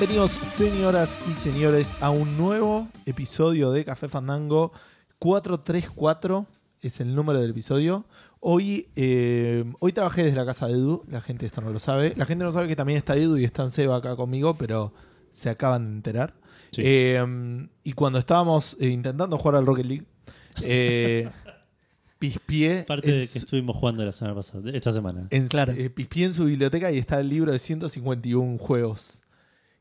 Bienvenidos, señoras y señores, a un nuevo episodio de Café Fandango. 434 es el número del episodio. Hoy trabajé desde la casa de Edu, la gente esto no lo sabe. La gente no sabe que también está Edu y están Seba acá conmigo, pero se acaban de enterar. Sí. Y cuando estábamos intentando jugar al Rocket League, pispié. Parte de que estuvimos jugando la semana pasada, esta semana. Claro. Pispié en su biblioteca y está el libro de 151 juegos.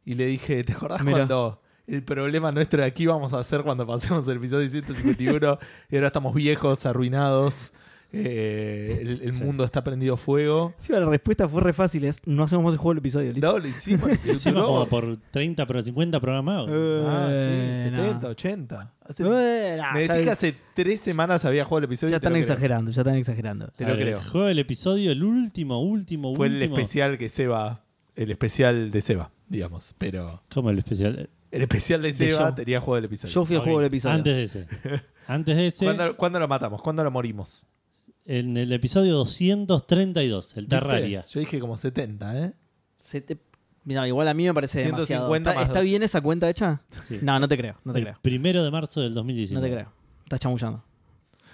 Y le dije, ¿te acordás cuando el problema nuestro de aquí vamos a hacer cuando pasemos el episodio 151? Y ahora estamos viejos, arruinados. El mundo está prendido fuego. Sí, la respuesta fue re fácil. Es, no hacemos más el juego del episodio. ¿Listo? No, lo hicimos. Lo hicimos como por 30, pero 50 programados. 70, no. 80. Me decís que hace 3 semanas había jugado el episodio. Ya están exagerando. Te lo creo. El juego del episodio, el último. Fue el especial que Seba... El especial de Seba, digamos. Pero ¿cómo el especial? El especial de Seba tenía juego del episodio. Yo fui al juego del episodio. Antes de ese. ¿Cuándo lo matamos? ¿Cuándo lo morimos? En el episodio 232, el Terraria. Yo dije como 70, ¿eh? Mira, igual a mí me parece 150 demasiado. ¿Está bien esa cuenta hecha? Sí. No te creo. 1 de marzo del 2019. No te creo. Estás chamullando.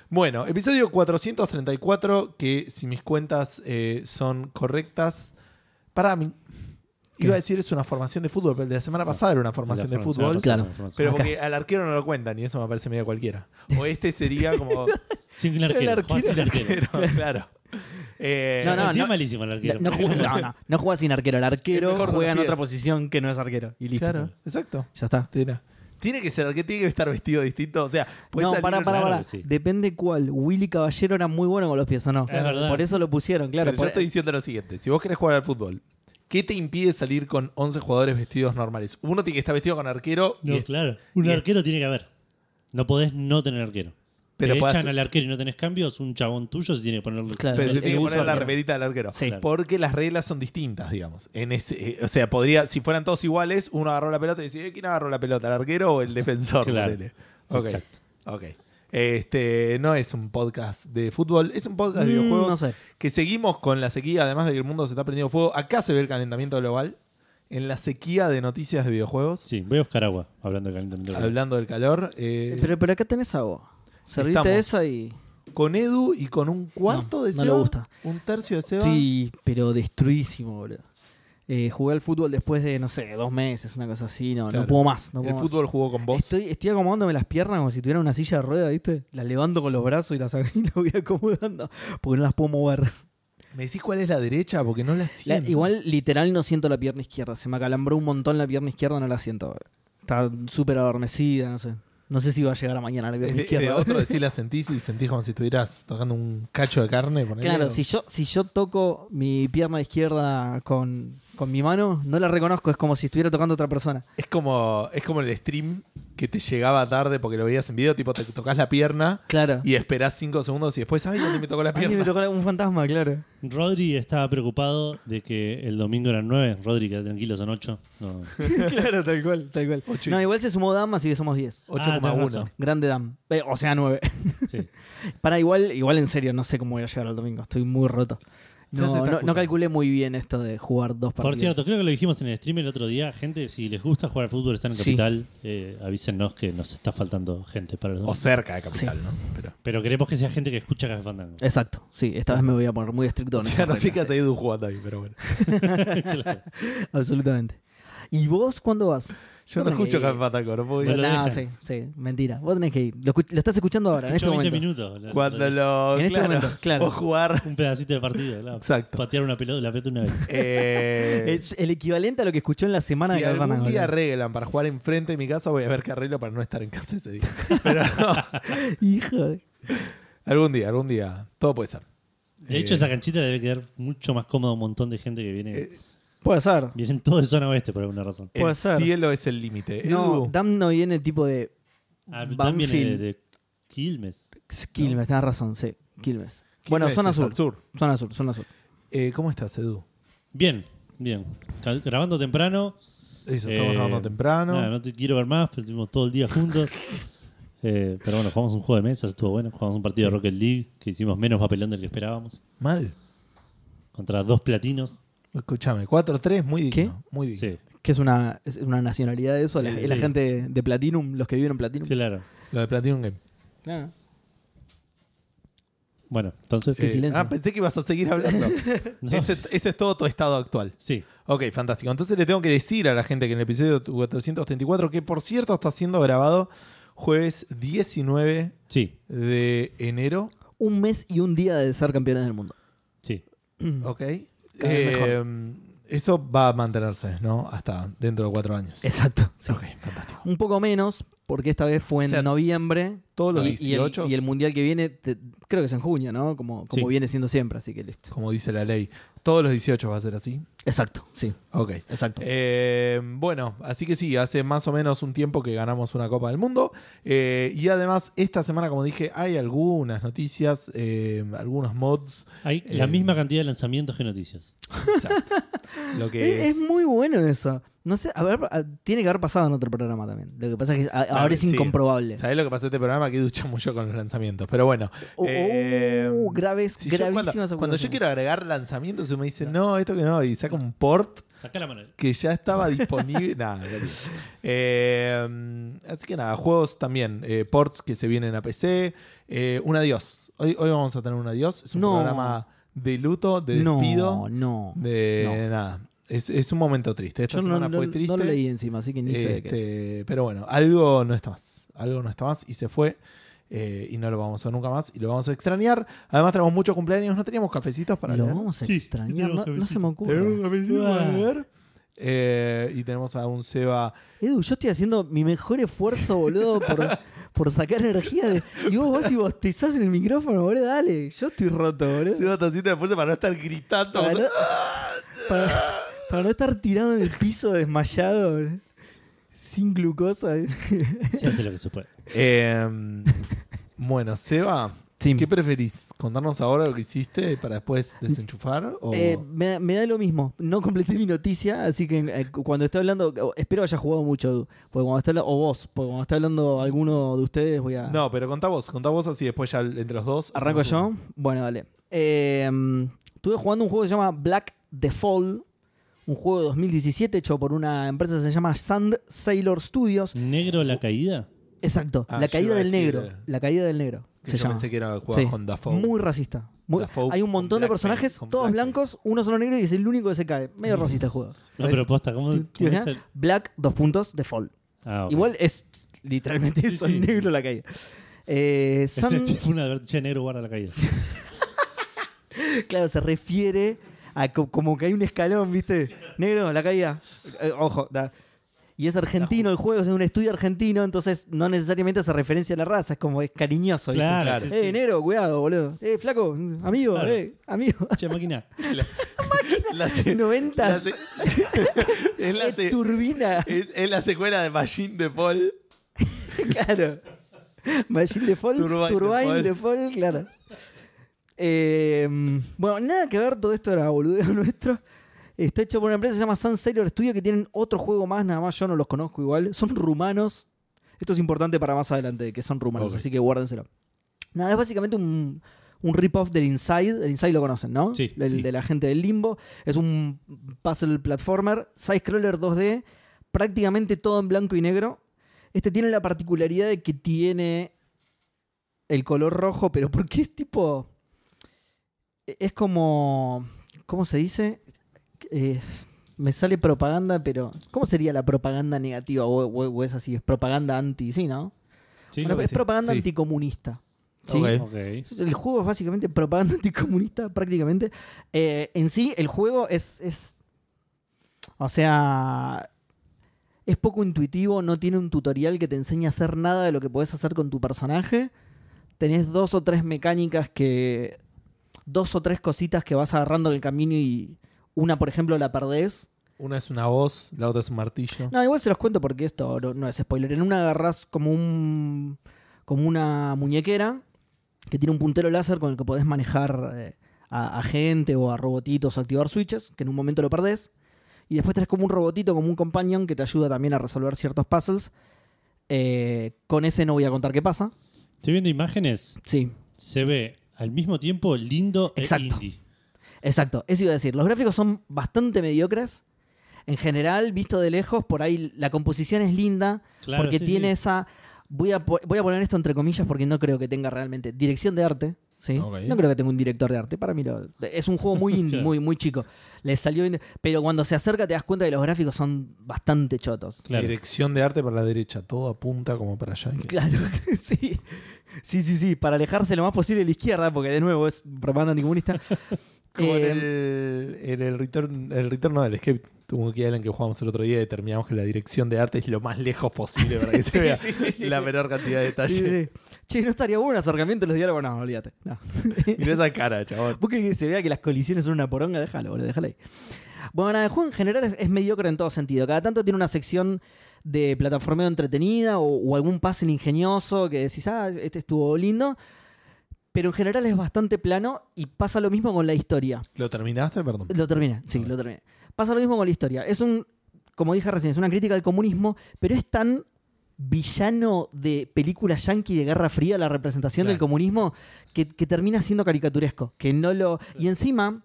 Bueno, episodio 434, que si mis cuentas son correctas, para mí... Iba a decir es una formación de fútbol, pero de la semana pasada era una formación de fútbol. Claro. Pero porque al arquero no lo cuentan y eso me parece medio cualquiera. O este sería como... Sin el arquero. Sin arquero. Claro. No, malísimo el arquero. No juega sin arquero. El arquero juega en otra posición que no es arquero. Y listo. Claro, exacto. Ya está. Tiene que ser arquero, tiene que estar vestido distinto. O sea, no, para. Sí. Depende cuál. Willy Caballero era muy bueno con los pies o no. Es verdad. Por eso lo pusieron, claro. Pero yo estoy diciendo lo siguiente. Si vos querés jugar al fútbol, ¿qué te impide salir con 11 jugadores vestidos normales? Uno tiene que estar vestido con arquero. No, claro. Arquero tiene que haber. No podés no tener arquero. Pero te echan al arquero y no tenés cambios. Un chabón tuyo se tiene que poner... Claro, pero se tiene que poner la remerita del arquero. Sí. Claro. Porque las reglas son distintas, digamos. O sea, podría... Si fueran todos iguales, uno agarró la pelota y decía, ¿quién agarró la pelota? ¿El arquero o el defensor? Claro. Okay. Exacto. Ok. No es un podcast de fútbol, es un podcast de videojuegos, no sé. Que seguimos con la sequía, además de que el mundo se está prendiendo fuego. Acá se ve el calentamiento global, en la sequía de noticias de videojuegos. Sí, voy a buscar agua, hablando del calentamiento global. Hablando del calor. Pero acá tenés agua. Serviste eso y... Con Edu y con un cuarto de Seba. No le gusta. Un tercio de Seba. Sí, pero destruidísimo, boludo. Jugué al fútbol después de, no sé, 2 meses, una cosa así. No puedo más. El fútbol jugó con vos. Estoy acomodándome las piernas como si tuviera una silla de ruedas, ¿viste? Las levanto con los brazos y las voy acomodando porque no las puedo mover. ¿Me decís cuál es la derecha? Porque no la siento. Igual, literal, no siento la pierna izquierda. Se me acalambró un montón la pierna izquierda, no la siento. Está súper adormecida, no sé. No sé si va a llegar a mañana la pierna izquierda. De otro decir la sentís y sentís como si estuvieras tocando un cacho de carne. Por ahí, claro, si yo toco mi pierna izquierda con mi mano, no la reconozco. Es como si estuviera tocando a otra persona. Es como el stream que te llegaba tarde porque lo veías en video. Tipo, te tocas la pierna, claro, y esperás 5 segundos y después, ay, ¿dónde me tocó la pierna? Me tocó un fantasma, claro. Rodri estaba preocupado de que el domingo eran 9. Rodri, que tranquilo, son 8. No. Claro, tal cual. 8. No, igual se sumó Dam, así que somos 10. 8,1. Grande Dam. O sea, 9. Sí. Para igual en serio, no sé cómo voy a llegar al domingo. Estoy muy roto. No calculé muy bien esto de jugar 2 partidos. Por cierto, creo que lo dijimos en el stream el otro día. Gente, si les gusta jugar al fútbol, están en Capital, avísennos que nos está faltando gente para los domingos. O cerca de Capital, sí. ¿No? Pero queremos que sea gente que escucha Café Fandango. Exacto, sí. Esta vez me voy a poner muy estricto. O sea, no sé qué has ido jugando ahí, pero bueno. Claro. Absolutamente. ¿Y vos cuándo vas? Yo no escucho Café Fandango, no puedo ir. No, sí, mentira. Vos tenés que ir. Lo estás escuchando ahora, en este momento. 20 minutos. Cuando vos jugar un pedacito de partido, claro. Exacto. Patear una pelota, la peta una vez. Es el equivalente a lo que escuchó en la semana de Café Fandango. Si algún día arreglan para jugar enfrente de mi casa, voy a ver qué arreglo para no estar en casa ese día. Pero no. Hijo de... Algún día. Todo puede ser. De hecho, esa canchita debe quedar mucho más cómoda a un montón de gente que viene... Puede ser. Vienen todos de zona oeste por alguna razón. Puede ser. El cielo es el límite. No, Dam no viene tipo de... Dam viene de Quilmes. Quilmes, tenés razón, sí. Quilmes. Bueno, zona sur. ¿Cómo estás, Edu? Bien. Grabando temprano. Eso, estamos grabando temprano. Nada, no te quiero ver más, pero estuvimos todo el día juntos. Pero bueno, jugamos un juego de mesa, estuvo bueno. Jugamos un partido de Rocket League, que hicimos menos papelón del que esperábamos. Mal. Contra 2 platinos. Escúchame, 4-3, muy digno. ¿Qué? Muy digno. Sí. que es una nacionalidad de eso, la gente de Platinum, los que vivieron Platinum. Sí, claro. Lo de Platinum Games. Claro. Bueno, entonces... pensé que ibas a seguir hablando. No. Eso es todo tu estado actual. Sí. Ok, fantástico. Entonces le tengo que decir a la gente que en el episodio 434, que por cierto está siendo grabado jueves 19 de enero. Un mes y un día de ser campeones del mundo. Sí. Ok. Eso va a mantenerse, ¿no? Hasta dentro de 4 años. Exacto. Sí. Ok, fantástico. Un poco menos... Porque esta vez fue en noviembre. Todos los 18. Y el mundial que viene, creo que es en junio, ¿no? Como viene siendo siempre, así que listo. Como dice la ley. Todos los 18 va a ser así. Exacto, sí. Ok. Exacto. Bueno, así que sí, hace más o menos un tiempo que ganamos una Copa del Mundo. Y además, esta semana, como dije, hay algunas noticias, algunos mods. Hay la misma cantidad de lanzamientos que noticias. Exacto. Lo que es muy bueno eso. No sé, a ver, tiene que haber pasado en otro programa también. Lo que pasa es que ahora es incomprobable. ¿Sabés lo que pasó en este programa? Que duchamos yo con los lanzamientos. Pero bueno. Gravísimas. Cuando yo quiero agregar lanzamientos, se me dice, no, esto que no. Y saca un port. Saca la manera. Que ya estaba disponible. Nada. Así que nada, juegos también. Ports que se vienen a PC. Un adiós. Hoy vamos a tener un adiós. Es un programa de luto, de despido. Nada. Es un momento triste. Esta semana fue triste. No lo leí encima, así que ni sé de qué es. Pero bueno, algo no está más. Algo no está más y se fue. Y no lo vamos a ver nunca más. Y lo vamos a extrañar. Además tenemos muchos cumpleaños. No teníamos cafecitos para leer. Lo vamos a extrañar. No se me ocurre. Tenemos cafecitos para leer. Y tenemos a un Seba. Edu, yo estoy haciendo mi mejor esfuerzo, boludo, por sacar energía. Y vos vas y bostezás en el micrófono, boludo. Dale, yo estoy roto, boludo. Seba está haciendo esfuerzo para no estar gritando. Para no estar tirado en el piso desmayado, sin glucosa. Se hace lo que se puede. Bueno, Seba, ¿qué preferís? ¿Contarnos ahora lo que hiciste para después desenchufar? O... me da lo mismo. No completé mi noticia, así que cuando esté hablando... Espero haya jugado mucho, porque cuando esté hablando, o vos, porque cuando esté hablando alguno de ustedes voy a... No, pero contá vos así, después ya entre los dos... ¿Arranco yo? Bueno, dale. Estuve jugando un juego que se llama Black The Fall... Un juego de 2017 hecho por una empresa que se llama Sand Sailor Studios. ¿Negro la caída? Exacto, la caída del negro. La caída del negro. Yo pensé que era jugar con Dafoe. Muy racista. Hay un montón de personajes, todos blancos, uno solo negro y es el único que se cae. Medio racista el juego. No, pero posta, ¿cómo es? Black, 2 puntos, The Fall. Igual es literalmente eso, negro la caída. Es una advertencia, negro guarda la caída. Claro, se refiere... como que hay un escalón, ¿viste? Negro, la caída. Ojo. Y es argentino el juego, es un estudio argentino, entonces no necesariamente hace referencia a la raza, es como es cariñoso. ¿Viste? Claro. Sí, negro, cuidado, boludo. Flaco, amigo, claro. Amigo. Che, máquina. Máquina. 90. Es turbina. Es la secuela de Machine de Paul. Claro. Machine de Paul, Turbine de Paul, claro. Bueno, nada que ver, todo esto era boludeo nuestro. Está hecho por una empresa que se llama Sand Sailor Studios, que tienen otro juego más, nada más yo no los conozco igual. Son rumanos. Esto es importante para más adelante, que son rumanos, okay. Así que guárdenselo. Nada, es básicamente un rip-off del Inside. El Inside lo conocen, ¿no? Sí, de la gente del Limbo. Es un puzzle platformer, side-scroller 2D, prácticamente todo en blanco y negro. Este tiene la particularidad de que tiene el color rojo, pero porque es tipo... Es como... ¿Cómo se dice? Me sale propaganda, pero... ¿Cómo sería la propaganda negativa? ¿O es así? ¿Es propaganda anti? Sí, ¿no? Sí, bueno, es propaganda anticomunista. ¿Sí? Okay. El juego es básicamente propaganda anticomunista, prácticamente. En sí, el juego es... O sea... Es poco intuitivo, no tiene un tutorial que te enseñe a hacer nada de lo que podés hacer con tu personaje. Tenés 2 o 3 mecánicas que... 2 o 3 cositas que vas agarrando en el camino y una, por ejemplo, la perdés. Una es una voz, la otra es un martillo. No, igual se los cuento porque esto no es spoiler. En una agarrás como una muñequera que tiene un puntero láser con el que podés manejar a gente o a robotitos o activar switches, que en un momento lo perdés. Y después tenés como un robotito, como un companion que te ayuda también a resolver ciertos puzzles. Con ese no voy a contar qué pasa. Estoy viendo imágenes. Sí. Se ve... Al mismo tiempo, lindo e indie. Exacto, eso iba a decir. Los gráficos son bastante mediocres. en general, visto de lejos, por ahí la composición es linda, claro, porque sí, tiene esa... Voy a poner esto entre comillas porque no creo que tenga realmente dirección de arte, ¿sí? Okay. No creo que tenga un director de arte. Para mí es un juego muy indie, muy, muy chico. Le salió indie, pero cuando se acerca te das cuenta que los gráficos son bastante chotos. Claro. Dirección de arte para la derecha, todo apunta como para allá. Claro, sí. Sí, sí, sí, para alejarse lo más posible de la izquierda, porque de nuevo es propaganda anticomunista. Como el Escape to Island que jugamos el otro día, determinamos que la dirección de arte es lo más lejos posible para que sí, se vea la menor cantidad de detalle. Sí, sí. Che, ¿no estaría bueno un acercamiento de los diálogos? No, olvídate. No. Mirá esa cara, chabón. ¿Vos querés que se vea que las colisiones son una poronga? Déjalo, boludo, déjalo ahí. Bueno, el juego en general es mediocre en todo sentido. Cada tanto tiene una sección de plataformeo entretenida o algún puzzle ingenioso que decís, ah, este estuvo lindo. Pero en general es bastante plano y pasa lo mismo con la historia. ¿Lo terminaste? Perdón. Lo terminé, sí, lo terminé. Pasa lo mismo con la historia. Es un, como dije recién, es una crítica al comunismo, pero es tan villano de película yankee de Guerra Fría la representación del comunismo que termina siendo caricaturesco. Que no lo... Y encima,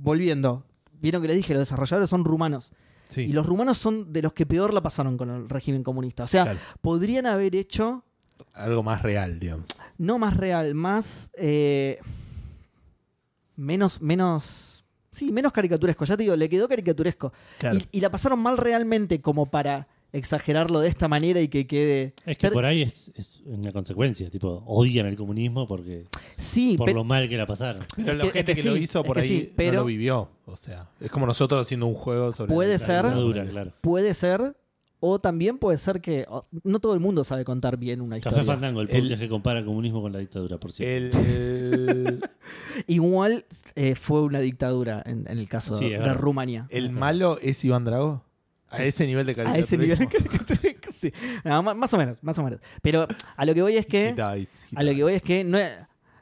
volviendo, vieron que les dije, los desarrolladores son rumanos. Sí. Y los rumanos son de los que peor la pasaron con el régimen comunista. O sea, podrían haber hecho... algo más real, digamos. No más real, más... menos... Sí, menos caricaturesco. Ya te digo, le quedó caricaturesco. Claro. Y la pasaron mal realmente como para exagerarlo de esta manera y que quede... Es que por ahí es una consecuencia. Tipo, odian el comunismo porque... Sí, por lo mal que la pasaron. Pero es la gente que lo hizo por ahí no lo vivió. O sea, es como nosotros haciendo un juego sobre... Puede ser. Puede ser. O también puede ser que no todo el mundo sabe contar bien una historia. Café Fandango, el podcast que compara el comunismo con la dictadura, por cierto. Igual fue una dictadura en el caso de Rumanía. ¿El malo es Iván Drago? Sí. A ese nivel de caricatura. A ese nivel de caricatura, sí. No, más o menos, más o menos. Pero a lo que voy es que... He dies. A lo que voy es que...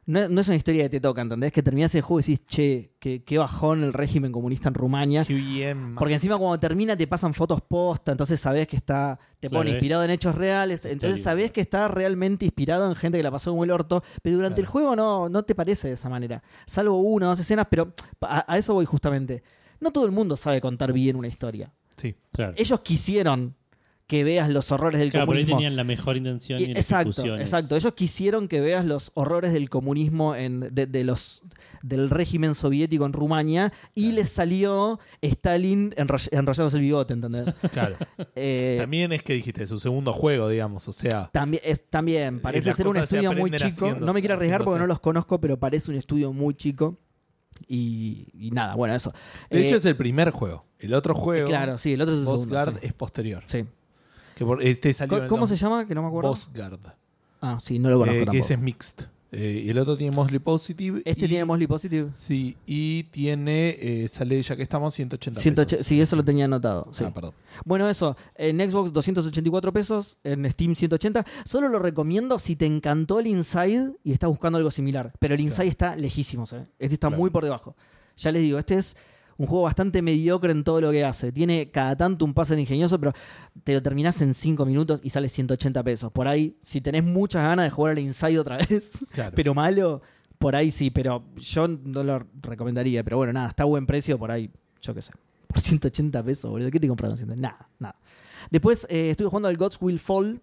No es una historia que te toca, ¿entendés? Que terminás el juego y decís, che, qué bajón el régimen comunista en Rumania. Qué bien, porque encima cuando termina te pasan fotos posta, entonces sabés que está... Te pone inspirado en hechos reales, entonces sabés que está realmente inspirado en gente que la pasó como el orto, pero durante el juego no te parece de esa manera. Salvo una o dos escenas, pero a eso voy justamente. No todo el mundo sabe contar bien una historia. Sí, claro. Ellos quisieron... que veas los horrores del comunismo. Pero ahí tenían la mejor intención y las ejecuciones. Exacto. Ellos quisieron que veas los horrores del comunismo del régimen soviético en Rumania y les salió Stalin enrollándose el bigote, ¿entendés? Claro. También es que dijiste, es su segundo juego, digamos, o sea... También parece ser un estudio muy chico. No me quiero arriesgar porque no los conozco, pero parece un estudio muy chico. Y nada, bueno, eso. De hecho es el primer juego. El otro juego... Claro, sí, el otro es el segundo. Postgard es posterior. Sí. ¿Cómo se llama? Que no me acuerdo. Postgard. Ah, sí, no lo conozco tampoco. Que ese es mixed. Y el otro tiene Mostly Positive. Este tiene Mostly Positive. Sí, y tiene, sale ya que estamos, 180 pesos. Sí, eso lo tenía anotado. Sí. Ah, perdón. Bueno, eso. En Xbox 284 pesos, en Steam 180. Solo lo recomiendo si te encantó el Inside y estás buscando algo similar. Pero el Inside está lejísimo, ¿sabes? Este está muy por debajo. Ya les digo, este es... un juego bastante mediocre en todo lo que hace. Tiene cada tanto un pase ingenioso, pero te lo terminás en 5 minutos y sale 180 pesos. Por ahí, si tenés muchas ganas de jugar al Inside otra vez, pero malo, por ahí sí. Pero yo no lo recomendaría. Pero bueno, nada, está a buen precio por ahí, yo qué sé. Por 180 pesos, boludo. ¿Qué te compraron? Nada. Después estuve jugando al Gods Will Fall.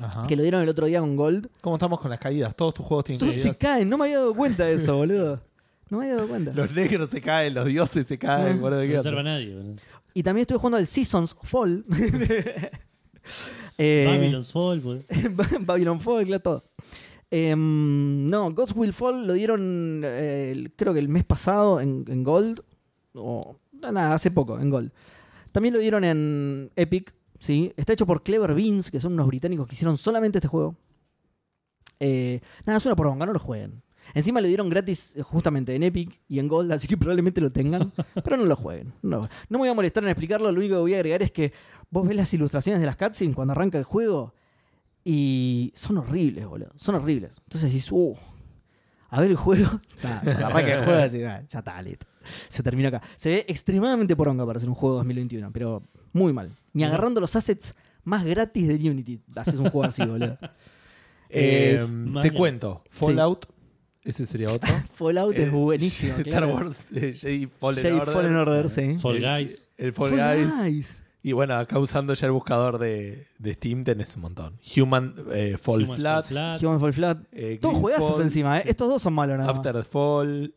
Ajá. Que lo dieron el otro día con Gold. ¿Cómo estamos con las caídas? Todos tus juegos tienen caídas. Todos se caen. No me había dado cuenta de eso, boludo. No me había dado cuenta. Los negros se caen, los dioses se caen. No salva nadie. Bro. Y también estuve jugando al Seasons Fall. Babylon's Fall. Bro. Babylon Fall, claro, todo. No, Gods Will Fall lo dieron creo que el mes pasado en Gold. Hace poco, en Gold. También lo dieron en Epic. ¿Sí? Está hecho por Clever Beans, que son unos británicos que hicieron solamente este juego. Es una poronga, no lo jueguen. Encima lo dieron gratis justamente en Epic y en Gold, así que probablemente lo tengan, pero no lo jueguen. No me voy a molestar en explicarlo, lo único que voy a agregar es que vos ves las ilustraciones de las cutscenes cuando arranca el juego y son horribles, boludo. Son horribles. Entonces dices, a ver el juego. Arranca el juego y decís, ya está, listo. Se terminó acá. Se ve extremadamente poronga para hacer un juego 2021, pero muy mal. Ni agarrando los assets más gratis de Unity haces un juego así, boludo. Te cuento, Fallout... Ese sería otro. Fallout es buenísimo. Star Wars, Jedi Fallen Order, sí. Fall Guys. El Fall Guys. Y bueno, acá usando ya el buscador de Steam tenés un montón. Human Fall Flat. Todos juegazos encima, ¿eh? Estos dos son malos nada más. After the Fall.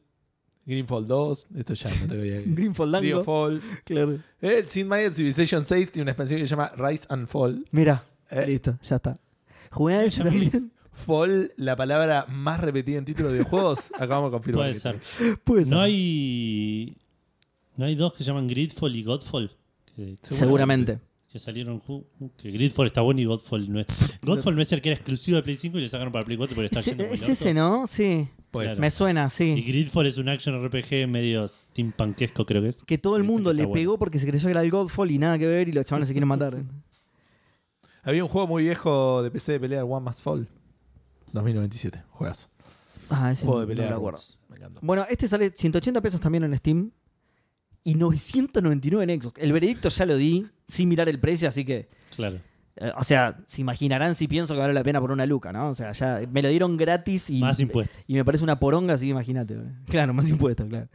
Greenfall 2. Esto ya no te voy a... Greenfall. Claro. El Sid Meier's Civilization 6 tiene una expansión que se llama Rise and Fall. Mira, listo, ya está. Jugué a eso también. Fall, la palabra más repetida en títulos de videojuegos. Acabamos de confirmar. Puede ser. ¿No hay dos que se llaman Gridfall y Godfall? Seguramente. Que salieron... Que Gridfall está bueno y Godfall no es... Godfall no es el que era exclusivo de Play 5 y le sacaron para Play 4 porque está yendo muy largo. ¿Es ese, no? Sí. Claro. Me suena, sí. Y Gridfall es un action RPG medio steampunkesco, creo que es. Que todo el mundo le pegó porque se creyó que era el Godfall y nada que ver y los chavales se quieren matar. Había un juego muy viejo de PC de pelea, One Must Fall. 2097, juegazo. Ese juego de pelea. No me encantó. Bueno, este sale $180 también en Steam y $999 en Xbox. El veredicto ya lo di sin mirar el precio, así que... Claro. O sea, se imaginarán si pienso que vale la pena por una luca, ¿no? O sea, ya me lo dieron gratis y... Más impuestos. Y me parece una poronga, así que imagínate. Claro, más impuestos, claro.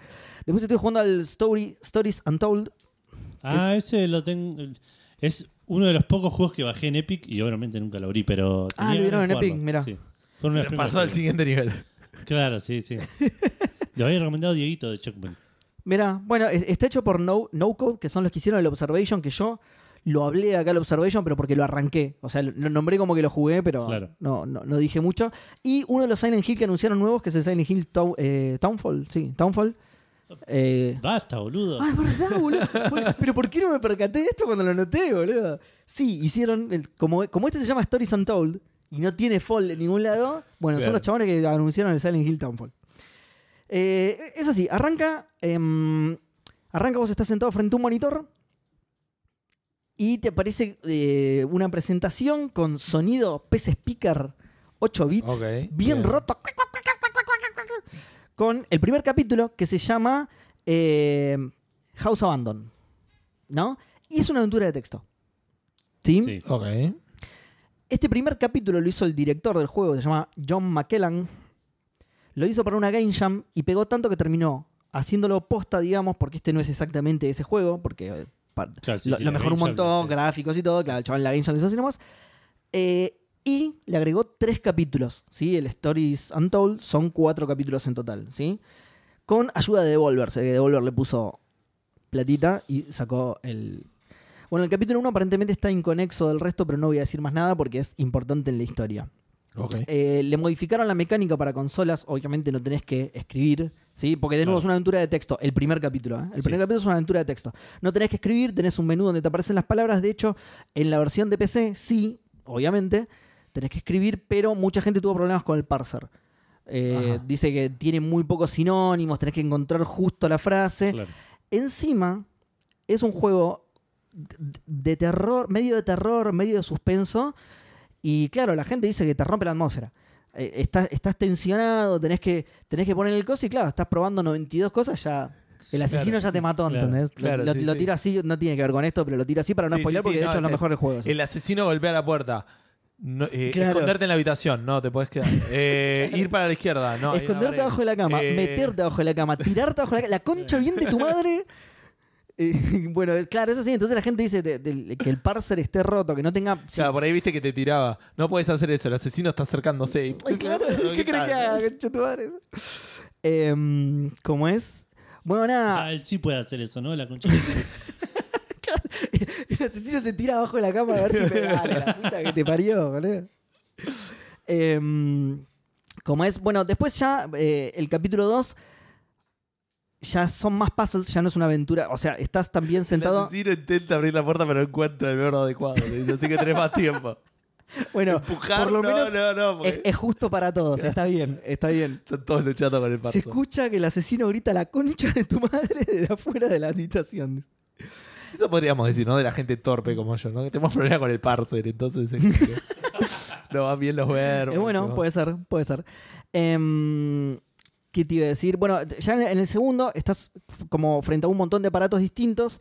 Después estoy jugando al Stories Untold. Ese lo tengo... Es uno de los pocos juegos que bajé en Epic y obviamente nunca lo abrí, pero... lo vieron en Epic, mirá. Sí. Pero pasó al siguiente nivel. Claro, sí. Lo había recomendado Dieguito de Checkpoint. Mirá, bueno, está hecho por No Code, que son los que hicieron el Observation, que yo... Lo hablé acá al Observation, pero porque lo arranqué. O sea, lo nombré como que lo jugué, pero claro. No dije mucho. Y uno de los Silent Hill que anunciaron nuevos, que es el Silent Hill Townfall. Sí, Townfall. Basta, boludo. Es verdad, boludo. Pero ¿por qué no me percaté de esto cuando lo noté, boludo? Sí, hicieron... Como este se llama Stories Untold y no tiene Fall en ningún lado, bueno, claro. Son los chavales que anunciaron el Silent Hill Townfall. Eso sí, arranca, vos estás sentado frente a un monitor... Y te aparece una presentación con sonido PC Speaker 8 bits, okay, bien roto, con el primer capítulo que se llama House Abandon, ¿no? Y es una aventura de texto. ¿Sí? Okay. Este primer capítulo lo hizo el director del juego, se llama John McKellan. Lo hizo para una Game Jam y pegó tanto que terminó haciéndolo posta, digamos, porque este no es exactamente ese juego, porque... Claro, sí, lo mejoró un montón, gráficos y todo. Claro, el chaval la Game Jam lo hizo así nomás. Y le agregó 3 capítulos, ¿sí? El Stories Untold son 4 capítulos en total, ¿sí? Con ayuda de Devolver. Devolver le puso platita y sacó el... Bueno, el capítulo 1 aparentemente está inconexo del resto, pero no voy a decir más nada porque es importante en la historia. Okay. Le modificaron la mecánica para consolas. Obviamente no tenés que escribir, ¿sí? Porque de nuevo es una aventura de texto. El primer capítulo, El primer capítulo es una aventura de texto. No tenés que escribir, tenés un menú donde te aparecen las palabras. De hecho, en la versión de PC, sí, obviamente tenés que escribir, pero mucha gente tuvo problemas con el parser. Dice que tiene muy pocos sinónimos, tenés que encontrar justo la frase. Claro. Encima, es un juego de terror, medio de suspenso. Y claro, la gente dice que te rompe la atmósfera. Estás tensionado, tenés que poner el coso y claro, estás probando 92 cosas, ya el asesino ya te mató, ¿entendés? Claro, lo tira así, no tiene que ver con esto, pero lo tira así para no spoiler, porque de hecho es lo mejor del juego. El asesino golpea la puerta. No, esconderte en la habitación, no te podés quedar. Ir para la izquierda, no. Esconderte abajo de la cama, meterte abajo de la cama, tirarte abajo de la cama, la concha bien de tu madre. Bueno, claro, eso sí. Entonces la gente dice que el parser esté roto, que no tenga... Sí. Claro, por ahí viste que te tiraba. No podés hacer eso, el asesino está acercándose. Y... Ay, claro, ¿qué crees que haga? ¿Cómo es? Bueno, nada... él sí puede hacer eso, ¿no? La concha. Claro, el asesino se tira abajo de la cama a ver si me vale la puta que te parió, boludo. ¿Cómo es? Bueno, después ya el capítulo 2... Ya son más puzzles, ya no es una aventura. O sea, estás también sentado... El asesino intenta abrir la puerta, pero no encuentra el mejor adecuado. Así que tenés más tiempo. Bueno, empujar, por lo menos porque... es justo para todos. Está bien. Están todos luchando con el parto. Se escucha que el asesino grita la concha de tu madre desde afuera de la habitación. Eso podríamos decir, ¿no? De la gente torpe como yo, ¿no? Que tenemos problemas con el parser, entonces... No van bien los verbos. Bueno, ¿no? Puede ser. ¿Qué te iba a decir? Bueno, ya en el segundo estás como frente a un montón de aparatos distintos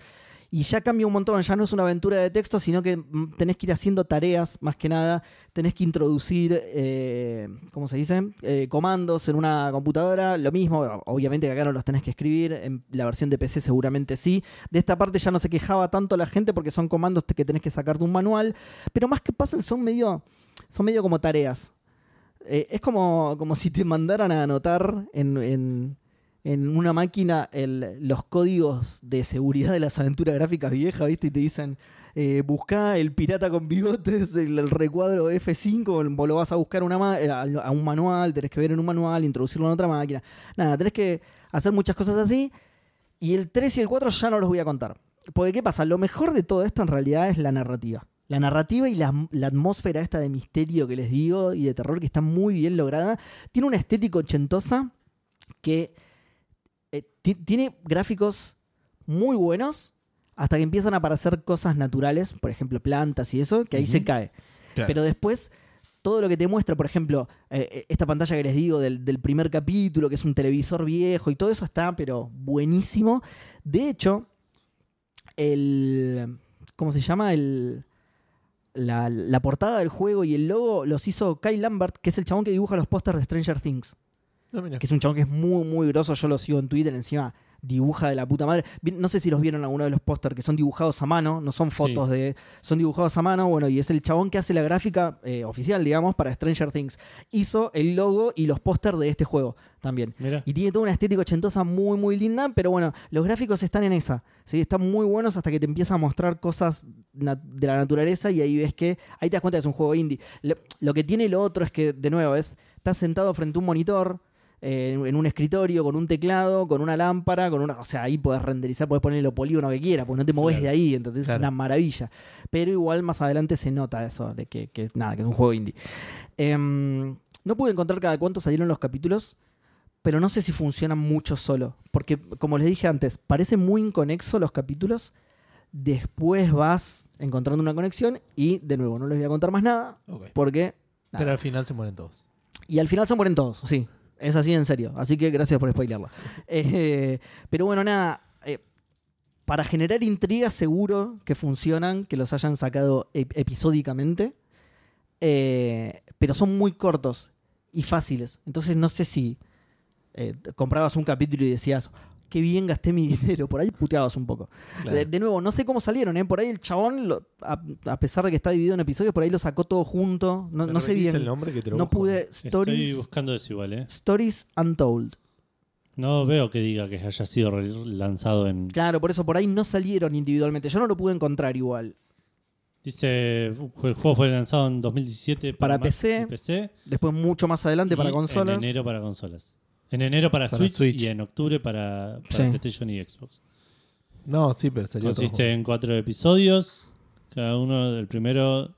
y ya cambia un montón, ya no es una aventura de texto, sino que tenés que ir haciendo tareas, más que nada, tenés que introducir, ¿cómo se dice? Comandos en una computadora, lo mismo, obviamente que acá no los tenés que escribir, en la versión de PC seguramente sí, de esta parte ya no se quejaba tanto la gente porque son comandos que tenés que sacar de un manual, pero más que puzzles son medio como tareas. Es como si te mandaran a anotar en una máquina los códigos de seguridad de las aventuras gráficas viejas, ¿viste? Y te dicen, buscá el pirata con bigotes, el recuadro F5, vos lo vas a buscar a un manual, tenés que ver en un manual, introducirlo en otra máquina. Nada, tenés que hacer muchas cosas así. Y el 3 y el 4 ya no los voy a contar. Porque, ¿qué pasa? Lo mejor de todo esto en realidad es la narrativa. La narrativa y la atmósfera esta de misterio que les digo y de terror, que está muy bien lograda. Tiene una estética ochentosa que tiene gráficos muy buenos hasta que empiezan a aparecer cosas naturales, por ejemplo plantas y eso, que ahí se cae. Claro. Pero después todo lo que te muestra, por ejemplo, esta pantalla que les digo del primer capítulo, que es un televisor viejo y todo eso está, pero buenísimo. De hecho, ¿cómo se llama? La portada del juego y el logo los hizo Kyle Lambert, que es el chabón que dibuja los pósters de Stranger Things. No, que es un chabón que es muy, muy grosso. Yo lo sigo en Twitter, encima dibuja de la puta madre. No sé si los vieron alguno de los pósters, que son dibujados a mano, no son fotos, son dibujados a mano. Bueno, y es el chabón que hace la gráfica oficial, digamos, para Stranger Things. Hizo el logo y los pósters de este juego también. Mirá. Y tiene toda una estética ochentosa muy, muy linda, pero bueno, los gráficos están en esa. ¿Sí? Están muy buenos hasta que te empieza a mostrar cosas de la naturaleza y ahí ves que... Ahí te das cuenta que es un juego indie. Lo que tiene lo otro es que, de nuevo, estás sentado frente a un monitor... en un escritorio, con un teclado, con una lámpara, o sea, ahí podés renderizar, podés poner los polígonos que quieras, porque no te movés de ahí, entonces es una maravilla. Pero igual más adelante se nota eso, de que es un juego indie. No pude encontrar cada cuánto salieron los capítulos, pero no sé si funcionan mucho solo, porque como les dije antes, parece muy inconexo los capítulos, después vas encontrando una conexión y, de nuevo, no les voy a contar más nada, porque... Nada. Pero al final se mueren todos. Y al final se mueren todos, sí. Es así, en serio. Así que gracias por spoilearlo. Pero bueno, nada. Para generar intriga, seguro que funcionan, que los hayan sacado episódicamente. Pero son muy cortos y fáciles. Entonces no sé si comprabas un capítulo y decías... Qué bien gasté mi dinero. Por ahí puteabas un poco. Claro. De nuevo, no sé cómo salieron, ¿eh? Por ahí el chabón, a pesar de que está dividido en episodios, por ahí lo sacó todo junto. No sé bien. El nombre que te lo no busco. Pude. Stories, estoy buscando eso igual, ¿eh? Stories Untold. No veo que diga que haya sido lanzado en... Claro, por eso por ahí no salieron individualmente. Yo no lo pude encontrar igual. Dice, el juego fue lanzado en 2017 para PC. Después mucho más adelante y para consolas. En enero para consolas. En enero para Switch y en octubre para PlayStation y Xbox. No, sí, pero salió. Consiste en 4 episodios. Cada uno, el primero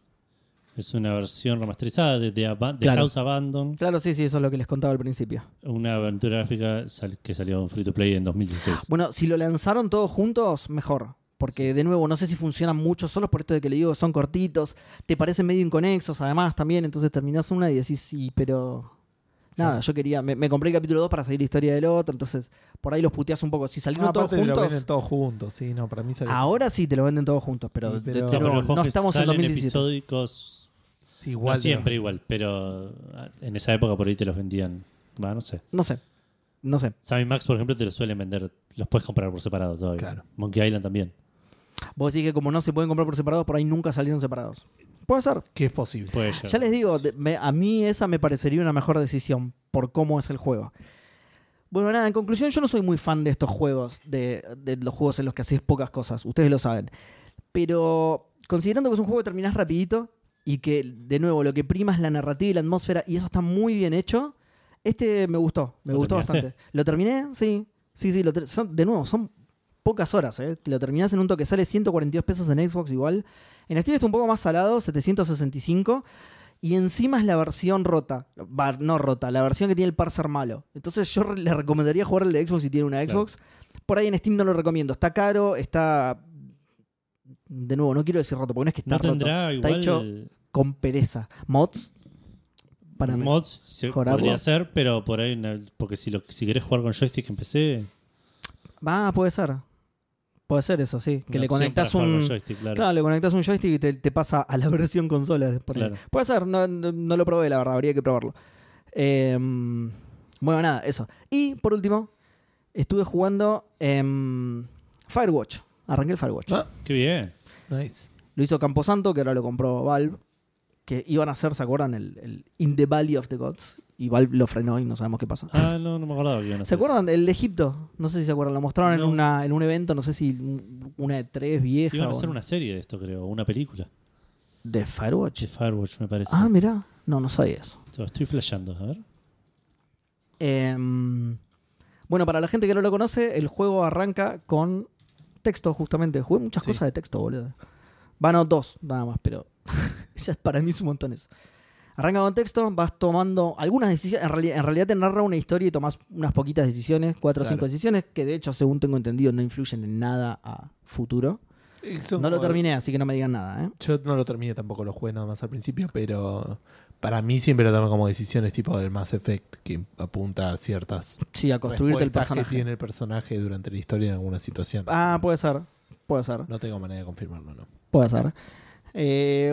es una versión remasterizada de House Abandon. Claro, sí, eso es lo que les contaba al principio. Una aventura gráfica que salió en Free to Play en 2016. Bueno, si lo lanzaron todos juntos, mejor. Porque, de nuevo, no sé si funcionan mucho solos, por esto de que le digo, son cortitos, te parecen medio inconexos, además, también. Entonces terminás una y decís, sí, pero... Nada, yo quería... Me compré el capítulo 2 para seguir la historia del otro, entonces por ahí los puteás un poco. Si salieron todos juntos... Te lo venden todos juntos, sí, no, para mí salió... Ahora sí te lo venden todos juntos, pero no estamos en 2017. Episódicos, sí, igual, no siempre igual, pero en esa época por ahí te los vendían. Bah, no sé. Sam and Max, por ejemplo, te los suelen vender, los puedes comprar por separado todavía. Claro. Monkey Island también. Vos decís que como no se pueden comprar por separado, por ahí nunca salieron separados. Puede ser. Que es posible. Puede ser. Ya les digo, a mí esa me parecería una mejor decisión por cómo es el juego. Bueno, nada, en conclusión, yo no soy muy fan de estos juegos, de los juegos en los que haces pocas cosas. Ustedes lo saben. Pero considerando que es un juego que terminás rapidito y que, de nuevo, lo que prima es la narrativa y la atmósfera, y eso está muy bien hecho, me gustó. Me gustó bastante. ¿Lo terminé? Sí. Sí. De nuevo, son... Pocas horas, ¿eh? Lo terminás en un toque, sale $142 en Xbox igual. En Steam está un poco más salado, $765. Y encima es la versión rota. No rota, la versión que tiene el parser malo. Entonces yo le recomendaría jugar el de Xbox si tiene una Xbox. Claro. Por ahí en Steam no lo recomiendo. Está caro, está... De nuevo, no quiero decir roto, porque no es que está roto. Igual está hecho con pereza. Mods... Para mods podría ser, pero por ahí... Porque si querés jugar con joystick en PC... Ah, puede ser. Puede ser eso, sí. Que le conectas un joystick, claro. Claro, le conectas un joystick y te pasa a la versión consola. Claro. Puede ser, no lo probé, la verdad, habría que probarlo. Bueno, nada, eso. Y por último, estuve jugando Firewatch. Arranqué el Firewatch. Ah, qué bien. Nice. Lo hizo Camposanto, que ahora lo compró Valve. Que iban a hacer, ¿se acuerdan? El In the Valley of the Gods. Y Valve lo frenó y no sabemos qué pasa. Ah, no me acordaba bien. ¿Se acuerdan? El de Egipto. No sé si se acuerdan. Lo mostraron en un evento, no sé si una de tres viejas. Iban a hacer una serie de esto, creo. Una película. ¿De Firewatch? De Firewatch, me parece. Ah, mirá. No sabía eso. Estoy flasheando. A ver. Bueno, para la gente que no lo conoce, el juego arranca con texto, justamente. Jugué muchas cosas de texto, boludo. Bueno, dos, nada más, pero ya para mí es un montón eso. Arranca con texto, vas tomando algunas decisiones. En realidad te narra una historia y tomás unas poquitas decisiones, 4 o 5 decisiones, que de hecho, según tengo entendido, no influyen en nada a futuro. No lo terminé, así que no me digan nada, ¿eh? Yo no lo terminé tampoco, lo jugué nada más al principio, pero para mí siempre lo tomo como decisiones tipo del Mass Effect, que apunta a ciertas a construirte el personaje que tiene el personaje durante la historia en alguna situación. Ah, puede ser. No tengo manera de confirmarlo, ¿no? Puede ser.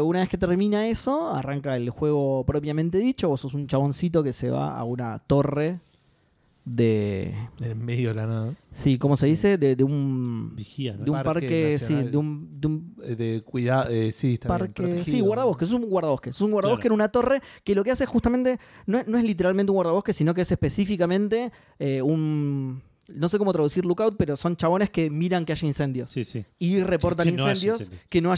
Una vez que termina eso, arranca el juego propiamente dicho. Vos sos un chaboncito que se va a una torre de... En medio de la nada. Sí, ¿cómo se dice? De un... Vigía, ¿no? De un parque, sí. De un... De cuidado... sí, está parque, bien protegido. Sí, guardabosque. Es un guardabosque. Es un guardabosque en una torre que lo que hace justamente... No es literalmente un guardabosque, sino que es específicamente un... No sé cómo traducir lookout, pero son chabones que miran que haya incendios. Sí, sí. Y reportan que no haya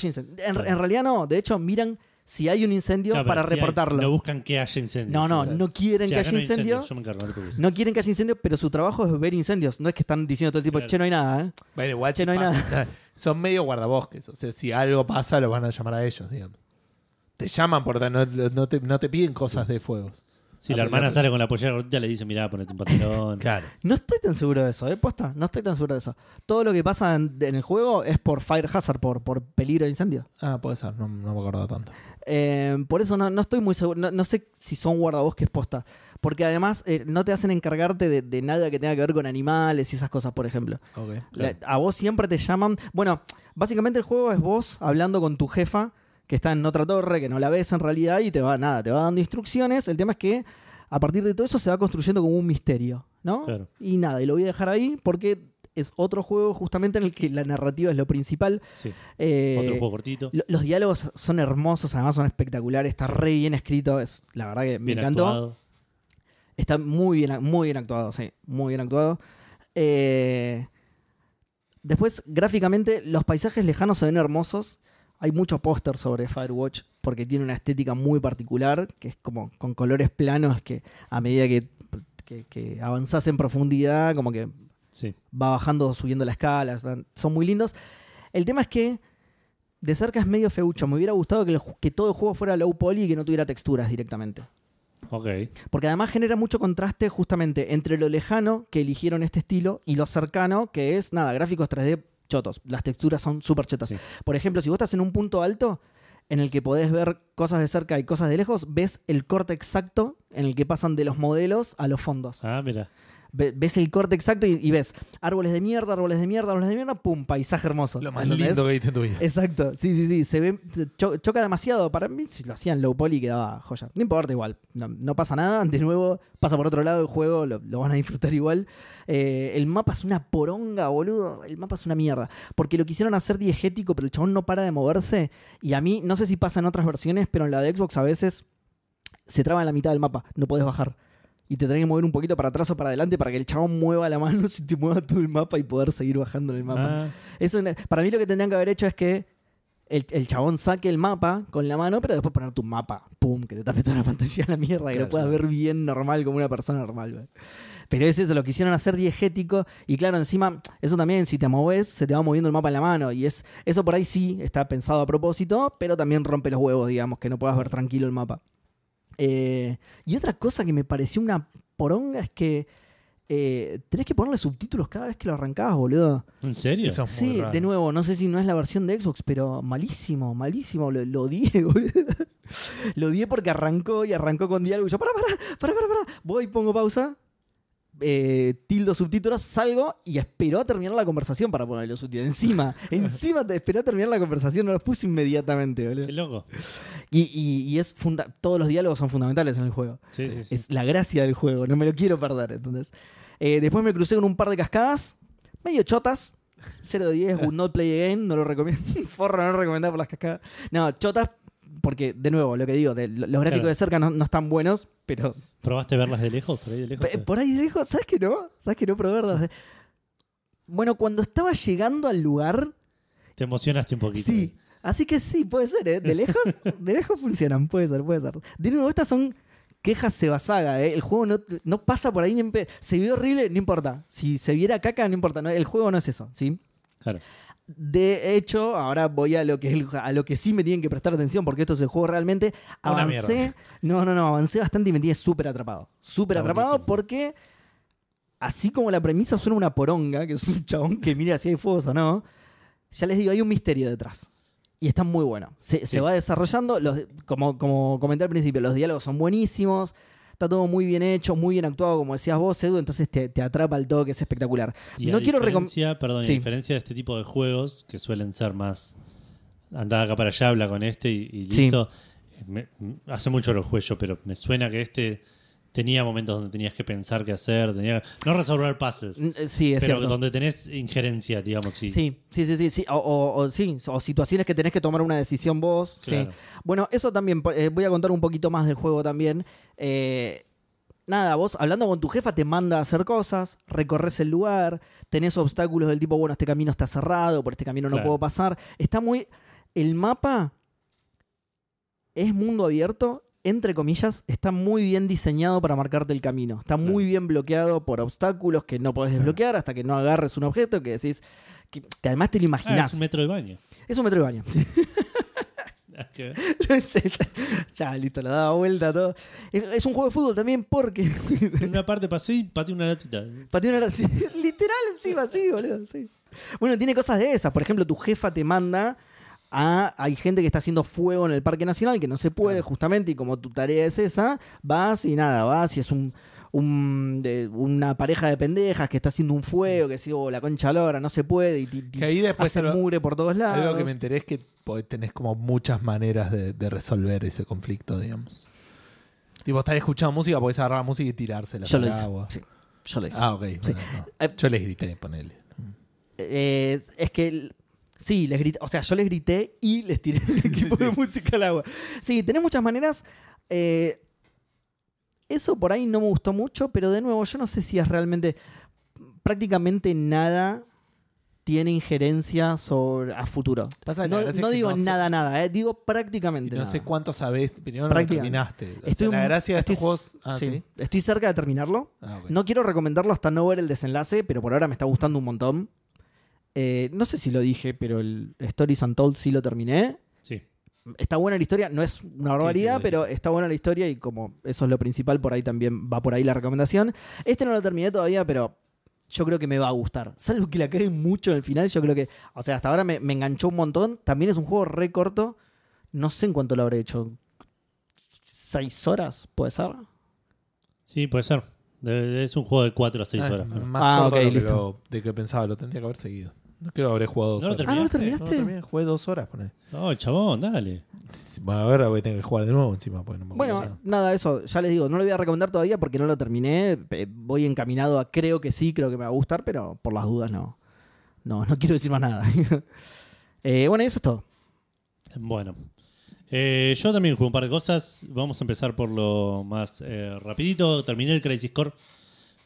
incendios. En realidad no. De hecho, miran si hay un incendio para reportarlo. No buscan que haya incendios. No quieren que haya incendios. No quieren que haya incendios, pero su trabajo es ver incendios. No es que están diciendo todo el tiempo, che, no hay nada, ¿eh? Bueno, igual che, no hay nada. Son medio guardabosques. O sea, si algo pasa, lo van a llamar a ellos, digamos. Te llaman, no te piden cosas de fuegos. Si la hermana sale con la pollera gordita, le dice, mirá, ponete un pantalón. Claro. No estoy tan seguro de eso, posta. No estoy tan seguro de eso. Todo lo que pasa en el juego es por fire hazard, por peligro de incendio. Ah, puede ser. No me acuerdo tanto. Por eso no estoy muy seguro. No sé si son guardabosques posta. Porque además no te hacen encargarte de nada que tenga que ver con animales y esas cosas, por ejemplo. Okay, claro. A vos siempre te llaman... Bueno, básicamente el juego es vos hablando con tu jefa que está en otra torre, que no la ves en realidad, y te va dando instrucciones. El tema es que a partir de todo eso se va construyendo como un misterio, ¿no? Claro. Y nada, y lo voy a dejar ahí porque es otro juego justamente en el que la narrativa es lo principal. Sí. Otro juego cortito. Los diálogos son hermosos, además son espectaculares, está re bien escrito, es la verdad que me encantó. Actuado. Está muy bien actuado, sí, muy bien actuado. Después, gráficamente, los paisajes lejanos se ven hermosos. Hay mucho póster sobre Firewatch porque tiene una estética muy particular, que es como con colores planos que a medida que avanzás en profundidad, como que va bajando, subiendo la escala. Son muy lindos. El tema es que de cerca es medio feucho. Me hubiera gustado que todo el juego fuera low poly y que no tuviera texturas directamente. Okay. Porque además genera mucho contraste justamente entre lo lejano, que eligieron este estilo, y lo cercano, que es, gráficos 3D chotos. Las texturas son súper chetas. Sí. Por ejemplo, si vos estás en un punto alto en el que podés ver cosas de cerca y cosas de lejos, ves el corte exacto en el que pasan de los modelos a los fondos. Ah, mira. Ves el corte exacto y ves árboles de mierda, pum, paisaje hermoso. Lo más lindo que viste en tu vida. Exacto. Sí. Se ve, choca demasiado. Para mí, si lo hacían low poly, quedaba joya. No importa igual. No pasa nada. De nuevo, pasa por otro lado el juego. Lo van a disfrutar igual. El mapa es una poronga, boludo. El mapa es una mierda. Porque lo quisieron hacer diegético, pero el chabón no para de moverse. Y a mí, no sé si pasa en otras versiones, pero en la de Xbox a veces se traba en la mitad del mapa. No podés bajar. Y te tenés que mover un poquito para atrás o para adelante para que el chabón mueva la mano, se te mueva todo el mapa y poder seguir bajando en el mapa. Ah. Eso, para mí lo que tendrían que haber hecho es que el chabón saque el mapa con la mano, pero después poner tu mapa. ¡Pum! Que te tape toda la pantalla a la mierda, claro, que lo puedas ver bien normal como una persona normal. ¿Ve? Pero es eso, lo quisieron hacer diegético. Y claro, encima, eso también, si te moves, se te va moviendo el mapa en la mano. Y eso por ahí sí está pensado a propósito, pero también rompe los huevos, digamos, que no puedas ver tranquilo el mapa. Y otra cosa que me pareció una poronga es que tenés que ponerle subtítulos cada vez que lo arrancabas, boludo. ¿En serio? Eso es muy raro. De nuevo, no sé si no es la versión de Xbox, pero malísimo. Lo odié, boludo. Lo odié porque arrancó con diálogo. Y yo, pará. Voy, pongo pausa. tildo subtítulos, salgo y esperó a terminar la conversación para poner los subtítulos. Encima te esperó a terminar la conversación, no los puse inmediatamente, boludo. Qué loco. Y es todos los diálogos son fundamentales en el juego. Sí, sí, sí. Es la gracia del juego, no me lo quiero perder. Entonces, después me crucé con un par de cascadas, medio chotas. 0-10, would not play again, no lo recomiendo. Forro no lo recomendado por las cascadas. No, chotas, porque, de nuevo, lo que digo, los gráficos de cerca no están buenos, pero... ¿Probaste verlas de lejos? ¿Por ahí de lejos? Por ahí de lejos, ¿sabes que no? ¿Sabes que no probé verlas? Bueno, cuando estaba llegando al lugar... Te emocionaste un poquito. Sí, así que sí, puede ser, ¿eh? De lejos funcionan, puede ser. De nuevo, estas son... quejas Sebasaga, ¿eh? El juego no pasa por ahí. Se vio horrible, no importa. Si se viera caca, no importa. No, el juego no es eso, ¿sí? Claro. De hecho, ahora voy a lo que sí me tienen que prestar atención, porque esto es el juego realmente. Avancé. Avancé bastante y me tiene súper atrapado. Súper atrapado porque, así como la premisa suena una poronga, que es un chabón que mira si hay fuegos o no, ya les digo, hay un misterio detrás. Y está muy bueno. Se va desarrollando. Como comenté al principio, los diálogos son buenísimos. Está todo muy bien hecho, muy bien actuado, como decías vos, Edu. Entonces te atrapa el todo, que es espectacular. Y a diferencia de este tipo de juegos, que suelen ser más... andá acá para allá, habla con este y listo. Sí. Hace mucho lo jugué yo, pero me suena que este... tenía momentos donde tenías que pensar qué hacer, no resolver puzzles. Sí, es cierto. Pero donde tenés injerencia, digamos. Sí. O situaciones que tenés que tomar una decisión vos. Claro. Sí. Bueno, eso también. Voy a contar un poquito más del juego también. Vos hablando con tu jefa te manda a hacer cosas, recorres el lugar, tenés obstáculos del tipo, bueno, este camino está cerrado, por este camino no puedo pasar. Está muy... El mapa es mundo abierto, entre comillas, está muy bien diseñado para marcarte el camino. Está muy bien bloqueado por obstáculos que no podés desbloquear hasta que no agarres un objeto que decís... Que además te lo imaginás. Es un metro de baño. Ya, listo, lo daba vuelta todo. Es un juego de fútbol también porque... en una parte pasé y pateé una latita. Literal, encima, sí, boludo. Sí. Bueno, tiene cosas de esas. Por ejemplo, tu jefa te manda... hay gente que está haciendo fuego en el Parque Nacional que no se puede justamente, y como tu tarea es esa, vas y es una pareja de pendejas que está haciendo un fuego, que si la concha lora no se puede, y ahí después hace mugre por todos lados. Algo que me enteré es que tenés como muchas maneras de resolver ese conflicto, digamos. Tipo, estás escuchando música, podés agarrar la música y tirársela por el agua. Sí. Yo lo hice. Ah, ok. Bueno, sí. No. Yo les grité, ponele. Es que... Sí, les grité. O sea, yo les grité y les tiré el equipo de música al agua. Sí, tenés muchas maneras. Eso por ahí no me gustó mucho, pero de nuevo, yo no sé si es realmente... Prácticamente nada tiene injerencia a futuro. No digo nada. Digo prácticamente nada. No sé cuánto sabés, pero no lo terminaste. La gracia de estos juegos... Estoy cerca de terminarlo. Ah, okay. No quiero recomendarlo hasta no ver el desenlace, pero por ahora me está gustando un montón. No sé si lo dije, pero el Stories Untold sí lo terminé. Sí. Está buena la historia, no es una barbaridad, pero está buena la historia y como eso es lo principal, por ahí también va por ahí la recomendación. Este no lo terminé todavía, pero yo creo que me va a gustar. Salvo que la cague mucho en el final, yo creo que... O sea, hasta ahora me enganchó un montón. También es un juego re corto. No sé en cuánto lo habré hecho. 6 horas, ¿puede ser? Sí, puede ser. Es un juego de 4 a 6 horas. Más corto de lo que pensaba, lo tendría que haber seguido. No creo que habré jugado 2 horas. ¿No lo terminaste? No, también jugué 2 horas. Poné. No, chabón, dale. Bueno, a ver, voy a tener que jugar de nuevo encima. No me eso, ya les digo, no lo voy a recomendar todavía porque no lo terminé. Voy encaminado a creo que me va a gustar, pero por las dudas no. No quiero decir más nada. Eso es todo. Bueno. Yo también jugué un par de cosas. Vamos a empezar por lo más rapidito. Terminé el Crisis Core.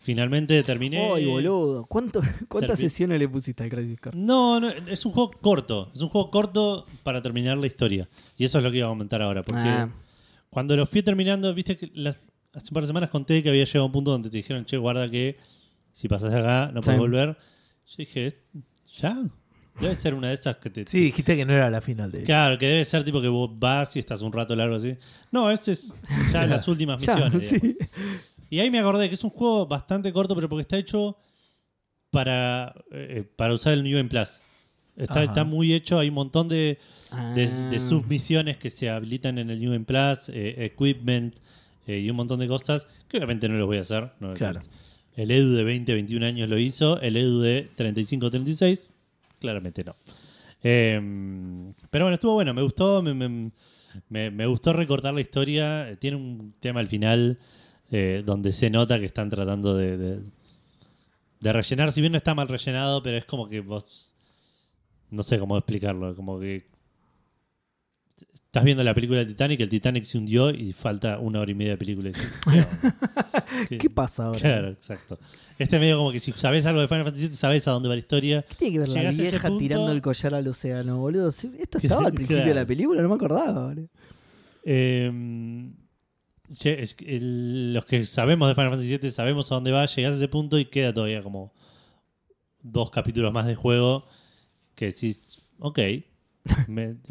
Finalmente terminé. ¡Ay, boludo! ¿Cuántas sesiones le pusiste al Crisis Core? No, es un juego corto. Es un juego corto para terminar la historia. Y eso es lo que iba a comentar ahora. Porque cuando lo fui terminando, viste que hace un par de semanas conté que había llegado a un punto donde te dijeron, che, guarda que si pasás acá no puedes volver. Yo dije, ¿ya? Debe ser una de esas que te... Sí, dijiste que no era la final de... Claro, que debe ser tipo que vos vas y estás un rato largo así. No, ese es ya las últimas misiones. Sí. Y ahí me acordé que es un juego bastante corto, pero porque está hecho para usar el New Game Plus. Está muy hecho, hay un montón de submisiones que se habilitan en el New Game Plus, equipment y un montón de cosas que obviamente no los voy a hacer. No, claro. El Edu de 20, 21 años lo hizo. El Edu de 35, 36, claramente no. Pero bueno, estuvo bueno. Me gustó. Me gustó recortar la historia. Tiene un tema al final donde se nota que están tratando de rellenar. Si bien no está mal rellenado, pero es como que vos... No sé cómo explicarlo. Como que... Estás viendo la película de Titanic, el Titanic se hundió y falta una hora y media de película. ¿Qué pasa ahora? Claro, exacto. Este medio como que si sabés algo de Final Fantasy VII, sabés a dónde va la historia. ¿Qué tiene que ver la vieja tirando el collar al océano, boludo? Esto estaba al principio de la película, no me acordaba, boludo. Los que sabemos de Final Fantasy VII sabemos a dónde va, llegás a ese punto y queda todavía como 2 capítulos más de juego que decís, ok...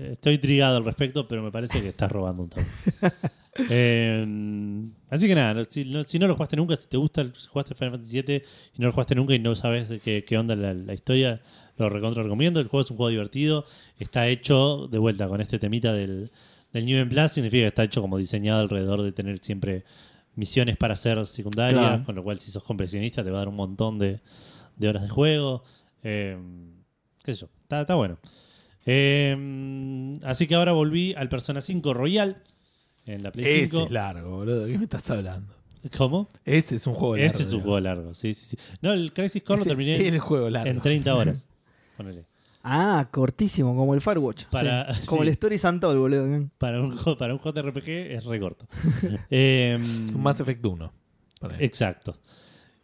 estoy intrigado al respecto, pero me parece que estás robando un tabú. Así que nada, si no lo jugaste nunca, si te gusta, si jugaste Final Fantasy VII y no lo jugaste nunca y no sabes qué onda la historia, lo recontra recomiendo. El juego es un juego divertido, está hecho de vuelta con este temita del New Game Plus, significa que está hecho como diseñado alrededor de tener siempre misiones para hacer secundarias, claro. Con lo cual si sos completionista te va a dar un montón de horas de juego. Qué sé yo, está bueno. Así que ahora volví al Persona 5 Royal en la Play 5. Ese es largo, boludo. ¿Qué me estás hablando? ¿Cómo? Ese es un juego largo. Ese es un juego largo, sí. No, el Crisis Core lo terminé en 30 horas. Ponele. Ah, cortísimo, como el Firewatch. Sí. Como el Stories Untold, boludo. Para un JRPG es re corto. Es un Mass Effect 1. Exacto.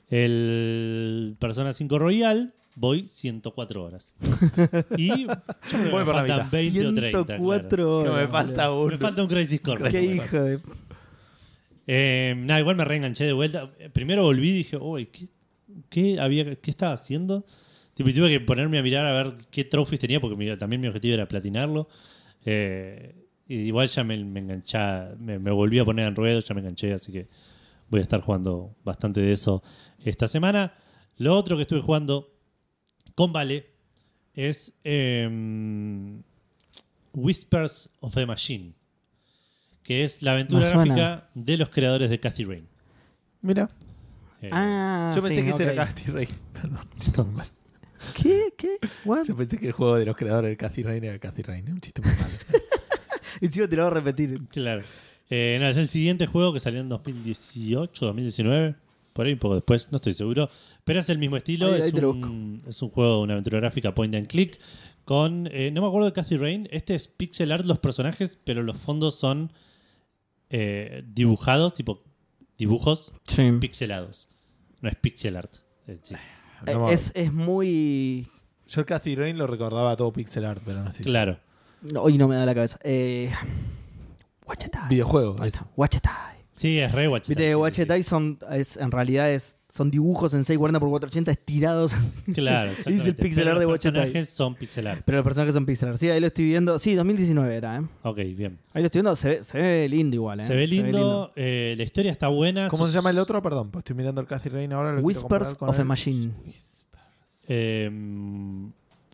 El Persona 5 Royal... Voy 104 horas. Y yo creo que me faltan 20 o 30. 104 claro. Horas. Que me falta uno. Me falta un Crisis Core. Qué hijo de... nada, igual me reenganché de vuelta. Primero volví y dije, uy, ¿qué estaba haciendo? Tipo, tuve que ponerme a mirar a ver qué trophies tenía, porque también mi objetivo era platinarlo. Igual ya me enganché, me volví a poner en ruedo, ya me enganché, así que voy a estar jugando bastante de eso esta semana. Lo otro que estuve jugando... con Vale es Whispers of the Machine, que es la aventura gráfica de los creadores de Kathy Rain. Mira. Yo pensé que ese era Kathy Rain. Perdón. ¿Qué? What? Yo pensé que el juego de los creadores de Kathy Rain era Kathy Rain. Es un chiste muy malo. Y chico, te lo voy a repetir. Claro. No, es el siguiente juego que salió en 2018, 2019. Por ahí un poco después, no estoy seguro. Pero es el mismo estilo. Es un juego, una aventura gráfica point and click. Con, no me acuerdo de Kathy Rain. Este es pixel art los personajes, pero los fondos son dibujados, tipo dibujos pixelados. No es pixel art. Sí. Es muy... Yo Kathy Rain lo recordaba todo pixel art, pero no sé. Claro. No, hoy no me da la cabeza. Wachetai. Videojuego. Wachetai. Sí, es re Watch Time. Watch Time en realidad son dibujos en 640x480 estirados. Claro, exactamente. Y es el pixel art de Watch Time. Los personajes son pixel art. Pero los personajes son pixel art. Sí, ahí lo estoy viendo. Sí, 2019 era, ¿eh? Ok, bien. Ahí lo estoy viendo. Se ve lindo igual, ¿eh? Se ve lindo. La historia está buena. ¿Cómo se llama el otro? Perdón, pues estoy mirando el Kathy Rain ahora. Whispers of the Machine.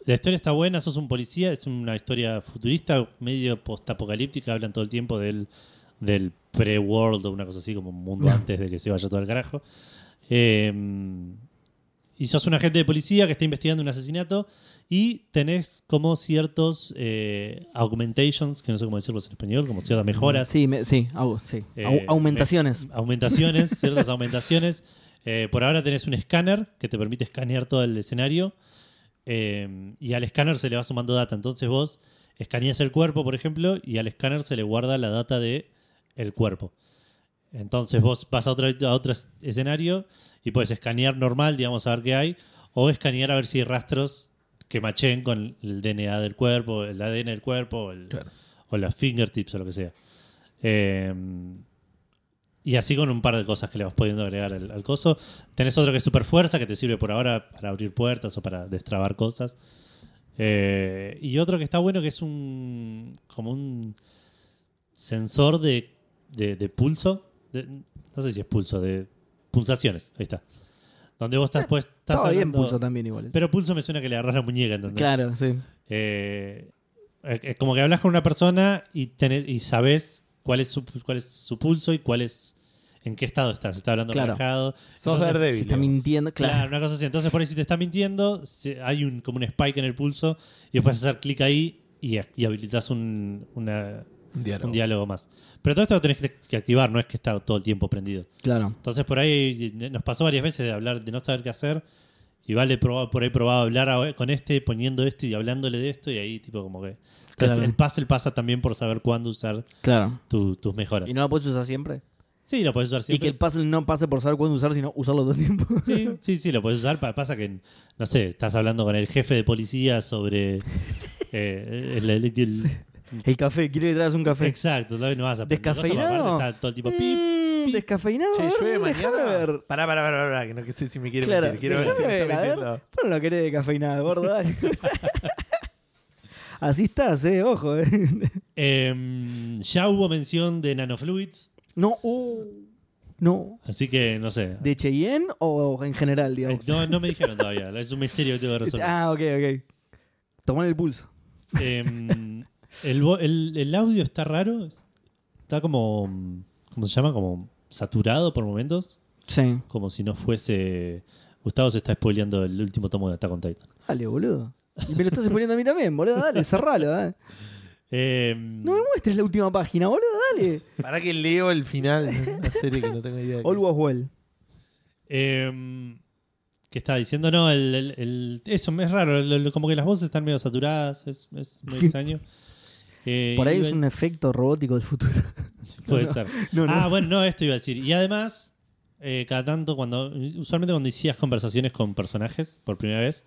La historia está buena. Sos un policía. Es una historia futurista, medio postapocalíptica. Hablan todo el tiempo del pre-world o una cosa así, como un mundo antes de que se vaya todo al carajo. Y sos un agente de policía que está investigando un asesinato y tenés como ciertos augmentations, que no sé cómo decirlos en español, como ciertas mejoras. Aumentaciones. Ciertas aumentaciones. Por ahora tenés un escáner que te permite escanear todo el escenario y al escáner se le va sumando data. Entonces vos escaneas el cuerpo, por ejemplo, y al escáner se le guarda la data de el cuerpo. Entonces vos vas a otro escenario y puedes escanear normal, digamos, a ver qué hay, o escanear a ver si hay rastros que machen con el DNA del cuerpo, el ADN del cuerpo, o las fingertips o lo que sea. Y así con un par de cosas que le vas pudiendo agregar al coso. Tenés otro que es super fuerza, que te sirve por ahora para abrir puertas o para destrabar cosas. Y otro que está bueno, que es como un sensor de pulso, no sé si es pulso, de pulsaciones, ahí está. Donde vos estás, pues estás hablando, bien pulso también igual. Pero pulso me suena que le agarras la muñeca, ¿entendés? Claro, sí. Como que hablas con una persona y sabés cuál es su pulso y cuál es en qué estado estás. ¿Está hablando relajado? Sos Daredevil. Está mintiendo, claro. Una cosa así. Entonces, por ahí si te está mintiendo, hay como un spike en el pulso y después hacer clic ahí y habilitas un diálogo más. Pero todo esto lo tenés que activar, no es que está todo el tiempo prendido. Claro. Entonces, por ahí nos pasó varias veces de hablar, de no saber qué hacer. Y Vale por ahí probaba hablar con poniendo esto y hablándole de esto, y ahí tipo como que... Claro. Entonces, el pasa también por saber cuándo usar tus mejoras. ¿Y no lo puedes usar siempre? Sí, lo puedes usar siempre. Y que el puzzle no pase por saber cuándo usar, sino usarlo todo el tiempo. Sí, lo puedes usar. Pasa que, no sé, estás hablando con el jefe de policía sobre... el café, quiero que traigas un café. Exacto, todavía no vas a... ¿Descafeinado? Está todo el tipo descafeinado. Che, llueve mañana. Ver. Pará, que no sé si me quiere meter. Quiero ver si me está metiendo. Pero no lo querés descafeinado, gordo, dale. Así estás, ojo. Ya hubo mención de nanofluids. No. Así que, no sé. ¿De Cheyenne o en general, digamos? No me dijeron todavía. Es un misterio que tengo que resolver. Ok. Tomar el pulso. El audio está raro. Está como... ¿Cómo se llama? Como saturado por momentos. Sí. Como si no fuese... Gustavo se está spoileando el último tomo de Attack on Titan. Dale, boludo. Y me lo estás spoileando a mí también, boludo. Dale, cerralo. Dale. No me muestres la última página, boludo. Dale. Para que leo el final. Una serie que no tengo idea. All was well. ¿Qué estaba diciendo? No, eso es raro. Como que las voces están medio saturadas. Es muy extraño. Por ahí es un efecto robótico del futuro. Puede ser. No, esto iba a decir. Y además, cada tanto, usualmente cuando hacías conversaciones con personajes por primera vez,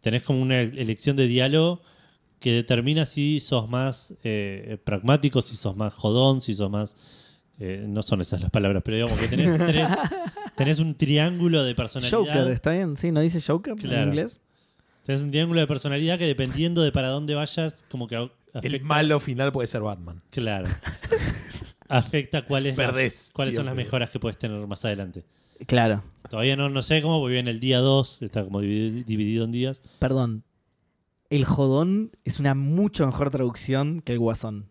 tenés como una elección de diálogo que determina si sos más pragmático, si sos más jodón, si sos más... no son esas las palabras, pero digamos que tenés tenés un triángulo de personalidad. Joker, ¿está bien? Sí, ¿no dice Joker en inglés? Tenés un triángulo de personalidad que dependiendo de para dónde vayas, como que... El malo final puede ser Batman. Claro. Afecta cuáles son las mejoras que puedes tener más adelante. Claro. Todavía no sé cómo, porque viene el día 2, está como dividido en días. Perdón. El jodón es una mucho mejor traducción que el guasón.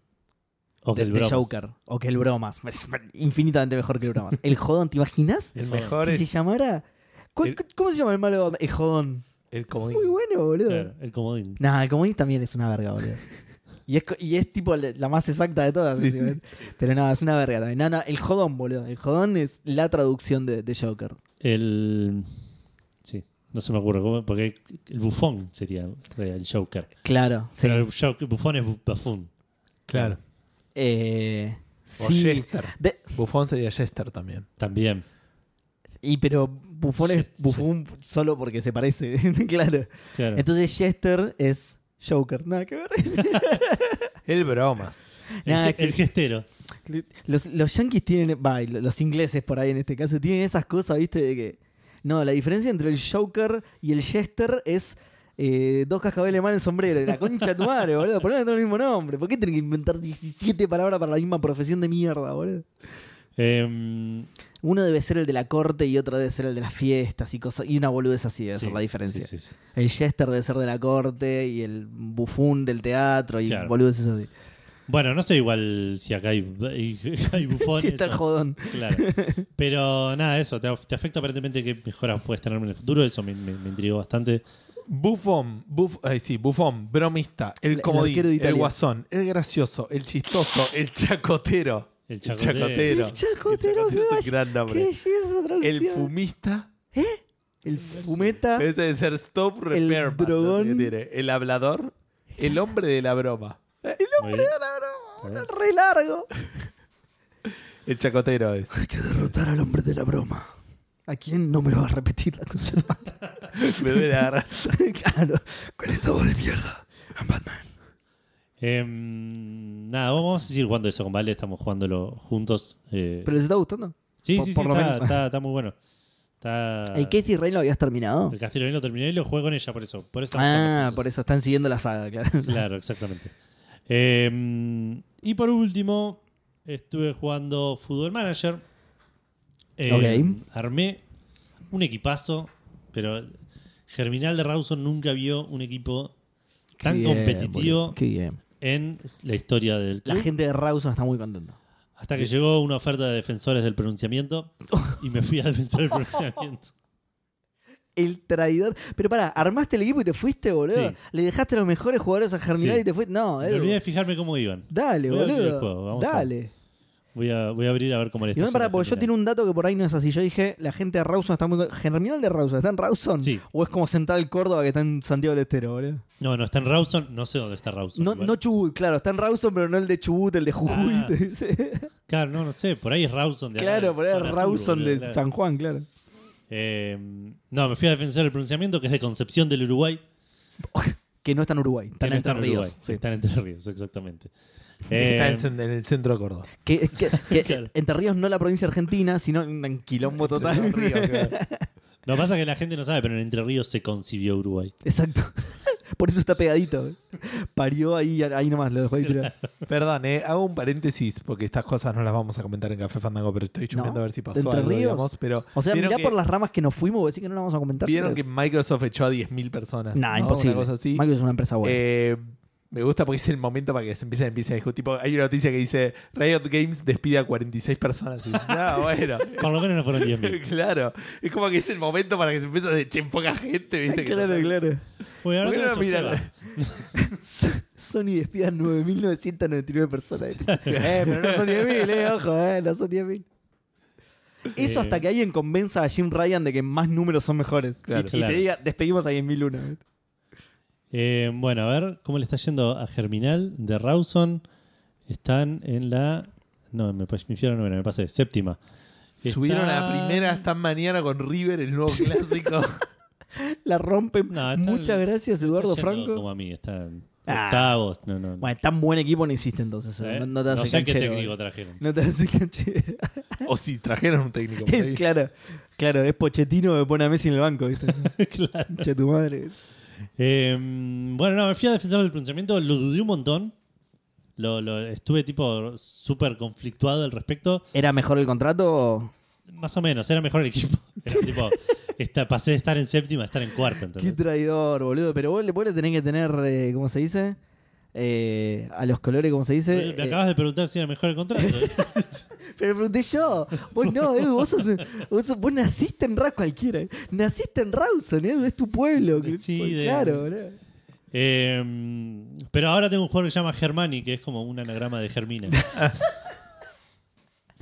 O que el Joker. O que el bromas. Es infinitamente mejor que el bromas. El jodón, ¿te imaginas? El mejor es... Si se llamara... ¿Cómo se llama el malo? El jodón. El comodín. Muy bueno, boludo. Claro, el comodín. Nah, el comodín también es una verga, boludo. Y es tipo la más exacta de todas. Sí. Pero nada, es una verga también. No, el jodón, boludo. El jodón es la traducción de Joker. Sí, no se me ocurre cómo. Porque el bufón sería el Joker. Claro. Pero sí. El bufón es bufón. Claro. O sí. Jester. Bufón sería Jester también. También. Y pero bufón es bufón solo porque se parece. Claro. Entonces Jester es... Joker, nada que ver. El bromas. El gestero. Los yankees tienen, los ingleses por ahí en este caso, tienen esas cosas, ¿viste? De que no, la diferencia entre el Joker y el Jester es dos cascabeles más en el sombrero. La concha de tu madre, boludo. ¿Por qué no tienen el mismo nombre? ¿Por qué tienen que inventar 17 palabras para la misma profesión de mierda, boludo? Uno debe ser el de la corte y otro debe ser el de las fiestas y cosas. Y una boludez así debe ser la diferencia. Sí. El Jester debe ser de la corte y el bufón del teatro y boludez es así. Bueno, no sé igual si acá hay bufones. Si está el jodón. Claro. Pero nada, eso. ¿Te afecta aparentemente qué mejoras puedes tener en el futuro? Eso me intrigó bastante. Bufón, bromista, el comodín, el guasón, el gracioso, el chistoso, el chacotero. El chacotero. Es un gran nombre. El fumista. El fumeta. Ese debe ser Stop Repair. El drogón. El hablador. El hombre de la broma. El hombre de la broma. Es re largo. El chacotero es. Hay que derrotar al hombre de la broma. ¿A quién? No me lo va a repetir la concha. Me duele agarrar. Claro. Con esta voz de mierda. I'm Batman. Nada, vamos a seguir jugando eso con Vale, estamos jugándolo juntos. ¿Pero les está gustando? Sí, por lo menos. Está muy bueno. ¿El Kathy Rain lo habías terminado? El Kathy Rain lo terminé y lo jugué con ella, por eso. Por eso están siguiendo la saga, claro. Claro, exactamente. Y por último, estuve jugando Football Manager. Armé un equipazo, pero Germinal de Rawson nunca vio un equipo tan competitivo en la historia del club. La gente de Rawson está muy contenta. Hasta que llegó una oferta de Defensores del Pronunciamiento y me fui a Defensores del Pronunciamiento. El traidor. Pero pará, armaste el equipo y te fuiste, boludo. Sí. Le dejaste a los mejores jugadores a Germinal y te fuiste. No, me olvidé de fijarme cómo iban. Dale, boludo. Dale. Voy a abrir a ver cómo les está. Y no, pará, porque yo tengo un dato que por ahí no es así. Yo dije, la gente de Rawson está muy. ¿Germinal de Rawson está en Rawson? Sí. ¿O es como Central Córdoba que está en Santiago del Estero, boludo? No, está en Rawson. No sé dónde está Rawson. No Chubut, claro. Está en Rawson, pero no el de Chubut, el de Jujuy. Ah. Te dice. Claro, no sé. Por ahí es Rawson de Claro, por ahí es Rawson de San Juan, claro. No, me fui a Defensor del Pronunciamiento, que es de Concepción del Uruguay. Que no está en Uruguay, está en Entre Ríos. Sí, está en Entre Ríos, exactamente. Está en el centro de Córdoba. Que claro. Entre Ríos no la provincia argentina, sino en quilombo total. Entre Ríos, claro. No, pasa que la gente no sabe, pero en Entre Ríos se concibió Uruguay. Exacto. Por eso está pegadito. Parió ahí nomás, lo dejó ahí tirar. Perdón, hago un paréntesis, porque estas cosas no las vamos a comentar en Café Fandango, pero estoy chumando a ver si pasó Entre algo, Ríos, digamos. Pero, o sea, mirá por las ramas que nos fuimos, vos decís que no las vamos a comentar. Vieron que Microsoft echó a 10.000 personas. Nah, ¿no? Imposible. Una cosa así. Microsoft es una empresa buena. Me gusta porque es el momento para que se empiece a discutir. Tipo, hay una noticia que dice Riot Games despide a 46 personas. Y dice, bueno. Por lo menos no fueron 10.000. Claro. Es como que es el momento para que se empiece a decir, che, poca gente, ¿viste? Claro. Bueno, ahora no miran. Sony despide a 9.999 personas. Pero no son 10.000, ojo, no son 10.000. Eso hasta que alguien convenza a Jim Ryan de que más números son mejores. Claro, y te diga, despedimos a 10.001. Bueno, a ver, ¿cómo le está yendo a Germinal de Rawson? Están en la... No, me pasé. Séptima. Subieron a la primera, están mañana con River, el nuevo clásico. La rompen. Muchas gracias, Eduardo Franco. Como a mí, están octavos. No. Bueno, tan buen equipo no existe entonces. No te hace no sé canchero, qué técnico trajeron. No te hace canchero. O si trajeron un técnico. Es, claro, es Pochettino que pone a Messi en el banco, ¿viste? Claro. Che, tu madre. Bueno, me fui a Defensor del Pronunciamiento. Lo dudé un montón. Estuve tipo súper conflictuado al respecto. ¿Era mejor el contrato? Más o menos, era mejor el equipo. Era tipo, pasé de estar en séptima a estar en cuarta. Entonces. Qué traidor, boludo. Pero vos le tenés que tener, ¿cómo se dice? A los colores, ¿cómo se dice? Me acabas de preguntar si era mejor el contrato. Pero me pregunté yo. Vos no, Edu, vos naciste en Rawson, cualquiera. Naciste en Rawson, Edu, es tu pueblo. Sí, claro, boludo. Pero ahora tengo un juego que se llama Germani, que es como un anagrama de Germina.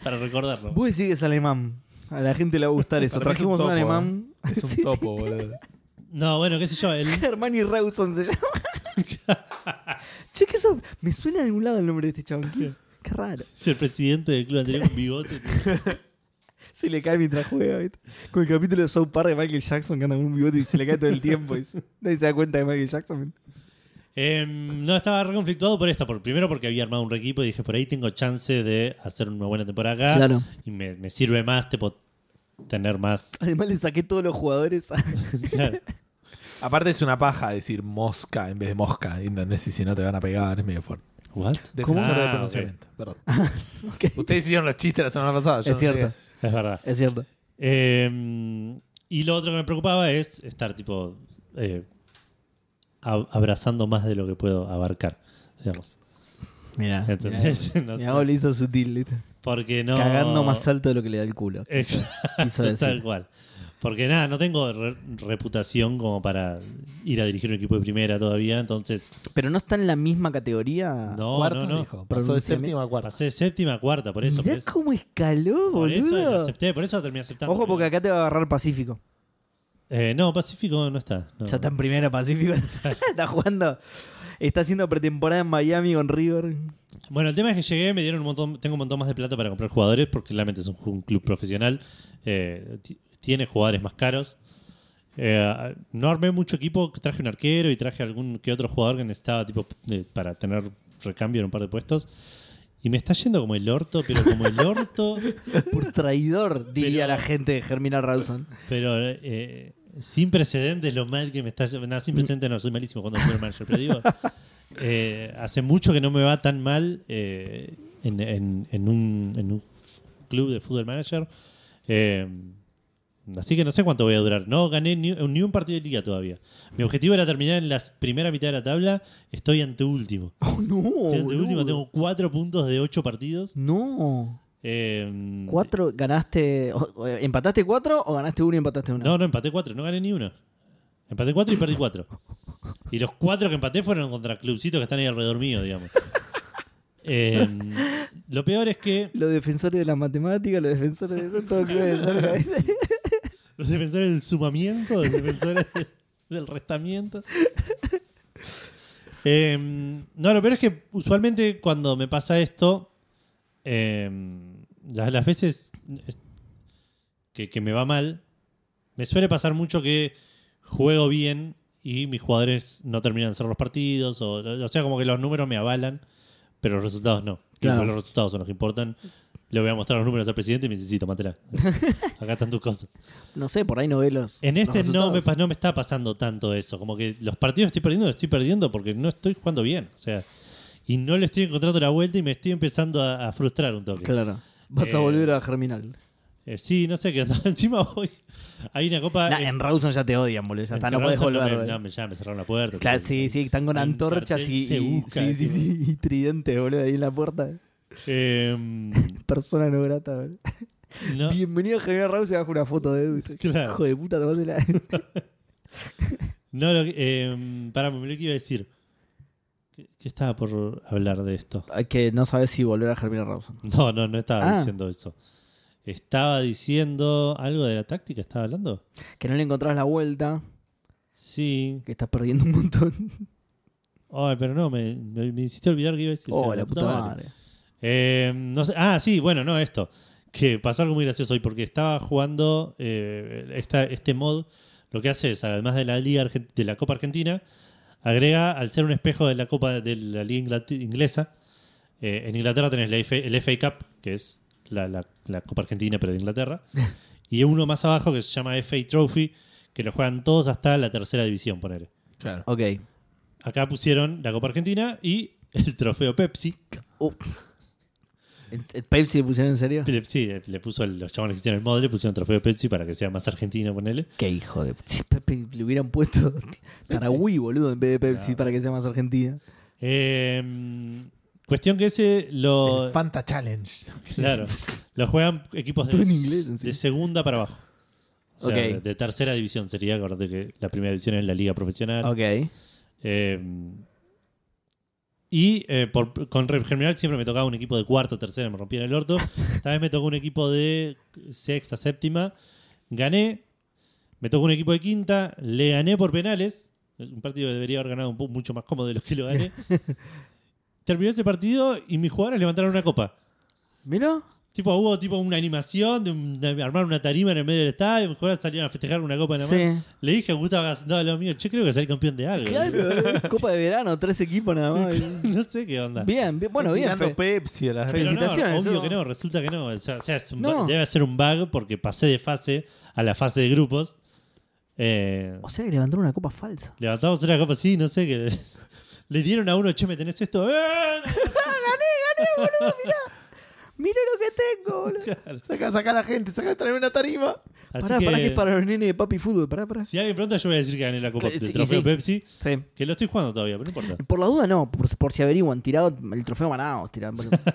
Para recordarlo. Vos decís que es alemán. A la gente le va a gustar eso. Trajimos un alemán. Es un topo, boludo. No, bueno, qué sé yo. Germani Rawson se llama. Che, que eso me suena de algún lado el nombre de este chabón. Qué raro. Es el presidente del club anterior con bigote. Se le cae mientras juega, ¿viste? Con el capítulo de South Park de Michael Jackson que anda con un bigote y se le cae todo el tiempo. Y nadie se da cuenta de Michael Jackson. No, estaba re conflictuado por esta. Primero porque había armado un re equipo y dije, por ahí tengo chance de hacer una buena temporada acá. Claro. Y me sirve más, tipo, tener más. Además le saqué todos los jugadores. Claro. Aparte es una paja decir mosca en vez de mosca, ¿entendés? Si no te van a pegar, es medio fuerte. ¿What? Defensor del Pronunciamiento. Okay. Perdón. Okay. Ustedes hicieron los chistes la semana pasada. Es cierto. No, es verdad. Es cierto. Y lo otro que me preocupaba es estar tipo abrazando más de lo que puedo abarcar, digamos. Mirá. Entonces, mirá, vos le hizo sutil, ¿viste? Porque no... Cagando más alto de lo que le da el culo. Quiso decir. Tal cual. Porque nada, no tengo reputación como para ir a dirigir un equipo de primera todavía, entonces... ¿Pero no está en la misma categoría? No, ¿cuarta? No. Dijo, pasó de séptima a cuarta. Pasé de séptima a cuarta, por eso. Mirá cómo escaló, boludo. Por eso lo acepté, por eso terminé aceptando. Ojo, porque acá te va a agarrar Pacífico. No, Pacífico no está. No. Ya está en primera Pacífico. Está jugando... Está haciendo pretemporada en Miami con River. Bueno, el tema es que llegué, me dieron un montón... Tengo un montón más de plata para comprar jugadores, porque claramente es un club profesional. Tiene jugadores más caros. No armé mucho equipo. Traje un arquero y traje algún que otro jugador que necesitaba tipo para tener recambio en un par de puestos. Y me está yendo como el orto, pero como el orto. Por traidor, diría la gente de Germinal Rawson. Pero sin precedentes lo mal que me está yendo. No, sin precedentes no, soy malísimo cuando soy el manager. Pero digo, hace mucho que no me va tan mal en un club de Football Manager. Así que no sé cuánto voy a durar. No gané ni un partido de liga todavía. Mi objetivo era terminar en la primera mitad de la tabla. Estoy anteúltimo. ¡Oh, no! Estoy anteúltimo. Tengo 4 puntos de 8 partidos. ¡No! ¿Cuatro? ¿Ganaste? ¿Empataste 4 o ganaste 1 y empataste 1? No, no, empaté 4. No gané ni uno. Empaté 4 y perdí 4. Y los 4 que empaté fueron contra clubcitos que están ahí alrededor mío, digamos. Lo peor es que... Los defensores de la matemática, los defensores de todo club. Los defensores del sumamiento, los defensores del restamiento. No, lo peor es que usualmente cuando me pasa esto, las veces que me va mal, me suele pasar mucho que juego bien y mis jugadores no terminan de hacer los partidos, o sea, como que los números me avalan, pero los resultados no. Claro. Los resultados son los que importan. Le voy a mostrar los números al presidente y me dice, sí, tómatela. Acá están tus cosas. No sé, por ahí no ve los resultados. En este no me está pasando tanto eso. Como que los partidos los estoy perdiendo porque no estoy jugando bien. O sea, y no le estoy encontrando la vuelta y me estoy empezando a frustrar un toque. Claro. Vas a volver a Germinal. Sí, no sé qué onda. Encima hoy hay una copa... Nah, en Rawson ya te odian, boludo. Ya está, no podés volver. Ya me cerraron la puerta. Claro, sí, están con antorchas y tridentes, boludo, ahí en la puerta. Persona no grata, ¿verdad? No. Bienvenido a Germinal Raúl, se baja una foto de él. Claro. Hijo de puta, tomátela. No, me lo que iba a decir. ¿Qué estaba por hablar de esto? Que no sabes si volver a Germinal Raúl. No estaba diciendo eso. Estaba diciendo algo de la táctica, estaba hablando. Que no le encontrás la vuelta. Sí. Que estás perdiendo un montón. Ay, pero no, me hiciste olvidar que iba a decir. Oh, o sea, la puta madre. No sé. Ah, sí, bueno, no, esto. Que pasó algo muy gracioso hoy porque estaba jugando este mod. Lo que hace es, además de la Liga de la Copa Argentina, agrega, al ser un espejo de la Copa de la Liga Inglesa, en Inglaterra tenés el FA Cup, que es la Copa Argentina, pero de Inglaterra, y uno más abajo que se llama FA Trophy, que lo juegan todos hasta la tercera división, ponele. Claro. Ok. Acá pusieron la Copa Argentina y el trofeo Pepsi. ¿El Pepsi le pusieron en serio? Sí, le puso los chavales que hicieron el mod, le pusieron trofeo Pepsi para que sea más argentino, ponele. Qué hijo de... Si Pepe le hubieran puesto Tarahui, boludo, en vez de Pepsi, claro, para que sea más argentina. Cuestión que ese lo... El Fanta Challenge. Claro. Lo juegan equipos de, inglés, ¿sí? De segunda para abajo. O sea, okay. De tercera división sería, acordate que la primera división es la liga profesional. Ok. Con Germinal siempre me tocaba un equipo de cuarta, tercera, me rompían el orto. Esta vez me tocó un equipo de sexta, séptima. Gané. Me tocó un equipo de quinta. Le gané por penales. Un partido que debería haber ganado mucho más cómodo de los que lo gané. Terminó ese partido y mis jugadores levantaron una copa. ¿Mirá? Hubo una animación, armaron una tarima en el medio del estadio, mis jugadores salieron a festejar una copa en la mano. Sí. Le dije a Gustavo Gasendado a los míos, che, creo que salí campeón de algo. Claro, copa de verano, 3 equipos nada más. No sé qué onda. Bien. Tirando Pepsi a las felicitaciones. No, obvio que no, resulta que no. O sea debe ser un bug porque pasé de fase a la fase de grupos. O sea que levantaron una copa falsa. Levantamos una copa, sí, no sé qué. Le dieron a uno, che, ¿me tenés esto? ¡Gané, boludo! Mirá. Mirá lo que tengo, boludo. Claro. Sacá a la gente, traeme una tarima. Pará que es para los nenes de Papi Fútbol. Pará. Si alguien pregunta, yo voy a decir que gané la Copa del Trofeo Pepsi. Sí. Que lo estoy jugando todavía, pero no importa. Por la duda no, por si averiguan, tirado el trofeo Manaos.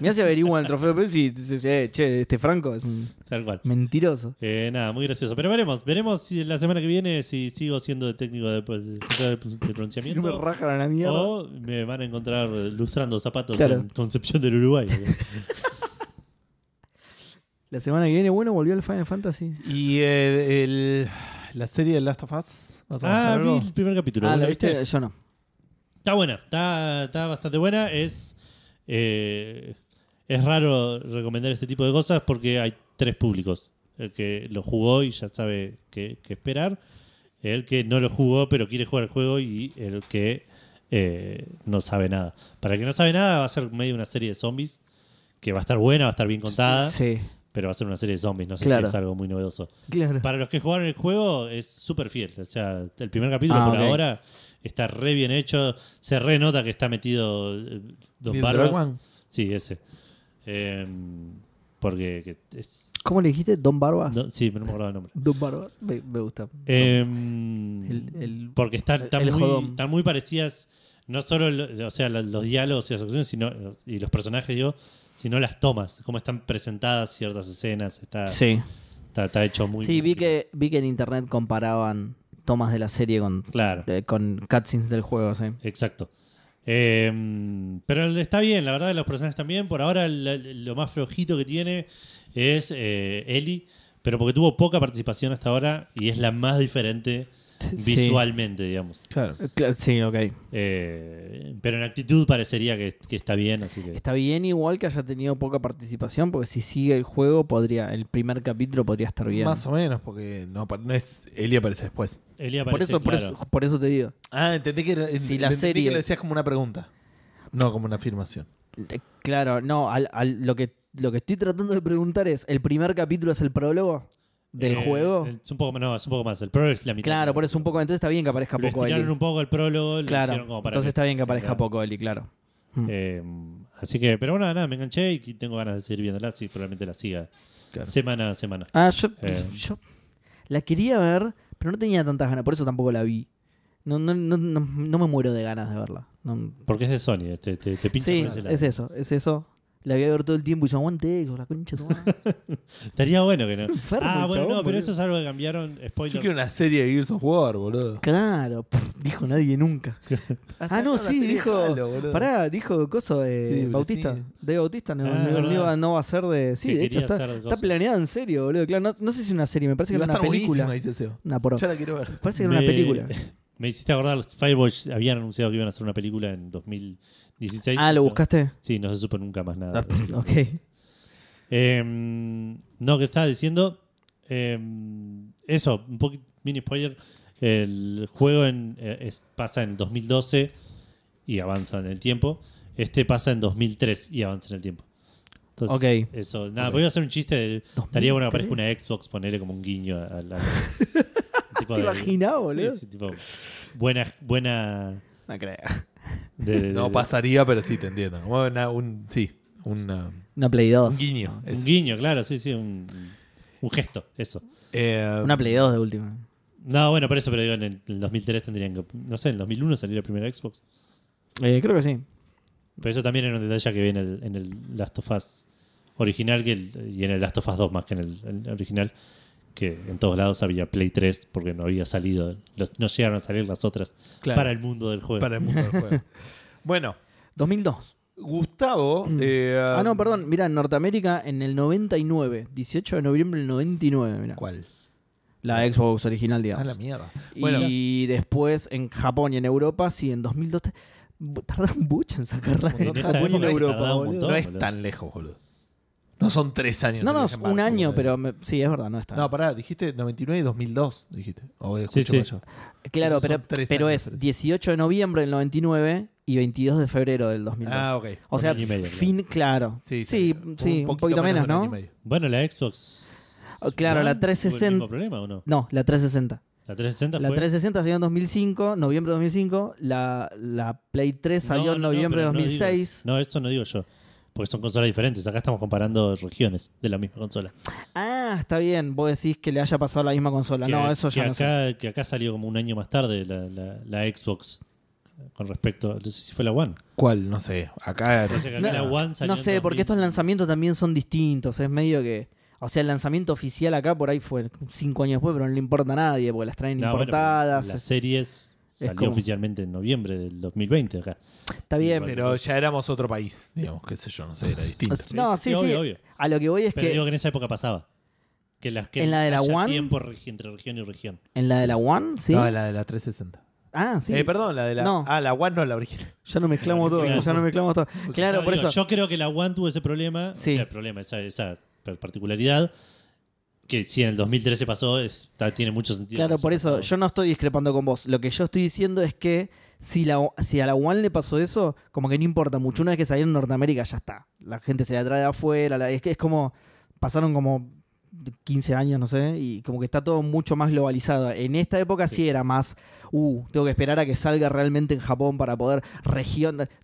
Mirá si averiguan el trofeo Pepsi y dices, che, este Franco es un... Tal cual. Mentiroso. Nada, muy gracioso. Pero veremos si la semana que viene si sigo siendo de técnico de pronunciamiento. Si no me rajan a la mierda. O me van a encontrar lustrando zapatos, claro, en Concepción del Uruguay. La semana que viene, bueno, volvió el Final Fantasy. Y la serie de Last of Us. Vi el primer capítulo. ¿La viste? Yo no. Está buena. Está bastante buena. Es raro recomendar este tipo de cosas porque hay 3 públicos. El que lo jugó y ya sabe qué esperar. El que no lo jugó pero quiere jugar el juego. Y el que no sabe nada. Para el que no sabe nada va a ser medio una serie de zombies. Que va a estar buena, va a estar bien contada. Sí. Pero va a ser una serie de zombies, no sé, claro, si es algo muy novedoso. Claro. Para los que jugaron el juego es súper fiel. O sea, el primer capítulo por ahora está re bien hecho. Se re nota que está metido Don Barbas. Sí, ese. Porque es... ¿Cómo le dijiste? ¿Don Barbas? No, sí, me acuerdo el nombre. ¿Don Barbas? Me gusta. Porque están muy parecidas, no solo o sea, los diálogos y las opciones, sino, y los personajes, digo, sino las tomas, cómo están presentadas ciertas escenas. Está hecho muy... Sí, vi que en internet comparaban tomas de la serie con cutscenes del juego, sí. Exacto. Pero está bien, la verdad, los personajes están bien. Por ahora lo más flojito que tiene es Ellie, pero porque tuvo poca participación hasta ahora y es la más diferente visualmente, digamos. Claro. Sí, ok. Pero en actitud parecería que está bien, así que... Está bien igual que haya tenido poca participación, porque si sigue el juego, el primer capítulo podría estar bien. Más o menos, porque no es... Ellie aparece después. Por eso te digo. Ah, entendí que... Si la serie... que lo decías como una pregunta, no como una afirmación. Claro, no. Lo que estoy tratando de preguntar es, ¿el primer capítulo es el prólogo del juego? Es un poco más. El prólogo es la mitad. Claro, por eso un poco. Entonces está bien que aparezca poco Ellie. Lo estiraron un poco el prólogo. Claro, como para entonces está bien que aparezca poco Ellie, claro. Así que, pero bueno, nada, me enganché y tengo ganas de seguir viéndola. Sí, probablemente la siga semana a semana. Yo la quería ver, pero no tenía tantas ganas. Por eso tampoco la vi. No me muero de ganas de verla. No. Porque es de Sony. Te pinta por ese lado. Es eso. La voy a ver todo el tiempo y yo aguanté con la concha tomada. Estaría bueno que no. Enfermo, chabón, pero eso es algo que cambiaron. Spoilers. Yo quiero una serie de Gears of War, boludo. Claro, dijo nadie nunca. No, sí, dijo. Halo, pará, dijo coso de Bautista. Sí. De Bautista no va a ser de. Sí, de hecho está planeado en serio, boludo. Claro, no sé si es una serie, me parece que era una película. Una porra. Yo la quiero ver. Parece que era una película. Me hiciste acordar, los Firewatch habían anunciado que iban a hacer una película en 2016. ¿Lo buscaste? Sí, no se supo nunca más nada. Ok. No, que estaba diciendo. Eso, un poquito mini spoiler. El juego pasa en 2012 y avanza en el tiempo. Este pasa en 2003 y avanza en el tiempo. Entonces, eso, nada, voy a hacer un chiste. Estaría bueno que aparezca una Xbox, ponerle como un guiño a la. ¿Te imaginás, boludo? Sí, tipo, buena. No creo. No pasaría, pero sí, te entiendo. Como una Play 2. Un guiño. Eso. Un guiño, claro, sí. Un gesto, eso. Una Play 2 de última. No, bueno, por eso, pero digo, en el 2003 tendrían que... No sé, en el 2001 salió la primera Xbox. Creo que sí. Pero eso también era un detalle que vi en el Last of Us original y en el Last of Us 2 más que en el original. Que en todos lados había Play 3 porque no había salido, no llegaron a salir las otras para el mundo del juego. Bueno, 2002. Gustavo. No, perdón. Mirá, en Norteamérica en el 99, 18 de noviembre del 99. Mirá. ¿Cuál? La Xbox original, digamos. La mierda. Bueno. Y después en Japón y en Europa, sí, en 2002. Tardaron mucho en sacarla. En Japón y en Europa, boludo. No es tan lejos, boludo. No son 3 años. No, es un año, pero sí, es verdad, no está. No, pará, dijiste 99 y 2002, dijiste. Sí. Claro, pero es 18 de noviembre del 99 y 22 de febrero del 2002. Ok. O sea, claro. Sí, un poquito menos, ¿no? Bueno, la Xbox... Claro, la 360... ¿Tuvo el mismo problema o no? No, la 360. ¿La 360 fue? La 360 salió en noviembre de 2005. La Play 3 salió en noviembre de 2006. No, eso no digo yo. Porque son consolas diferentes. Acá estamos comparando regiones de la misma consola. Está bien. Vos decís que le haya pasado la misma consola. No, eso ya no sé. Que acá salió como un año más tarde la Xbox con respecto... No sé si fue la One. ¿Cuál? No sé. Acá... la One salió, no sé, porque estos lanzamientos también son distintos. Es medio que... O sea, el lanzamiento oficial acá por ahí fue 5 años después, pero no le importa a nadie porque las traen importadas. Bueno, las series... Salió oficialmente en noviembre del 2020 acá. Está bien. Pero ya éramos otro país, digamos, qué sé yo, no sé, era distinto. No, sí, obvio. A lo que voy es pero digo que en esa época pasaba. Que en la de la One. Tiempo entre región y región. ¿En la de la One? Sí. No, en la de la 360. Sí. Perdón, la de la. No. La One no es la original. Ya no mezclamos todo. Claro, por eso. Yo creo que la One tuvo ese problema. Sí. O sea, el problema, esa particularidad. Que si en el 2013 pasó, tiene mucho sentido. Claro, por eso yo no estoy discrepando con vos. Lo que yo estoy diciendo es que si a la One le pasó eso, como que no importa mucho. Una vez que salió en Norteamérica, ya está. La gente se la trae de afuera. Es que es como... Pasaron como 15 años, no sé, y como que está todo mucho más globalizado. En esta época sí era más, tengo que esperar a que salga realmente en Japón para poder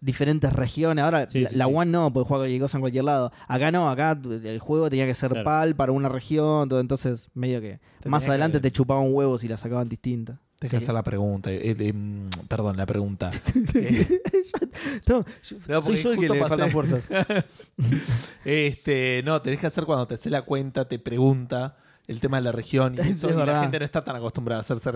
diferentes regiones. Ahora la One no, porque juega cualquier cosa en cualquier lado. Acá no, acá el juego tenía que ser PAL para una región, todo, entonces medio que más adelante te chupaban huevos y la sacaban distinta. Tenés que hacer la pregunta. Perdón, la pregunta. No, soy yo el que le faltan fuerzas. No, tenés que hacer cuando te hace la cuenta, te pregunta el tema de la región. Y eso, y la gente no está tan acostumbrada a hacerse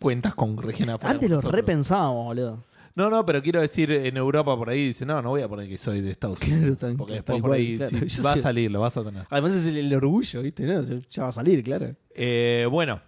cuentas con región afuera. Antes lo repensábamos, boludo. No, pero quiero decir, en Europa por ahí dice, no voy a poner que soy de Estados Unidos. Claro, porque después por ahí sí, va a salir, lo vas a tener. Además es el orgullo, ¿viste? ¿No? Ya va a salir, claro. Bueno,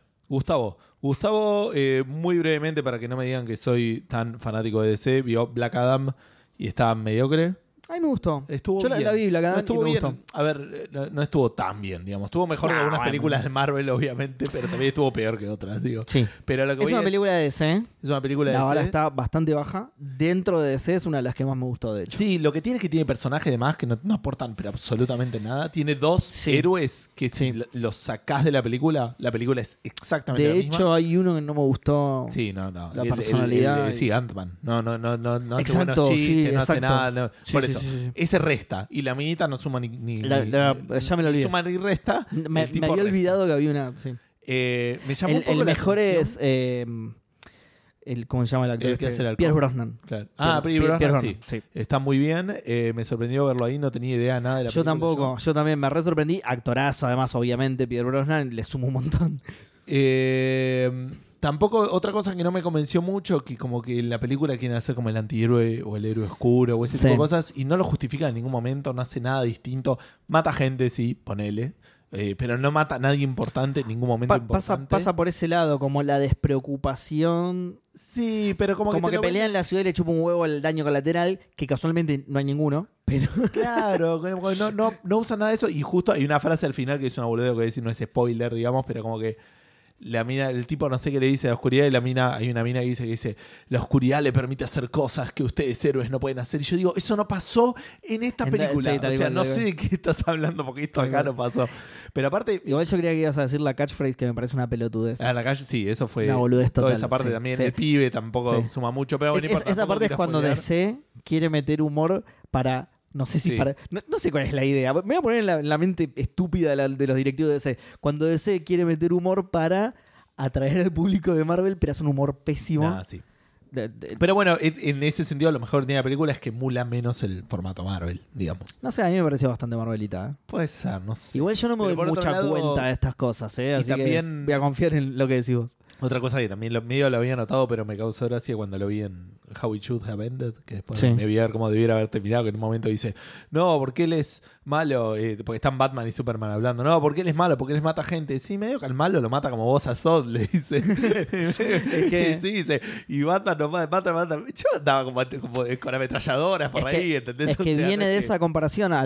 Gustavo, muy brevemente, para que no me digan que soy tan fanático de DC, vio Black Adam y estaba mediocre. Ay, me gustó. Estuvo Yo bien. La vi, Black Adam, no estuvo y me bien. Gustó. A ver, no estuvo tan bien, digamos. Estuvo mejor que algunas películas de Marvel, obviamente, pero también estuvo peor que otras, digo. Sí. Pero lo que es una película de DC. Es una película de DC. La vara está bastante baja. Dentro de DC es una de las que más me gustó, de hecho. Sí, lo que tiene es que tiene personajes, además, que no aportan pero absolutamente nada. Tiene dos héroes que si los sacás de la película es exactamente la misma. De hecho, hay uno que no me gustó. Sí, no. La personalidad. Sí, Ant-Man. No hace buenos chistes, no hace nada. Por eso. Sí. Ese resta. Y la minita no suma ni ya me lo olvidé. Suma ni resta. Me había olvidado que había una. Sí. Me llamó un poco el mejor atención. Es. ¿Cómo se llama el actor? Pierce Brosnan. Claro. Pierce Brosnan, sí. Está muy bien. Me sorprendió verlo ahí. No tenía idea nada de la película. Yo también me re sorprendí. Actorazo, además, obviamente. Pierce Brosnan le sumo un montón. Tampoco, otra cosa que no me convenció mucho, que como que en la película quieren hacer como el antihéroe o el héroe oscuro o ese tipo de cosas, y no lo justifica en ningún momento, no hace nada distinto. Mata gente, sí, ponele, pero no mata a nadie importante en ningún momento importante. Pasa por ese lado, como la despreocupación. Sí, pero como que pelea en la ciudad y le chupa un huevo el daño colateral, que casualmente no hay ninguno. Pero... Claro, no usa nada de eso, y justo hay una frase al final que es una boludez, que decir no es spoiler, digamos, pero como que... La mina, el tipo no sé qué le dice a la oscuridad, y hay una mina que dice la oscuridad le permite hacer cosas que ustedes héroes no pueden hacer. Y yo digo, eso no pasó en esta película. Sí, no sé de qué estás hablando, porque esto acá no pasó. Pero aparte... Igual yo creía que ibas a decir la catchphrase, que me parece una pelotudez. Sí, eso fue... Una boludez total. Toda esa parte también. Sí. El pibe tampoco suma mucho. Pero bueno, esa parte es cuando DC quiere meter humor para... No sé si para. No sé cuál es la idea. Me voy a poner en la mente estúpida de los directivos de DC. Cuando DC quiere meter humor para atraer al público de Marvel, pero hace un humor pésimo. Pero bueno, en ese sentido, lo mejor que tiene la película es que emula menos el formato Marvel, digamos. No sé, a mí me pareció bastante Marvelita. Puede ser, no sé. Igual yo no me doy mucha cuenta de estas cosas, ¿eh? Así también, que voy a confiar en lo que decís vos. Otra cosa que también medio lo había notado, pero me causó gracia cuando lo vi en How It Should Have Ended, que después me vi a ver cómo debiera haber terminado, que en un momento dice, no, porque él es malo, porque están Batman y Superman hablando, no, porque él es malo, porque él mata gente. Sí, medio que al malo lo mata como vos a Zod, le dice. Sí, dice, y Batman no mata. Yo andaba como con ametralladoras por ahí, ¿entendés? Es que viene de esa comparación a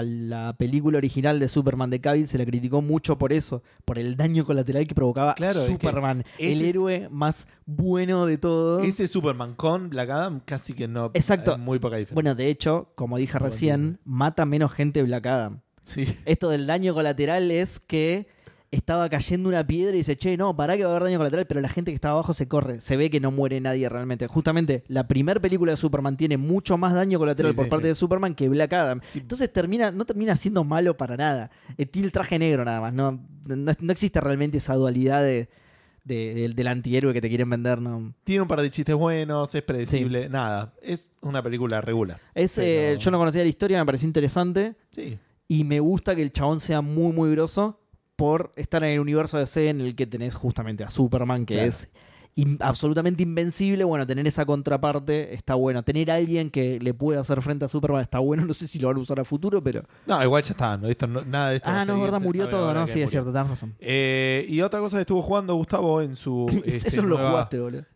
la película original de Superman de Cavill, se la criticó mucho por eso, por el daño colateral que provocaba Superman. El héroe más bueno de todo. Ese Superman con Black Adam casi que no. Exacto. Muy poca diferencia. Bueno, de hecho, como dije recién, mata menos gente Black Adam. Sí. Esto del daño colateral es que estaba cayendo una piedra y dice, che, no, pará que va a haber daño colateral, pero la gente que está abajo se corre. Se ve que no muere nadie realmente. Justamente, la primera película de Superman tiene mucho más daño colateral por parte de Superman que Black Adam. Sí. Entonces no termina siendo malo para nada. Tiene el traje negro nada más. No existe realmente esa dualidad del antihéroe que te quieren vender, ¿no? Tiene un par de chistes buenos, es predecible, nada. Es una película regular. Yo no conocía la historia, me pareció interesante. Sí. Y me gusta que el chabón sea muy, muy groso por estar en el universo DC en el que tenés justamente a Superman, que es absolutamente invencible. Bueno, tener esa contraparte está bueno. Tener a alguien que le pueda hacer frente a Superman está bueno. No sé si lo van a usar a futuro, pero... No, igual ya está. Nada de esto. Ah, no, verdad, murió todo, ¿no? Sí, es cierto, tenés razón. Y otra cosa que estuvo jugando Gustavo en su... Eso no lo jugaste, boludo.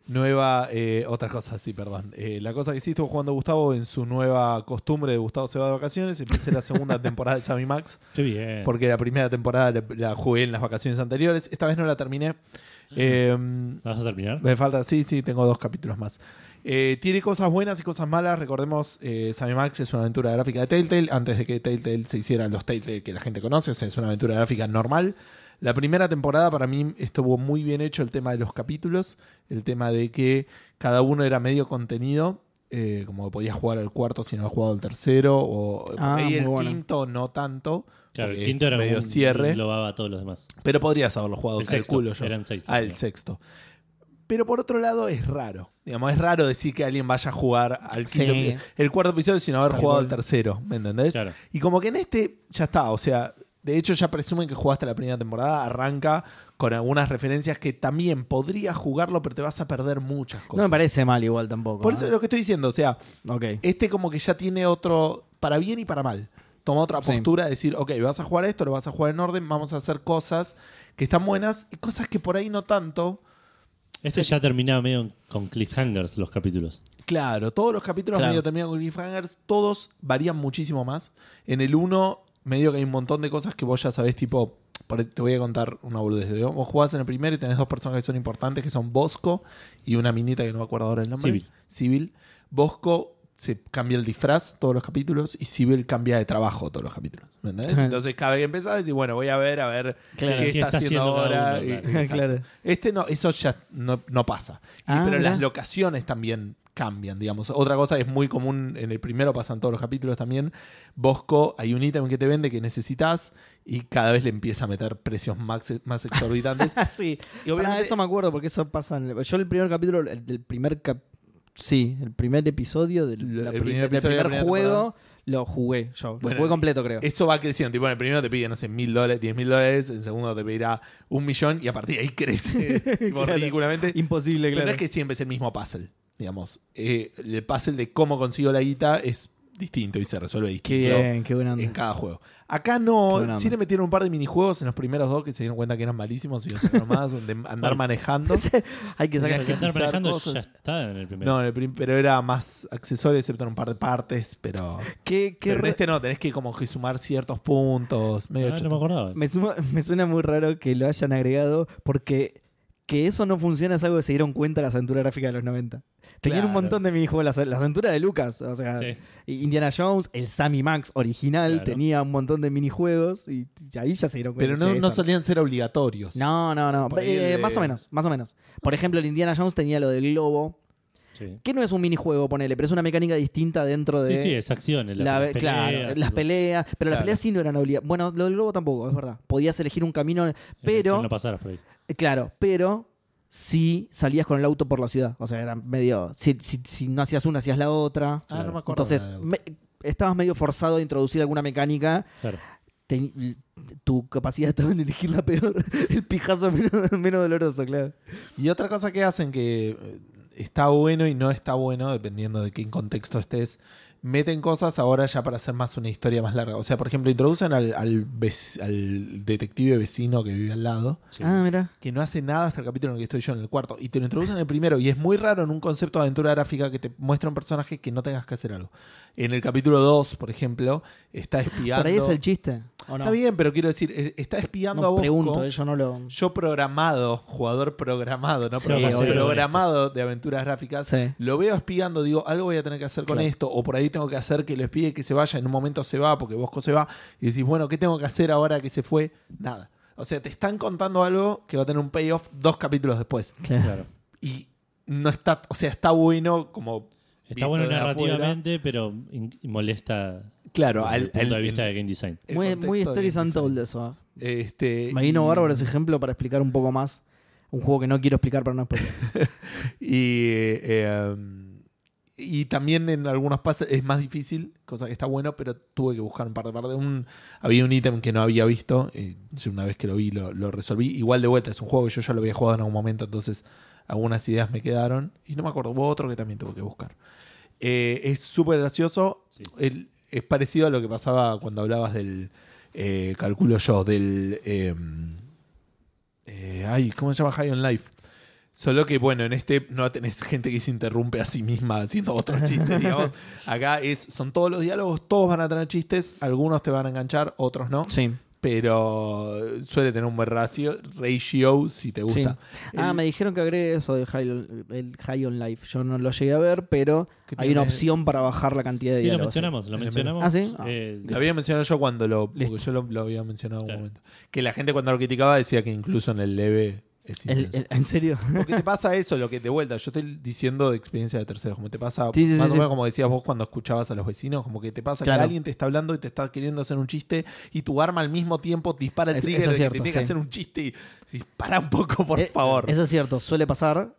Otra cosa, sí, perdón. La cosa que sí estuvo jugando Gustavo en su nueva costumbre de Gustavo se va de vacaciones. Empecé la segunda temporada de Sam y Max. Qué bien. Porque la primera temporada la jugué en las vacaciones anteriores. Esta vez no la terminé. ¿La vas a terminar? Me falta, sí, tengo 2 capítulos más. Tiene cosas buenas y cosas malas. Recordemos, Sam and Max es una aventura gráfica de Telltale. Antes de que Telltale se hicieran los Telltale que la gente conoce, o sea, es una aventura gráfica normal. La primera temporada para mí estuvo muy bien hecho el tema de los capítulos, el tema de que cada uno era medio contenido, como podías jugar al cuarto si no has jugado al tercero, o y el quinto no tanto. Claro, el quinto era medio cierre, englobaba a todos los demás. Pero podrías haberlo jugado al culo yo. Eran sexto, al sexto. Pero por otro lado es raro. Digamos, es raro decir que alguien vaya a jugar al quinto el cuarto episodio sin haber jugado al tercero, ¿me entendés? Claro. Y como que en este ya está, o sea, de hecho ya presumen que jugaste la primera temporada, arranca con algunas referencias que también podrías jugarlo, pero te vas a perder muchas cosas. No me parece mal igual tampoco. Por eso es lo que estoy diciendo, o sea, este como que ya tiene otro, para bien y para mal, toma otra postura de decir, ok, vas a jugar esto, lo vas a jugar en orden, vamos a hacer cosas que están buenas y cosas que por ahí no tanto. Este ya terminaba medio con cliffhangers los capítulos. Claro, todos los capítulos medio terminan con cliffhangers. Todos varían muchísimo más. En el 1, medio que hay un montón de cosas que vos ya sabés, tipo... Te voy a contar una boludez. Vos jugás en el primero y tenés dos personas que son importantes, que son Bosco y una minita que no me acuerdo ahora el nombre. Civil. Bosco se cambia el disfraz todos los capítulos y Civil cambia de trabajo todos los capítulos. ¿Me entendés? Entonces cada vez que empezás decís, bueno, voy a ver qué está haciendo ahora. Uno, Este no, eso ya no pasa. Pero las locaciones también cambian, digamos. Otra cosa es muy común, en el primero pasan todos los capítulos también. Bosco, hay un ítem que te vende que necesitas y cada vez le empieza a meter precios más exorbitantes. Sí. Y obviamente... eso me acuerdo porque eso pasa en el... Yo el primer capítulo, el primer episodio del primer juego lo jugué yo. Lo jugué completo, creo. Eso va creciendo. Tipo, en el primero te pide, no sé, $1,000, $10,000. En el segundo te pedirá $1,000,000 y a partir de ahí crece. Ridículamente. Imposible, claro. Pero es que siempre es el mismo puzzle. Digamos, el puzzle de cómo consigo la guita es distinto y se resuelve distinto en cada juego. Acá no, sí le metieron un par de minijuegos en los primeros dos que se dieron cuenta que eran malísimos y no sacaron más, de andar manejando. Hay que sacar que andar manejando cosas. Ya está en el primero. No, pero era más accesorio, excepto en un par de partes, pero... pero en este no, tenés que como que sumar ciertos puntos. No me acordaba. Me suena muy raro que lo hayan agregado porque... Que eso no funciona es algo que se dieron cuenta de la aventura gráfica de los 90. Tenían un montón de minijuegos. La aventura de Lucas, o sea, Indiana Jones, el Sam y Max original, tenía un montón de minijuegos y ahí ya se dieron cuenta. Pero no solían ser obligatorios. No. Más o menos. Por ejemplo, el Indiana Jones tenía lo del globo. Sí. Que no es un minijuego, ponele, pero es una mecánica distinta dentro de... Sí, es acciones. Las peleas. Pero las peleas sí no eran obligadas. Bueno, lo del globo tampoco, es verdad. Podías elegir un camino, pero... No pasaras por ahí. Claro, pero sí salías con el auto por la ciudad. O sea, era medio... Si no hacías una, hacías la otra. Claro. No me acuerdo. Entonces, estabas medio forzado a introducir alguna mecánica. Claro. Tu capacidad estaba en elegir la peor. El pijazo menos doloroso, claro. Y otra cosa que hacen que... Está bueno y no está bueno, dependiendo de qué contexto estés. Meten cosas ahora ya para hacer más una historia más larga. O sea, por ejemplo, introducen al detective vecino que vive al lado. Sí. Mira. Que no hace nada hasta el capítulo en el que estoy yo, en el cuarto. Y te lo introducen en el primero. Y es muy raro en un concepto de aventura gráfica que te muestra un personaje que no tengas que hacer algo. En el capítulo 2, por ejemplo, está espiando... Por ahí es el chiste. ¿O no? Está bien, pero quiero decir, está espiando a Bosco. Pregunto, yo no lo... Yo programado, jugador programado, ¿no? Sí, programado de aventuras gráficas. Sí. Lo veo espiando, digo, algo voy a tener que hacer con esto. O por ahí tengo que hacer que lo espíe, que se vaya. En un momento se va porque Bosco se va. Y decís, bueno, ¿qué tengo que hacer ahora que se fue? Nada. O sea, te están contando algo que va a tener un payoff 2 capítulos después. Claro. Y no está... O sea, está bueno como... Está bueno narrativamente, pero molesta... Claro, al punto de vista de Game Design. Muy Stories Untold eso. Me vino bárbaro ese ejemplo para explicar un poco más un juego que no quiero explicar para no explicar. Y también en algunos pases es más difícil, cosa que está bueno, pero tuve que buscar un par de partes. Había un ítem que no había visto. Una vez que lo vi, lo resolví. Igual de vuelta, es un juego que yo ya lo había jugado en algún momento, entonces algunas ideas me quedaron. Y no me acuerdo, hubo otro que también tuve que buscar. Es súper gracioso. Sí. Es parecido a lo que pasaba cuando hablabas del... calculo yo, del... ¿cómo se llama? High on Life. Solo que, bueno, en este no tenés gente que se interrumpe a sí misma haciendo otros chistes, digamos. Acá son todos los diálogos, todos van a tener chistes, algunos te van a enganchar, otros no. Sí. pero suele tener un buen ratio si te gusta. Sí. Me dijeron que agregue eso del High on Life. Yo no lo llegué a ver, pero hay una opción para bajar la cantidad de diálogos. Sí, lo mencionamos. ¿Ah, sí? Lo había mencionado yo cuando yo lo había mencionado en un momento. Que la gente cuando lo criticaba decía que incluso en el leve... ¿En serio? Porque te pasa eso, lo que de vuelta, yo estoy diciendo de experiencia de terceros, como te pasa más o menos como decías vos cuando escuchabas a los vecinos, como que te pasa que alguien te está hablando y te está queriendo hacer un chiste y tu arma al mismo tiempo dispara el trigger y te tiene que hacer un chiste y dispara un poco, por favor. Eso es cierto, suele pasar.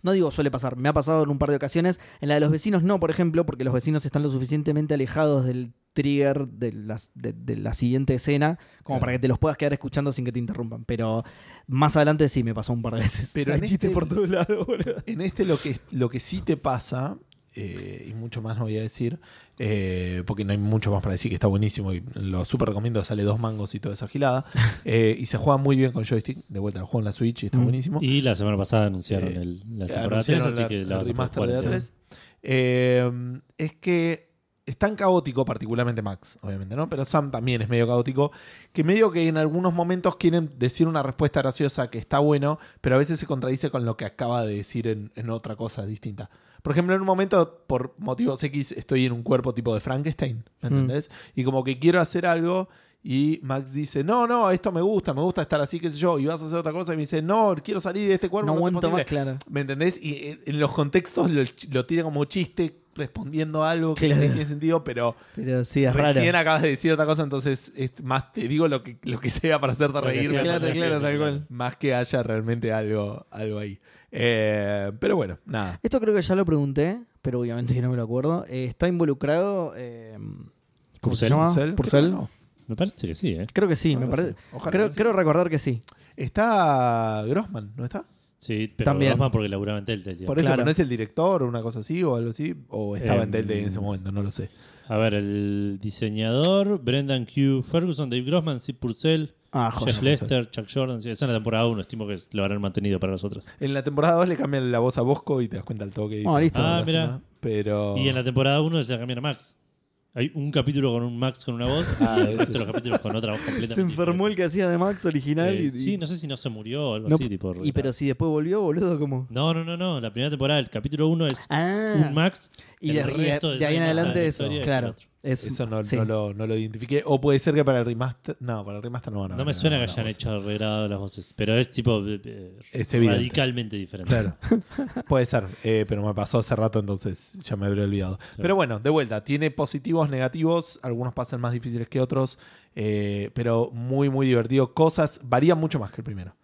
No digo suele pasar, me ha pasado en un par de ocasiones. En la de los vecinos no, por ejemplo, porque los vecinos están lo suficientemente alejados del trigger de la siguiente escena como para que te los puedas quedar escuchando sin que te interrumpan. Pero más adelante sí me pasó un par de veces. Pero hay chistes por todos lados. En este lo que sí te pasa, y mucho más no voy a decir, porque no hay mucho más para decir, que está buenísimo y lo súper recomiendo, sale 2 mangos y toda esa gilada, y se juega muy bien con joystick. De vuelta, lo juego en la Switch y está buenísimo. Y la semana pasada anunciaron la temporada 3, así que la remaster de la 3. Es que es tan caótico, particularmente Max, obviamente, ¿no? Pero Sam también es medio caótico, que medio que en algunos momentos quieren decir una respuesta graciosa que está bueno, pero a veces se contradice con lo que acaba de decir en otra cosa distinta. Por ejemplo, en un momento, por motivos X, estoy en un cuerpo tipo de Frankenstein, ¿me entendés? Y como que quiero hacer algo y Max dice, no, esto me gusta estar así, qué sé yo, y vas a hacer otra cosa, y me dice, no, quiero salir de este cuerpo, no aguanto más, claro. ¿Me entendés? Y en los contextos lo tiene como chiste, respondiendo a algo que no tiene sentido, pero sí, es recién raro. Acabas de decir otra cosa, entonces es más te digo lo que sea para hacerte reír. Claro, tal cual. Más que haya realmente algo ahí. Pero bueno, nada. Esto creo que ya lo pregunté, pero obviamente que no me lo acuerdo. ¿Está involucrado Purcell? No. Me parece que sí, Creo que sí, me parece. Creo recordar que sí. Está Grossman, ¿no está? Sí, pero también. Más porque laburaba en Telltale. Por eso, ¿no es el director o una cosa así o algo así? ¿O estaba en Telltale en ese momento? No lo sé. A ver, el diseñador, Brendan Q. Ferguson, Dave Grossman, Sid Purcell, Jeff Lester, Chuck Jordan. Esa es la temporada 1, estimo que lo habrán mantenido para nosotros. En la temporada 2 le cambian la voz a Bosco y te das cuenta el toque. Listo. Mirá. Pero... Y en la temporada 1 se cambian a Max. Hay un capítulo con un Max con una voz y el resto de los capítulos con otra voz completamente. Se enfermó el que hacía de Max original. Sí, no sé si no se murió o algo así. Pero si después volvió, boludo, ¿cómo? No. La primera temporada, el capítulo 1 es un Max. Y de ahí en adelante es claro. Eso no lo identifiqué. O puede ser que para el remaster... No, para el remaster no van a ver. No me suena que hayan hecho regrabado las voces. Pero es tipo... es radicalmente diferente. Claro. Puede ser. Pero me pasó hace rato, entonces ya me habría olvidado. Claro. Pero bueno, de vuelta. Tiene positivos, negativos. Algunos pasan más difíciles que otros. Pero muy, muy divertido. Cosas varían mucho más que el primero.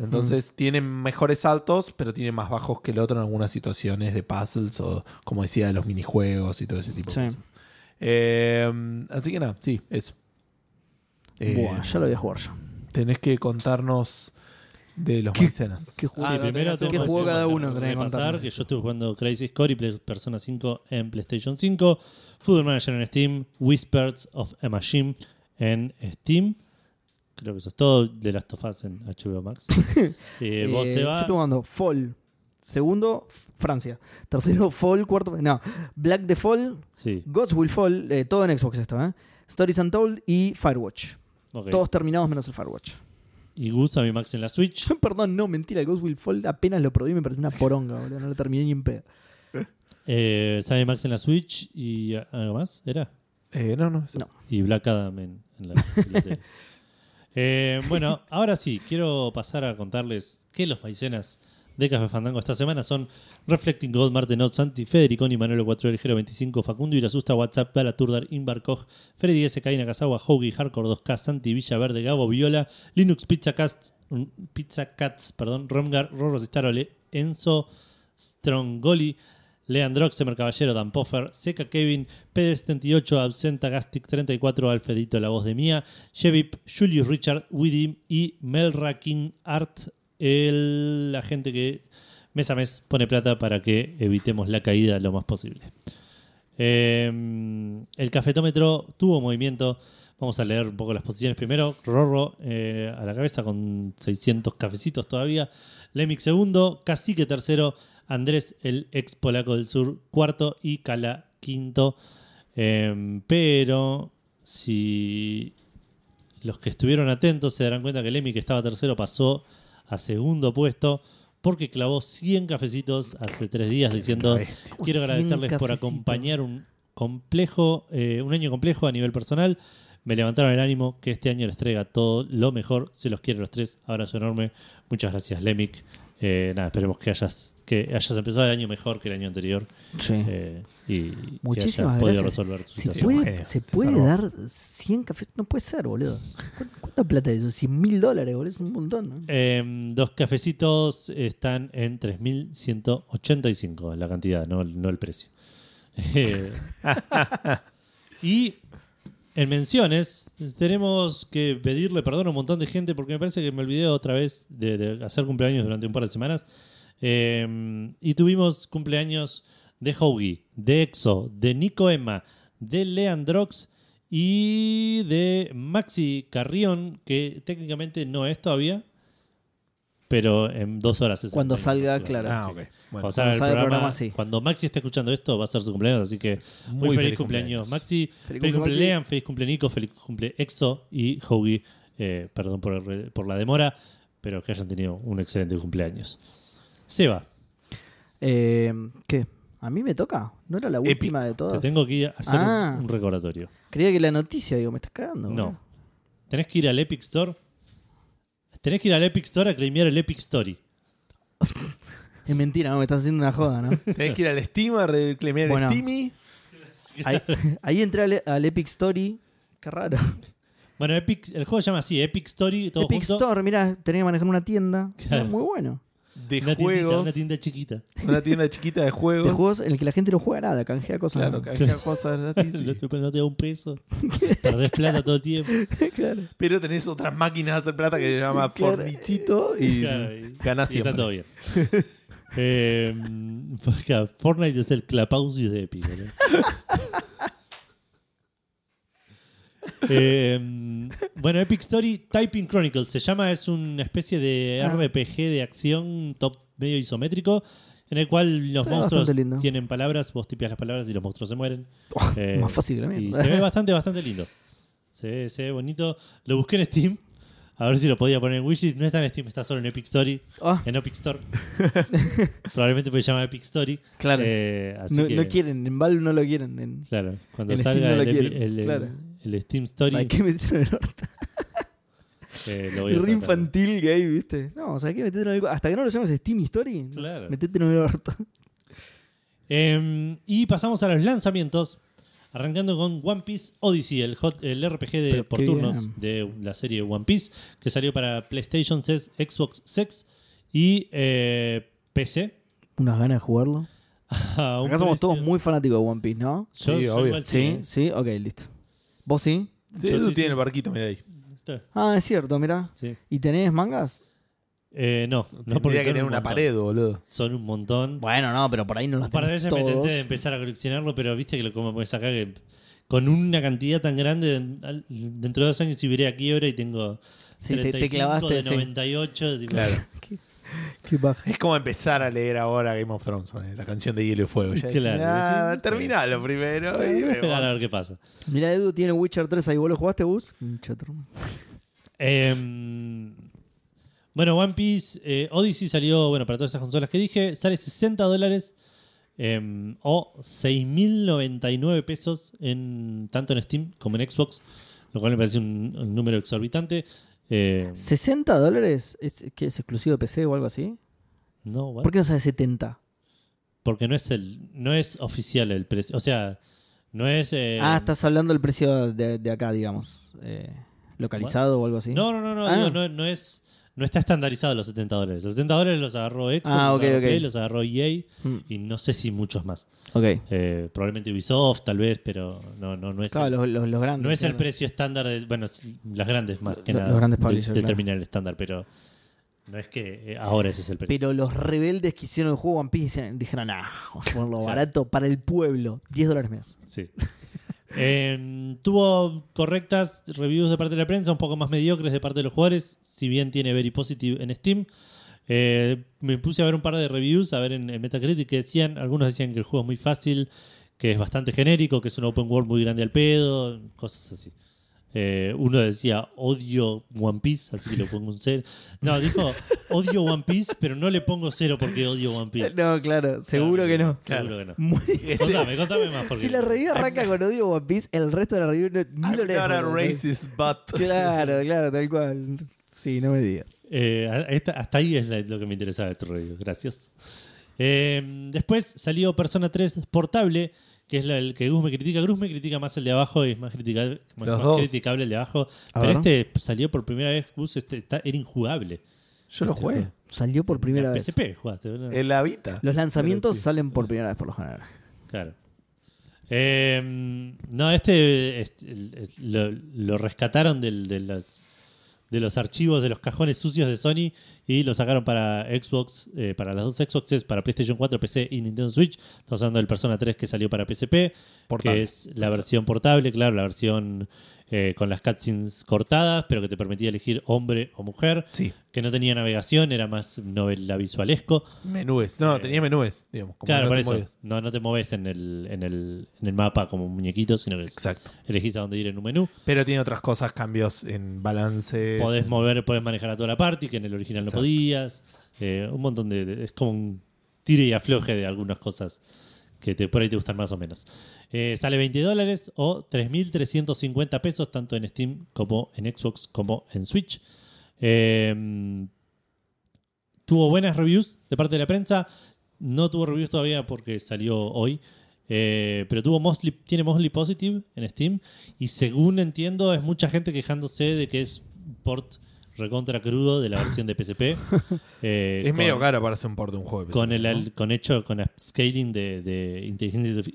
Entonces tiene mejores saltos, pero tiene más bajos que el otro en algunas situaciones de puzzles o, como decía, de los minijuegos y todo ese tipo de cosas. Así que nada, sí, eso. Buah, ya lo voy a jugar yo. Tenés que contarnos de los maicenas. ¿Qué jugó cada uno? Que yo estuve jugando Crisis Core y Persona 5 en PlayStation 5, Football Manager en Steam, Whispers of the Machine en Steam. Creo que eso es todo. De Last of Us en HBO Max. Vos se va. Yo estoy jugando Fall. Segundo, Francia. Tercero, Fall. Cuarto, Black The Fall. Sí. Gods Will Fall. Todo en Xbox esto, Stories Untold y Firewatch. Okay. Todos terminados menos el Firewatch. Y Gus a mi Max en la Switch. Perdón, no, mentira. El Gods Will Fall apenas lo probé y me pareció una poronga, boludo. No lo terminé ni en pedo. Sammy Max en la Switch y algo más. ¿Era? No. Y Black Adam en la tele. Bueno, ahora sí. Quiero pasar a contarles que los maicenas de Café Fandango esta semana son Reflecting God, Marte Not, Santi, Federiconi, Manuel 4 del Gero 25, Facundo Irasusta, WhatsApp, Bala Turdar, Inbar Koch, Freddy S. Kaina Kazawa, Hoagie, Hardcore 2K, Santi, Villaverde, Gabo, Viola, Linux, Pizza Cats, Romgar, Rorro Cistarole, Enzo, Strongoli, Leandrox, Semer Caballero, Dan Poffer, Seca Kevin, PD78, Absenta, Gastic34, Alfredito, La Voz de Mía, Shevip, Julius Richard, Widim y Melrakin Art. La gente que mes a mes pone plata para que evitemos la caída lo más posible. El cafetómetro tuvo movimiento. Vamos a leer un poco las posiciones primero. Rorro a la cabeza con 600 cafecitos todavía. Lemix segundo, Cacique tercero, Andrés el ex polaco del sur cuarto y Cala quinto. Pero si los que estuvieron atentos se darán cuenta que el Emi, que estaba tercero, pasó a segundo puesto porque clavó 100 cafecitos hace 3 días diciendo: quiero agradecerles por acompañar un complejo, un año complejo a nivel personal. Me levantaron el ánimo, que este año les traiga todo lo mejor. Se los quiero los tres. Abrazo enorme. Muchas gracias, Lemic. Nada, esperemos que hayas empezado el año mejor que el año anterior. Sí. Y muchísimas que hayas podido resolver tu situación. ¿Se puede dar 100 cafés? No puede ser, boludo. ¿Cuánta plata es eso? $100,000, boludo. Es un montón, ¿no? 2 cafecitos están en 3.185 la cantidad, no el precio. Y... en menciones, tenemos que pedirle perdón a un montón de gente porque me parece que me olvidé otra vez de hacer cumpleaños durante un par de semanas. Y tuvimos cumpleaños de Hoagie, de Exo, de Nico Emma, de Leandrox y de Maxi Carrión, que técnicamente no es todavía, pero en 2 horas. Cuando salga, claro. Ah, okay. Bueno, cuando salga el programa, sí. Cuando Maxi esté escuchando esto, va a ser su cumpleaños, así que muy feliz cumpleaños, Maxi. Feliz cumple Lean, feliz cumple Nico, feliz cumple Exo y Hoagie. Perdón por la demora, pero que hayan tenido un excelente cumpleaños. Seba. ¿Qué? ¿A mí me toca? ¿No era la última de todas? Te tengo que ir a hacer un recordatorio. Creía que la noticia, digo, me estás cagando. No. Bro. Tenés que ir al Epic Store. Tenés que ir al Epic Store a claimear el Epic Story. Es mentira, no me estás haciendo una joda, ¿no? Tenés que ir al Steam a claimear el Steamy. Ahí entré al Epic Story. Qué raro. Bueno, el juego se llama así, Epic Story. Todo Epic junto. Store, mirá, tenés que manejar una tienda. Claro. Era muy bueno. De una juegos. Una tienda chiquita. Una tienda chiquita de juegos. De juegos en el que la gente no juega nada, canjea cosas. Claro, canjea cosas gratis. No te da un peso. Perdés plata todo el tiempo. Claro. Pero tenés otras máquinas de hacer plata que se llama Fornicito y ganás siempre. Está todo bien. Fortnite es el Clapausius de Epic, ¿no? Bueno, Epic Story Typing Chronicles se llama, es una especie de RPG de acción top medio isométrico en el cual los monstruos tienen palabras, vos tipeas las palabras y los monstruos se mueren. Más fácil que y se ve bastante lindo, se ve bonito. Lo busqué en Steam a ver si lo podía poner en Wishlist. No está en Steam, está solo en Epic Story. En Epic Store. Probablemente porque se llama Epic Story. Claro. Así no, que... no quieren, en Valve no lo quieren. Claro, cuando en salga Steam no el Steam Story. ¿Sabes qué metieron en horta? Re infantil gay, ¿viste? No, ¿sabes qué metieron en el... hasta que no lo llamas Steam Story? Claro. Metete en el horto. Y pasamos a los lanzamientos. Arrancando con One Piece Odyssey, el RPG por turnos de la serie One Piece, que salió para PlayStation 6, Xbox 6 y PC. Unas ganas de jugarlo. Acá somos todos muy fanáticos de One Piece, ¿no? Yo obvio. Sí, ok, listo. ¿Vos sí? Sí, eso sí, tiene el barquito, mirá ahí. Es cierto, mirá. Sí. ¿Y tenés mangas? No, porque tener una pared, boludo. Son un montón. Bueno, no, pero por ahí no los tenés. Para veces me intenté de empezar a coleccionarlo, pero viste que como puedes sacar que con una cantidad tan grande, dentro de 2 años subiré a quiebra y tengo 35 te clavaste, de 98. Sí. Claro. Qué baja. Es como empezar a leer ahora Game of Thrones, la canción de Hielo y Fuego. Ya claro. Sí, terminalo primero y vemos. A ver qué pasa. Mirá, Edu tiene Witcher 3 ahí. ¿Vos lo jugaste, Bus? Bueno, One Piece Odyssey salió para todas esas consolas que dije. Sale $60 o 6.099 pesos tanto en Steam como en Xbox, lo cual me parece un número exorbitante. $60 ¿Es exclusivo de PC o algo así? No, ¿por qué no sale 70? Porque no es oficial el precio. O sea, no es... estás hablando del precio de acá, digamos. Localizado o algo así. No. Digo, no es... No está estandarizado los $70. Los $70 los agarró Xbox, los agarró EA y no sé si muchos más. Okay. Probablemente Ubisoft, tal vez, pero no es. Claro, los grandes. No es el precio estándar de. Bueno, las grandes más que nada. Los grandes publishers. Determinan el estándar, pero no es que ahora ese es el precio. Pero los rebeldes que hicieron el juego One Piece dijeron, vamos a ponerlo barato para el pueblo, $10 menos. Sí. Tuvo correctas reviews de parte de la prensa, un poco más mediocres de parte de los jugadores, si bien tiene Very Positive en Steam. Me puse a ver un par de reviews en Metacritic que decían, algunos decían que el juego es muy fácil, que es bastante genérico, que es un open world muy grande al pedo, cosas así. Uno decía, odio One Piece, así que le pongo un 0. No, dijo, odio One Piece, pero no le pongo 0 porque odio One Piece. No, claro, seguro que no. Seguro que no. Contame más. Porque si la review arranca con odio One Piece, el resto de la review no lo leo. Not a racist, but... Claro, claro, tal cual. Sí, no me digas. Hasta ahí es lo que me interesaba de tu review. Gracias. Después salió Persona 3 portable, que es el que Gus me critica. Gus me critica más el de abajo y es más criticable el de abajo. Pero este salió por primera vez, Gus, era injugable. Yo lo jugué. Salió por primera vez. PSP jugaste, ¿verdad? En la Vita. Los lanzamientos salen por primera vez por lo general. Claro. No, lo rescataron de los archivos de los cajones sucios de Sony y lo sacaron para Xbox, para las dos Xboxes, para PlayStation 4, PC y Nintendo Switch. Estamos hablando del Persona 3 que salió para PSP, portable, que es la versión portable, claro, la versión con las cutscenes cortadas, pero que te permitía elegir hombre o mujer, sí, que no tenía navegación, era más novela visualesco. Menúes, no, tenía menúes, digamos. Como claro, no por eso, moves. No te moves en el mapa como un muñequito, sino que exacto, elegís a dónde ir en un menú. Pero tiene otras cosas, cambios en balance. Podés manejar a toda la party, que en el original exacto, no podías. Un montón de... Es como un tire y afloje de algunas cosas que por ahí te gustan más o menos. Sale $20 o 3.350 pesos tanto en Steam como en Xbox como en Switch. Tuvo buenas reviews de parte de la prensa. No tuvo reviews todavía porque salió hoy. Pero tiene mostly positive en Steam. Y según entiendo, es mucha gente quejándose de que es port recontra crudo de la versión de PSP. Es medio caro para hacer un port de un juego de PSP, con scaling de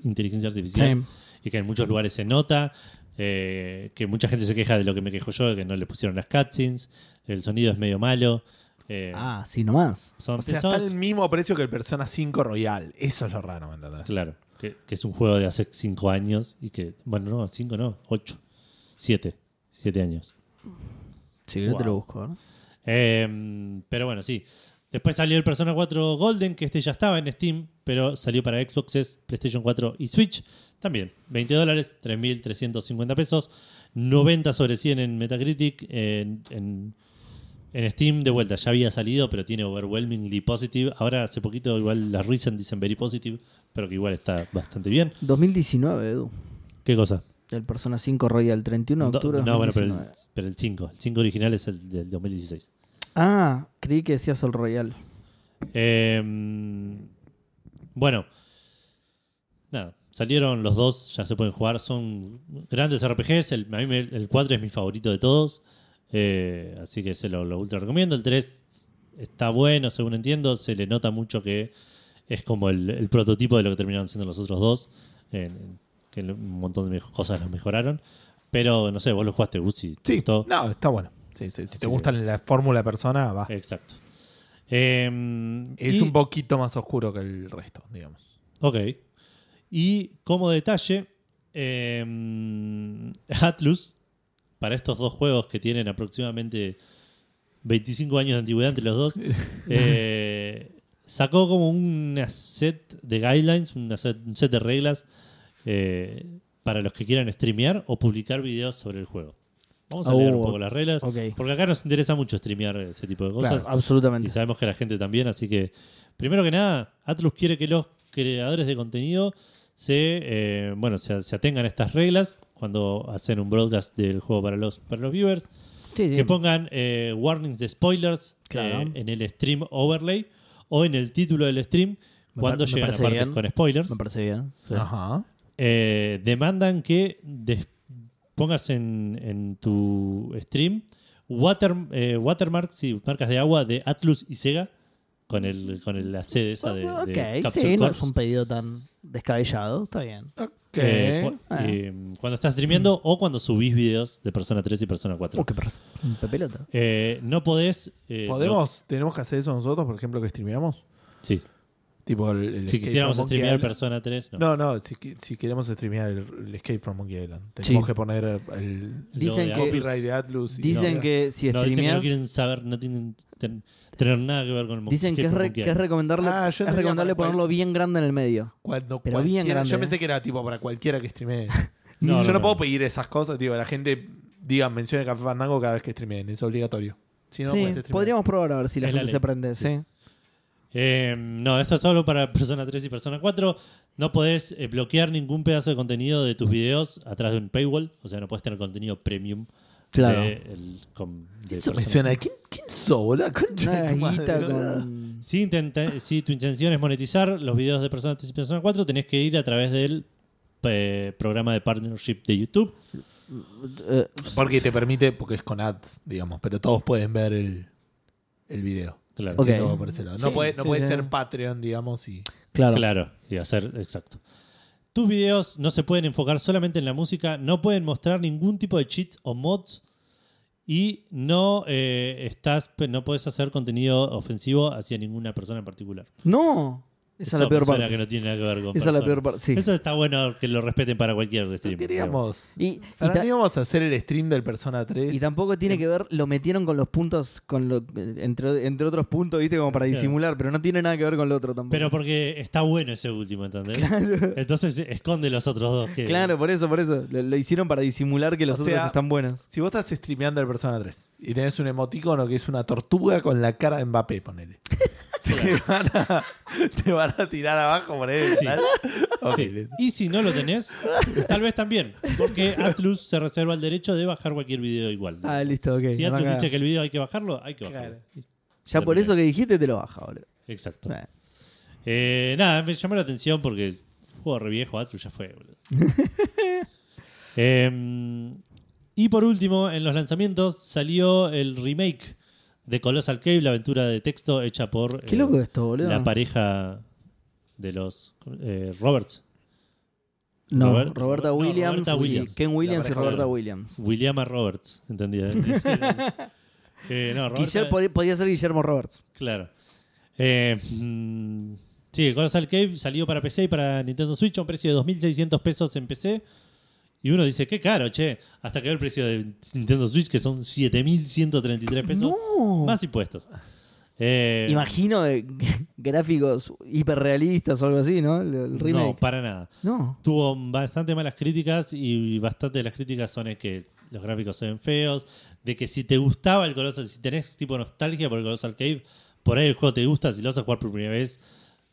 inteligencia artificial. Same. Y que en muchos lugares se nota. Que mucha gente se queja de lo que me quejo yo, de que no le pusieron las cutscenes. El sonido es medio malo. Sí, nomás. Está al mismo precio que el Persona 5 Royal. Eso es lo raro, ¿me entendés? Claro. Que es un juego de hace 5 años y que... Bueno, no, 5 no, 8. 7. 7 años. Sí, wow. Yo te lo busco, ¿no? Pero bueno, sí. Después salió el Persona 4 Golden, que este ya estaba en Steam, pero salió para Xboxes, PlayStation 4 y Switch. También, $20, 3.350 pesos, 90 sobre 100 en Metacritic, en Steam, de vuelta, ya había salido, pero tiene overwhelmingly positive. Ahora hace poquito igual las recent dicen very positive, pero que igual está bastante bien. 2019, Edu. ¿Qué cosa? El Persona 5 Royal, 31 de octubre. No, bueno, pero el 5. El 5 original es el del 2016. Ah, creí que decías el Royal. Bueno. Nada, salieron los dos, ya se pueden jugar. Son grandes RPGs. El 4 es mi favorito de todos. Así que se lo ultra recomiendo. El 3 está bueno, según entiendo. Se le nota mucho que es como el prototipo de lo que terminaron siendo los otros dos. Que un montón de cosas los mejoraron. Pero, no sé, vos lo jugaste, Gucci. Sí, gustó. No, está bueno. Sí, si te gusta la fórmula Persona, va. Exacto. Es un poquito más oscuro que el resto, digamos. Ok. Y como detalle, Atlus, para estos dos juegos que tienen aproximadamente 25 años de antigüedad entre los dos, sacó como un set de guidelines, un set de reglas, para los que quieran streamear o publicar videos sobre el juego. Vamos a leer un poco las reglas, okay, porque acá nos interesa mucho streamear ese tipo de cosas. Claro, absolutamente. Y sabemos que la gente también, así que primero que nada, Atlus quiere que los creadores de contenido se atengan a estas reglas cuando hacen un broadcast del juego para los viewers. Sí, sí. Que pongan warnings de spoilers, claro, en el stream overlay o en el título del stream cuando llegan a partes con spoilers. Me parece bien. Sí. Ajá. Demandan que pongas en tu stream watermarks y marcas de agua de Atlus y Sega con la sede esa de Capsule Corp. No es un pedido tan descabellado, está bien. Okay. Cuando estás streameando o cuando subís videos de Persona 3 y Persona 4. ¿Qué pasa? Pelota. No podés... ¿Podemos? ¿Tenemos que hacer eso nosotros, por ejemplo, que streameamos? Sí. Tipo el si quisiéramos streamear Persona 3, no, si queremos streamear el Escape from Monkey Island, tenemos que poner el copyright de Atlus. Dicen que si streameas... No quieren saber, no tienen tener nada que ver con el Monkey Island. Dicen que es recomendable, ponerlo bien grande en el medio. Pero bien grande. Yo pensé que era tipo para cualquiera que streamee. Yo no puedo pedir esas cosas, tío. La gente mencione Café Fandango cada vez que streameen, es obligatorio. Si no, podríamos probar a ver si la gente se prende, sí. No, esto es solo para Persona 3 y Persona 4. No podés bloquear ningún pedazo de contenido de tus videos atrás de un paywall. O sea, no podés tener contenido premium. Claro. De eso me suena. ¿Quién sos, boludo? Si tu intención es monetizar los videos de Persona 3 y Persona 4, tenés que ir a través del programa de partnership de YouTube. Porque te permite, porque es con ads, digamos. Pero todos pueden ver el video. Claro, okay. No puede ser Patreon, digamos. Y... Claro, y hacer exacto. Tus videos no se pueden enfocar solamente en la música, no pueden mostrar ningún tipo de cheats o mods y no puedes hacer contenido ofensivo hacia ninguna persona en particular. No. Esa es la peor parte. Que no tiene nada que ver con esa es la peor parte, sí. Eso está bueno que lo respeten para cualquier stream. Para mí vamos a hacer el stream del Persona 3. Y tampoco tiene que ver, lo metieron con los puntos, entre otros puntos, ¿viste? Como para disimular, pero no tiene nada que ver con lo otro tampoco. Pero porque está bueno ese último, ¿entendés? Claro. Entonces esconde los otros dos. Claro, por eso. Lo hicieron para disimular que los otros están buenos. Si vos estás streameando el Persona 3 y tenés un emoticono que es una tortuga con la cara de Mbappé, ponele. Te van a tirar abajo por él. Sí. Y si no lo tenés, tal vez también, porque Atlus se reserva el derecho de bajar cualquier video igual. Listo, ok. Si Atlus dice que el video hay que bajarlo, hay que bajarlo. Claro. Ya por eso que dijiste te lo baja, boludo. Exacto. Nada, me llamó la atención porque el juego re viejo, Atlus ya fue, boludo. Y por último, en los lanzamientos salió el remake de Colossal Cave, la aventura de texto hecha por qué loco esto, boludo. La pareja de los Roberts. No, Roberta Williams. Ken Williams y Roberta Williams. William a Roberts, entendía. Podía ser Guillermo Roberts. Claro. Sí, Colossal Cave salió para PC y para Nintendo Switch a un precio de $2.600 en PC. Y uno dice, qué caro, che. Hasta que ve el precio de Nintendo Switch, que son $7.133. No. Más impuestos. Imagino gráficos hiperrealistas o algo así, ¿no? El remake. No, para nada. No. Tuvo bastante malas críticas y bastante de las críticas son es que los gráficos se ven feos. De que si te gustaba el Colossal, si tenés tipo nostalgia por el Colossal Cave, por ahí el juego te gusta, si lo vas a jugar por primera vez...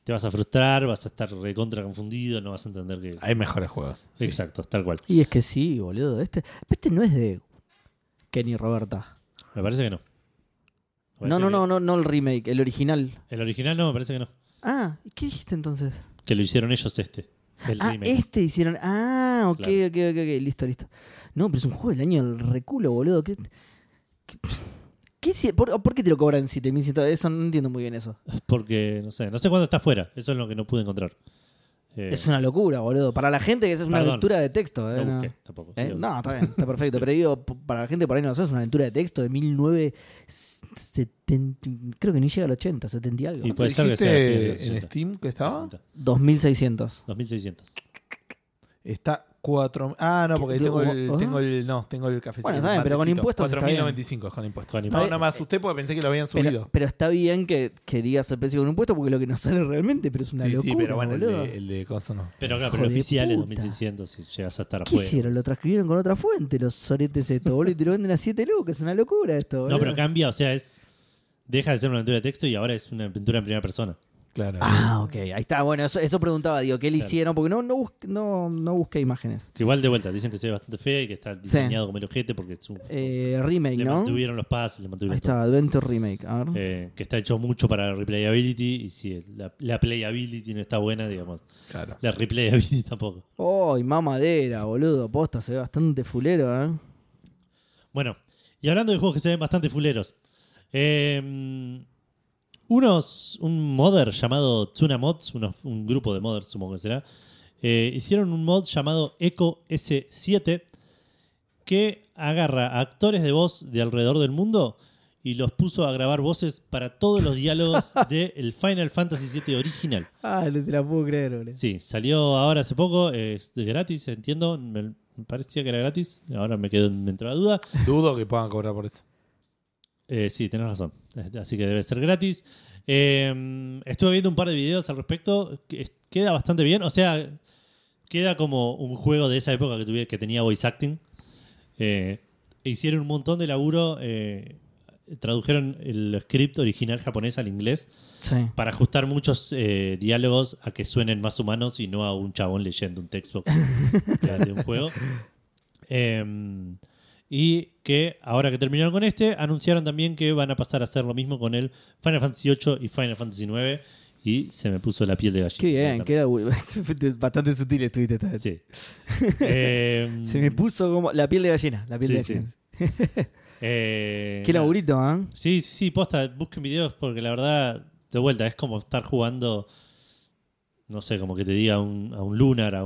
Te vas a frustrar, vas a estar recontra confundido, no vas a entender que... Hay mejores juegos. Exacto, sí. Tal cual. Y es que sí, boludo. Este no es de Kenny Roberta. Me parece que no. No, el remake, el original. El original no, me parece que no. Ah, ¿qué dijiste entonces? Que lo hicieron ellos remake. Este hicieron... Ah, ok, claro. Ok, listo. No, pero es un juego del año del reculo, boludo. ¿Por qué te lo cobran 7.100? Eso no entiendo muy bien eso. Porque no sé cuándo está fuera. Eso es lo que no pude encontrar. Es una locura, boludo. Para la gente que es una aventura de texto. No busqué, tampoco. No, está bien, está perfecto. Pero digo, para la gente por ahí no lo sé, es una aventura de texto de 1970. Creo que ni llega al 80, 70 y algo. ¿Y puede ser que sea en Steam que estaba? 2.600. Está 4... Ah, no, porque tengo el cafecito. Bueno, saben, pero con impuestos 4.095 es con impuestos. No me asusté porque pensé que lo habían subido. Pero está bien que digas el precio con impuestos porque lo que nos sale realmente, pero es una locura. Sí, pero bueno, el de cosa no. Pero claro, pero oficial es 2.600 si llegas a estar afuera. ¿Qué hicieron? Lo transcribieron con otra fuente, los soretes esto, boludo, y te lo venden a 7 lucas. Es una locura esto, boludo. No, pero cambia, o sea, deja de ser una aventura de texto y ahora es una aventura en primera persona. Claro. Ah, ok. Ahí está. Bueno, eso preguntaba, digo, ¿qué le hicieron? Porque no busqué imágenes. Que igual de vuelta, dicen que se ve bastante fea y que está diseñado como el ojete porque es un... remake, ¿no? Le mantuvieron los pasos, Ahí está, Adventure Remake. A ver. Que está hecho mucho para replayability y si la playability no está buena, digamos. Claro. La replayability tampoco. Oh, y mamadera, boludo. Posta, se ve bastante fulero, ¿eh? Bueno, y hablando de juegos que se ven bastante fuleros. Un modder llamado Tsuna Mods, un grupo de modders supongo que será, hicieron un mod llamado Echo S7 que agarra a actores de voz de alrededor del mundo y los puso a grabar voces para todos los diálogos del Final Fantasy VII original. Ah, no te la puedo creer, boludo. Sí, salió ahora hace poco, es gratis, entiendo, me parecía que era gratis, ahora me entró la duda. Dudo que puedan cobrar por eso. Sí, tenés razón, así que debe ser gratis. Estuve viendo un par de videos al respecto, queda bastante bien, o sea, queda como un juego de esa época que tenía voice acting. Hicieron un montón de laburo, tradujeron el script original japonés al inglés, sí, para ajustar muchos diálogos a que suenen más humanos y no a un chabón leyendo un textbook de un juego. Y que ahora que terminaron con este, anunciaron también que van a pasar a hacer lo mismo con el Final Fantasy VIII y Final Fantasy IX. Y se me puso la piel de gallina. Qué bien, queda bastante sutil estuviste esta vez. Sí. Se me puso como la piel de gallina. La piel, sí, de gallina. Sí. Qué laburito, ¿eh? Sí, sí, sí, posta. Busquen videos porque la verdad, de vuelta, es como estar jugando, no sé, como que te diga a un Lunar, a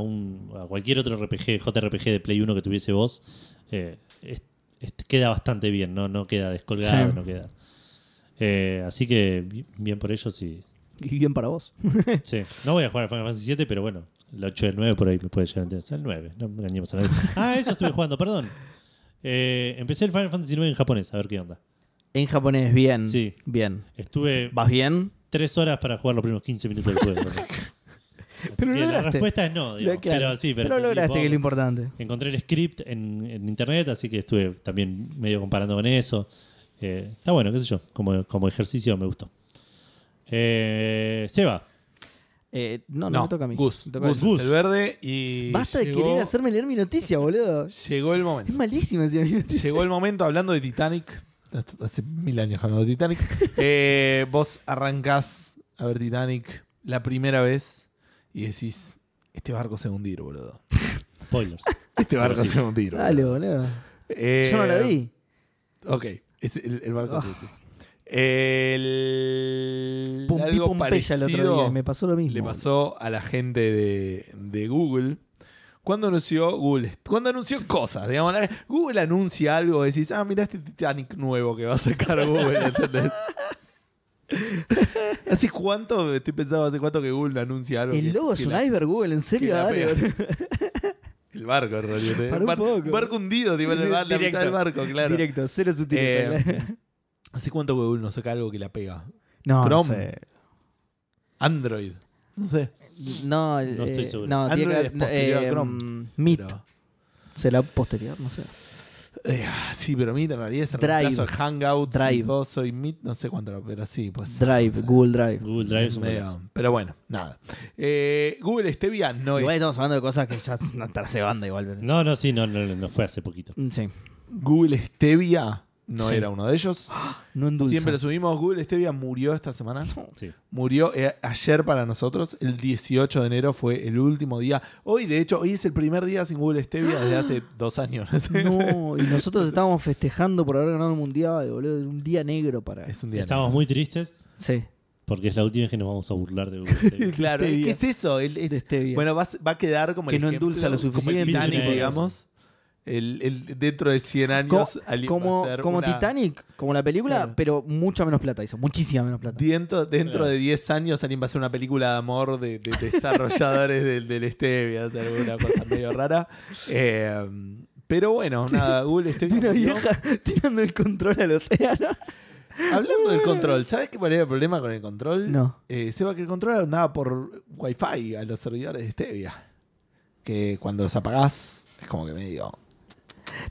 cualquier otro RPG, JRPG de Play 1 que tuviese voz. Queda bastante bien, ¿no? No queda descolgado, sí, no queda. Así que bien por ellos y... Y bien para vos. Sí, no voy a jugar al Final Fantasy VII, pero bueno, el 8 y el 9 por ahí me puede llegar a interesar. El 9, no me engañemos a nadie. Ah, eso estuve jugando, perdón. Empecé el Final Fantasy IX en japonés, a ver qué onda. En japonés, bien. Sí. Bien. Estuve... ¿Vas bien? 3 horas para jugar los primeros 15 minutos del juego. Pero la respuesta es no, digamos. Claro. Pero sí, pero lograste, que es lo importante. Encontré el script en internet, así que estuve también medio comparando con eso. Está bueno, qué sé yo. Como ejercicio me gustó. Seba. No, me toca a mí. Gus. El verde y... Basta de querer hacerme leer mi noticia, boludo. Llegó el momento. Es malísima mi noticia. Llegó el momento hablando de Titanic. Hace 1000 años hablando de Titanic. Vos arrancás a ver Titanic la primera vez y decís, este barco se va a hundir, boludo. Spoilers. Este barco se va a hundir, boludo. Dale, boludo. Yo no la vi. Ok, es el barco se hundió. Algo parecido el otro día, me pasó lo mismo. Le pasó a la gente de Google. Cuando anunció cosas, digamos, Google anuncia algo, decís, ah, mirá este Titanic nuevo que va a sacar Google, ¿entendés? Hace cuánto que Google anuncia algo. El logo es un iceberg, Google, en serio, dale. El barco, en realidad. Barco hundido, tipo, la mitad del barco, claro. Directo, cero sutileza. ¿Hace cuánto Google no saca algo que la pega? No, Chrome, no sé. Android. No sé. No estoy seguro. No, Android es posterior a Chrome. Meet. Pero... ¿Será posterior? No sé. Sí, pero Meet en realidad es el reemplazo de Hangouts. Drive. Y Meet, no sé cuánto, pero sí. Pues, Drive, no sé. Google Drive. Pero bueno, nada. Google Stevia no igual es... Estamos hablando de cosas que ya no están hace banda igual. Pero... No, fue hace poquito. Sí. Google Stevia... No sí. Era uno de ellos. No endulza. Siempre lo subimos. Google Stevia murió esta semana. Sí. Murió ayer para nosotros. El 18 de enero fue el último día. Hoy, de hecho, hoy es el primer día sin Google Stevia desde hace 2 años. No, y nosotros estábamos festejando por haber ganado el mundial, boludo. Un día negro para... Es un día Estamos negro. Muy tristes. Sí. Porque es la última vez que nos vamos a burlar de Google Stevia. Claro, ¿qué es eso? Bueno, va a quedar como que el no ejemplo, endulza lo suficiente, como el Titanic, digamos. Dentro de 100 años como una... Titanic, como la película, claro. Pero mucha menos plata hizo, muchísima menos plata. Dentro claro. De 10 años alguien va a hacer una película de amor de desarrolladores del Stevia, o sea, alguna cosa medio rara. Pero bueno, nada, Google Stevia. Una vieja tirando el control al océano. Hablando del control, ¿sabes qué era el problema con el control? No. Seba, que el control andaba por Wi-Fi a los servidores de Stevia. Que cuando los apagás, es como que medio...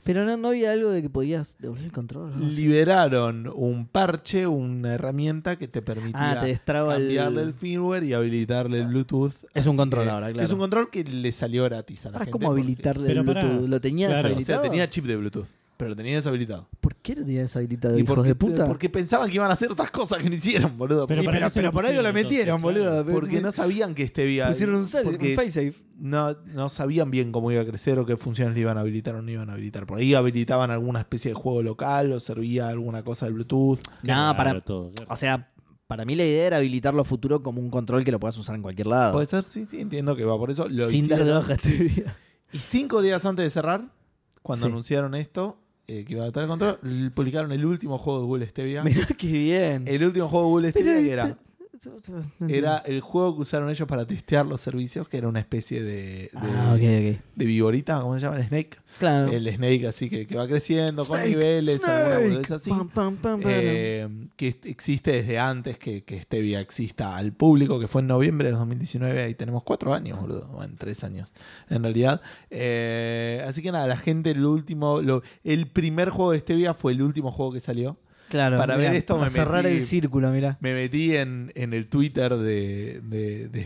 Pero no había algo de que podías devolver el control. ¿No? Liberaron un parche, una herramienta que te permitía te destraba cambiarle el firmware y habilitarle el Bluetooth. Es un control ahora, claro. Es un control que le salió gratis a la gente. ¿Cómo habilitarle el Bluetooth? ¿Lo tenías habilitado? O sea, tenía chip de Bluetooth, pero lo tenía deshabilitado. ¿Por qué lo tenía deshabilitado, hijos de puta? Porque pensaban que iban a hacer otras cosas que no hicieron, boludo. Pero por algo lo metieron, boludo. Porque no sabían que Stevia... Pusieron un facesafe. No sabían bien cómo iba a crecer o qué funciones le iban a habilitar o no iban a habilitar. Por ahí habilitaban alguna especie de juego local o servía alguna cosa de Bluetooth. Nada, para... Todo, claro. O sea... Para mí la idea era habilitarlo a futuro como un control que lo puedas usar en cualquier lado. Puede ser, sí, entiendo que va por eso. Sin dar de hoja, Stevia. Y 5 días antes de cerrar, cuando anunciaron esto... que iba a tratar el control, publicaron el último juego de Google Stevia. Mirá qué bien. El último juego de Google Stevia que era... Era el juego que usaron ellos para testear los servicios, que era una especie de viborita, ¿cómo se llama? El Snake. Claro. El Snake así que va creciendo Snake, con niveles, algunas así. Que existe desde antes que Stevia exista al público, que fue en noviembre de 2019. Ahí tenemos 4 años, boludo. Bueno, 3 años en realidad. Así que nada, la gente, el primer juego de Stevia fue el último juego que salió. Claro, para ver esto, para cerrar el círculo, mirá. Me metí en el Twitter de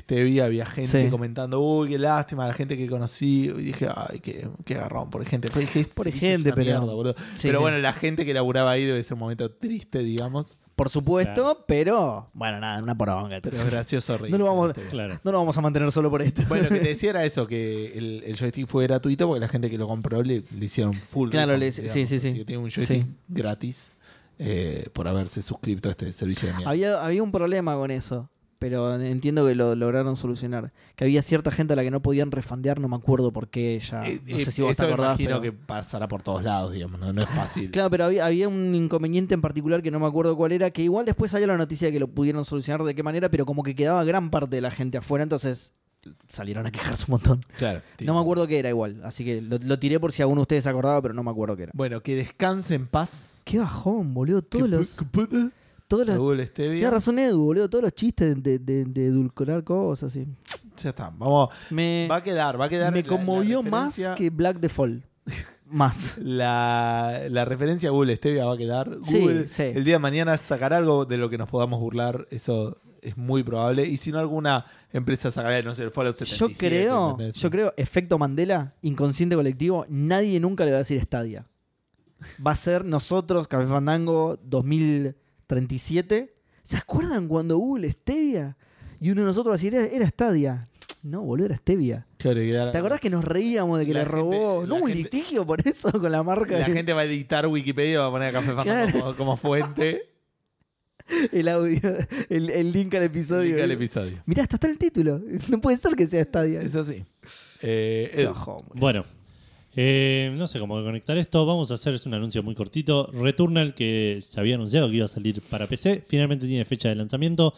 Stevia, había gente comentando, uy, qué lástima, la gente que conocí. Y dije, ay, qué agarrón, por gente. Pero dije, por gente, pero sí, bueno, la gente que laburaba ahí debe ser un momento triste, digamos. Por supuesto, claro. Pero... Bueno, nada, una poronga. Pero es gracioso, rico. No lo vamos a mantener solo por esto. Bueno, que te decía era eso, que el joystick fue gratuito porque la gente que lo compró le hicieron full. Claro, sí. Así que tiene un joystick gratis. Por haberse suscrito a este servicio de mierda. Había un problema con eso, pero entiendo que lo lograron solucionar. Que había cierta gente a la que no podían refundear, no me acuerdo por qué ya. No sé si vos te acordás. Imagino que pasará por todos lados, digamos, no es fácil. Claro, pero había un inconveniente en particular que no me acuerdo cuál era, que igual después salió la noticia de que lo pudieron solucionar de qué manera, pero como que quedaba gran parte de la gente afuera, entonces salieron a quejarse un montón. Claro, no me acuerdo qué era igual, así que lo tiré por si alguno de ustedes se acordaba, pero no me acuerdo qué era. Bueno, que descanse en paz. Qué bajón, boludo. Tienes razón, Edu, boludo. Todos los chistes de edulcorar cosas así. Ya está, vamos. Va a quedar. Me conmovió la referencia... más que Black The Fall. Más. La referencia a Google Stevia va a quedar. Google, sí. El día de mañana sacará algo de lo que nos podamos burlar. Eso es muy probable. Y si no, alguna empresa sacará, no sé, el Fallout 77. Yo creo, efecto Mandela, inconsciente colectivo, nadie nunca le va a decir Stadia. Va a ser nosotros, Café Fandango 2037. ¿Se acuerdan cuando Google Stevia? Y uno de nosotros va a decir, era Stadia. No, boludo, era Stevia. Claro, ¿te acordás que nos reíamos de que le robó? No, un litigio por eso con la marca. La gente va a editar Wikipedia y va a poner a Café Fandango como fuente. El audio, el link al episodio. Mirá, hasta está el título. No puede ser que sea Stadia. Es así. Bueno. No sé cómo conectar esto. Vamos a hacer un anuncio muy cortito. Returnal, que se había anunciado que iba a salir para PC, finalmente tiene fecha de lanzamiento.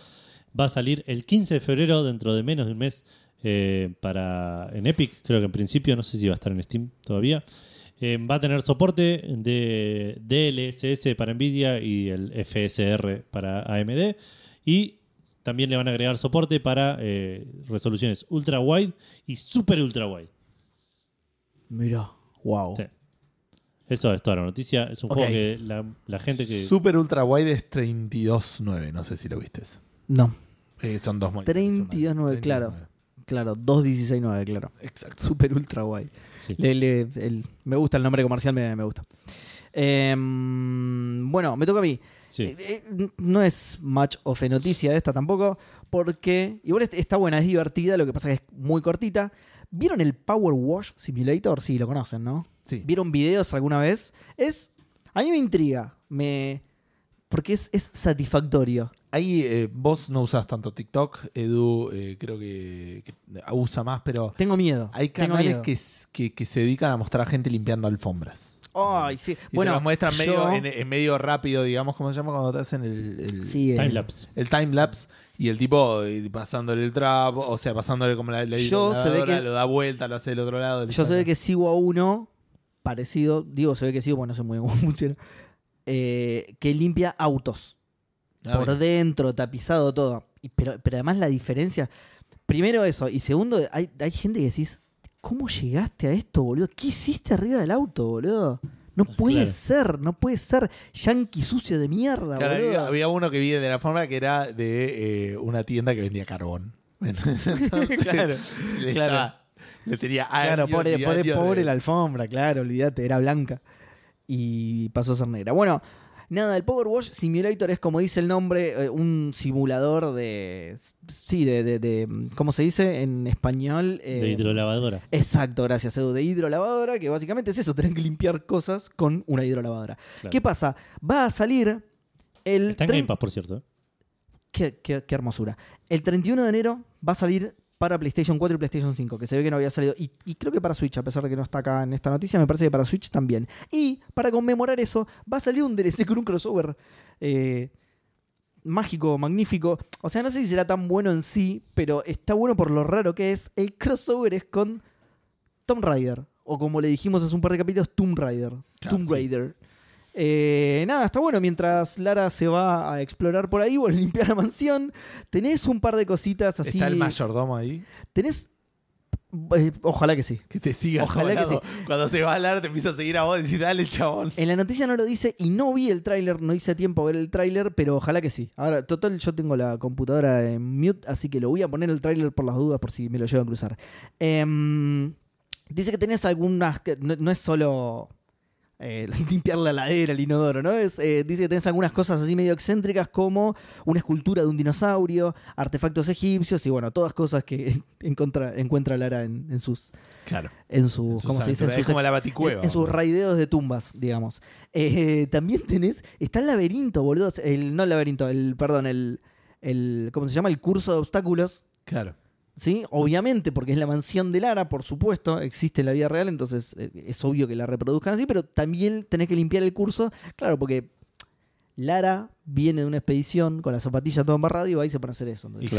Va a salir el 15 de febrero, dentro de menos de un mes, en Epic. Creo que en principio, no sé si va a estar en Steam todavía. Va a tener soporte de DLSS para NVIDIA y el FSR para AMD. Y también le van a agregar soporte para resoluciones ultra wide y super ultra wide. Mirá, wow. Sí. Eso es toda la noticia. Es un juego que la gente que... Super Ultra Wide es 32.9, no sé si lo viste eso. No. Son 2 monitores. 32.9, claro. 2.16.9, claro. Exacto. Super Ultra Wide. Sí. Me gusta el nombre comercial, me gusta. Bueno, me toca a mí. Sí. No es much of a noticia esta tampoco, porque igual está buena, es divertida, lo que pasa es que es muy cortita. ¿Vieron el Power Wash Simulator? Sí, lo conocen, ¿no? Sí. ¿Vieron videos alguna vez? A mí me intriga. Porque es satisfactorio. Ahí vos no usás tanto TikTok. Edu creo que usa más, pero... Tengo miedo. Hay canales que se dedican a mostrar a gente limpiando alfombras. Ay, sí. Y bueno, te los muestran en medio rápido, digamos, ¿cómo se llama? Cuando te hacen el timelapse. El timelapse. Y el tipo pasándole el trapo, o sea, pasándole como la hora, lo da vuelta, lo hace del otro lado. Yo se ve que sigo a uno parecido, digo, se ve que sigo porque no sé muy bien cómo funciona, que limpia autos. Por dentro, tapizado, todo. Pero además la diferencia, primero eso, y segundo, hay gente que decís... ¿Cómo llegaste a esto, boludo? ¿Qué hiciste arriba del auto, boludo? No puede ser. Yankee sucio de mierda, claro, boludo. Había uno que vi de la forma que era de una tienda que vendía carbón. Entonces, le tenía años, pobre la alfombra, claro, olvídate, era blanca. Y pasó a ser negra. Bueno, nada, el Power Wash Simulator es, como dice el nombre, un simulador de... Sí, ¿cómo se dice en español? De hidrolavadora. Exacto, gracias, Edu. De hidrolavadora, que básicamente es eso, tener que limpiar cosas con una hidrolavadora. Claro. ¿Qué pasa? Va a salir el... Está en Game Pass, por cierto. Qué hermosura. El 31 de enero va a salir para PlayStation 4 y PlayStation 5, que se ve que no había salido. Y creo que para Switch, a pesar de que no está acá en esta noticia, me parece que para Switch también. Y para conmemorar eso, va a salir un DLC con un crossover mágico, magnífico. O sea, no sé si será tan bueno en sí, pero está bueno por lo raro que es. El crossover es con Tomb Raider, o como le dijimos hace un par de capítulos, Tomb Raider. Claro, Tomb Raider. Sí. Nada, está bueno. Mientras Lara se va a explorar por ahí, vos limpiar la mansión, tenés un par de cositas así. ¿Está el mayordomo ahí? Tenés... ojalá que sí. Que te siga. Ojalá que sí. Cuando se va a hablar te empieza a seguir a vos y decís, dale, chabón. En la noticia no lo dice y no vi el tráiler, no hice tiempo a ver el tráiler, pero ojalá que sí. Ahora, total, yo tengo la computadora en mute, así que lo voy a poner el tráiler por las dudas, por si me lo llevo a cruzar. Dice que tenés algunas... No es solo... limpiar la heladera, el inodoro, ¿no? Dice que tenés algunas cosas así medio excéntricas como una escultura de un dinosaurio, artefactos egipcios y bueno, todas cosas que encuentra Lara en sus... Claro. En sus ¿cómo se dice? En sus, como la baticueva, en sus raideos de tumbas, digamos. También tenés... Está el laberinto, boludo. El ¿cómo se llama? El curso de obstáculos. Claro. ¿Sí? Obviamente, porque es la mansión de Lara, por supuesto, existe en la vida real, entonces es obvio que la reproduzcan así, pero también tenés que limpiar el curso, claro, porque Lara viene de una expedición con las zapatillas todas embarradas y va y se pone a hacer eso. Entonces,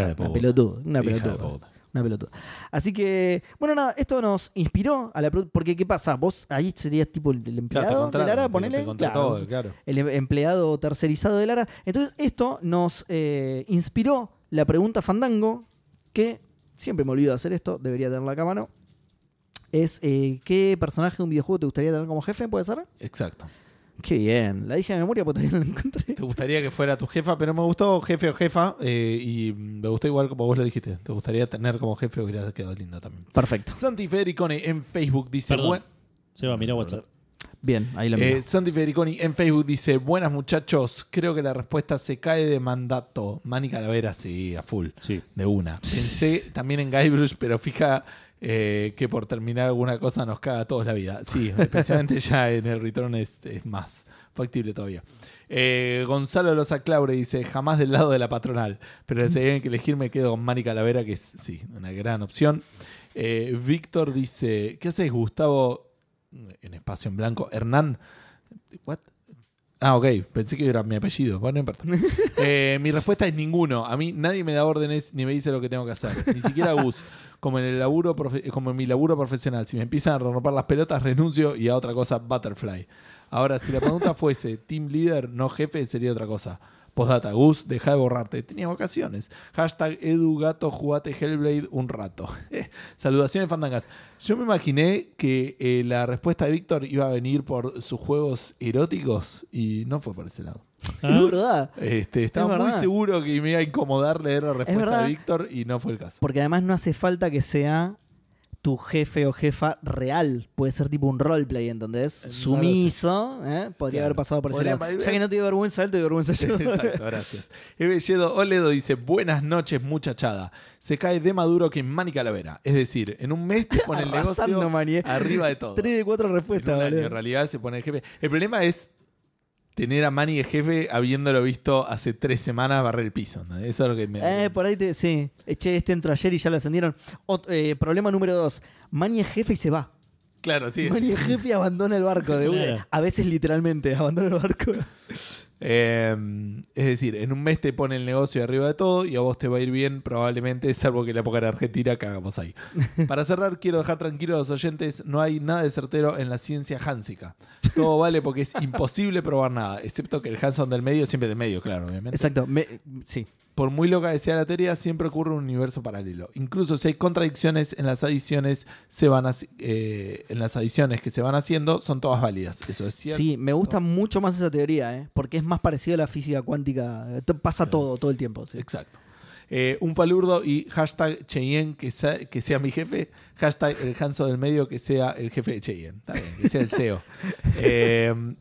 una pelotuda. Así que, bueno, nada, esto nos inspiró a la... Porque, ¿qué pasa? Vos ahí serías tipo el empleado de Lara, ponele... Claro. El empleado tercerizado de Lara. Entonces, esto nos inspiró la pregunta Fandango que... Siempre me olvido de hacer esto, debería tenerla acá a mano. Es, ¿qué personaje de un videojuego te gustaría tener como jefe? ¿Puede ser? Exacto. Qué bien. La dije de memoria porque todavía no la encontré. Te gustaría que fuera tu jefa, pero me gustó jefe o jefa. Y me gustó igual como vos lo dijiste. Te gustaría tener como jefe, hubiera quedado lindo también. Perfecto. Santi Federicone en Facebook dice... Seba, mira WhatsApp. Bien, ahí la miro. Santi Federiconi en Facebook dice: buenas muchachos, creo que la respuesta se cae de mandato. Manny Calavera, sí, a full. Sí. De una. Pensé también en Guybrush, pero fija que por terminar alguna cosa nos caga a todos la vida. Sí, especialmente ya en el Return es más factible todavía. Gonzalo Loza Claure dice: jamás del lado de la patronal, pero si tienen que elegir me quedo con Manny Calavera, que es, sí, una gran opción. Víctor dice: ¿qué haces, Gustavo? En espacio en blanco, Hernán. ¿What? Ah, ok, pensé que era mi apellido. Bueno, no importa. Mi respuesta es ninguno. A mí nadie me da órdenes ni me dice lo que tengo que hacer. Ni siquiera Gus. Como en mi laburo profesional. Si me empiezan a romper las pelotas, renuncio y a otra cosa, Butterfly. Ahora, si la pregunta fuese team leader, no jefe, sería otra cosa. Postdata, Gus, deja de borrarte. Tenía vacaciones. Hashtag EduGato, jugate Hellblade un rato. Saludaciones, fandangas. Yo me imaginé que la respuesta de Víctor iba a venir por sus juegos eróticos y no fue por ese lado. ¿Ah? Es verdad. Estaba muy seguro que me iba a incomodar leer la respuesta de Víctor y no fue el caso. Porque además no hace falta que sea tu jefe o jefa real. Puede ser tipo un roleplay, ¿entendés? No, sumiso, ¿eh? Podría haber pasado por ese lado. Ya que no te dio vergüenza él, te dio vergüenza yo. Exacto, gracias. Ebelledo Oledo dice: buenas noches, muchachada. Se cae de maduro que Manny Calavera. Es decir, en un mes te pone el negocio arriba de todo. 3 de 4 respuestas. En realidad se pone el jefe. El problema es tener a Manny de jefe habiéndolo visto hace 3 semanas barrer el piso, ¿no? Eso es lo que me... por ahí te... Sí. Eché entró ayer y ya lo ascendieron. Problema número 2. Manny es jefe y se va. Claro, sí. Manny es jefe y abandona el barco. A veces literalmente abandona el barco. Es decir, en un mes te pone el negocio arriba de todo y a vos te va a ir bien probablemente, salvo que la época de Argentina cagamos ahí. Para cerrar, quiero dejar tranquilos a los oyentes: no hay nada de certero en la ciencia hansica. Todo vale porque es imposible probar nada, excepto que el Hanson del medio siempre del medio, claro, obviamente. Exacto, sí. Por muy loca que sea la teoría, siempre ocurre un universo paralelo. Incluso si hay contradicciones en las adiciones, que se van haciendo, son todas válidas. Eso es cierto. Sí, me gusta mucho más esa teoría, porque es más parecido a la física cuántica. Pasa todo el tiempo. Sí. Exacto. Un falurdo y hashtag Cheyenne que sea mi jefe. Hashtag el Hanso del medio que sea el jefe de Cheyenne. Está bien, que sea el CEO.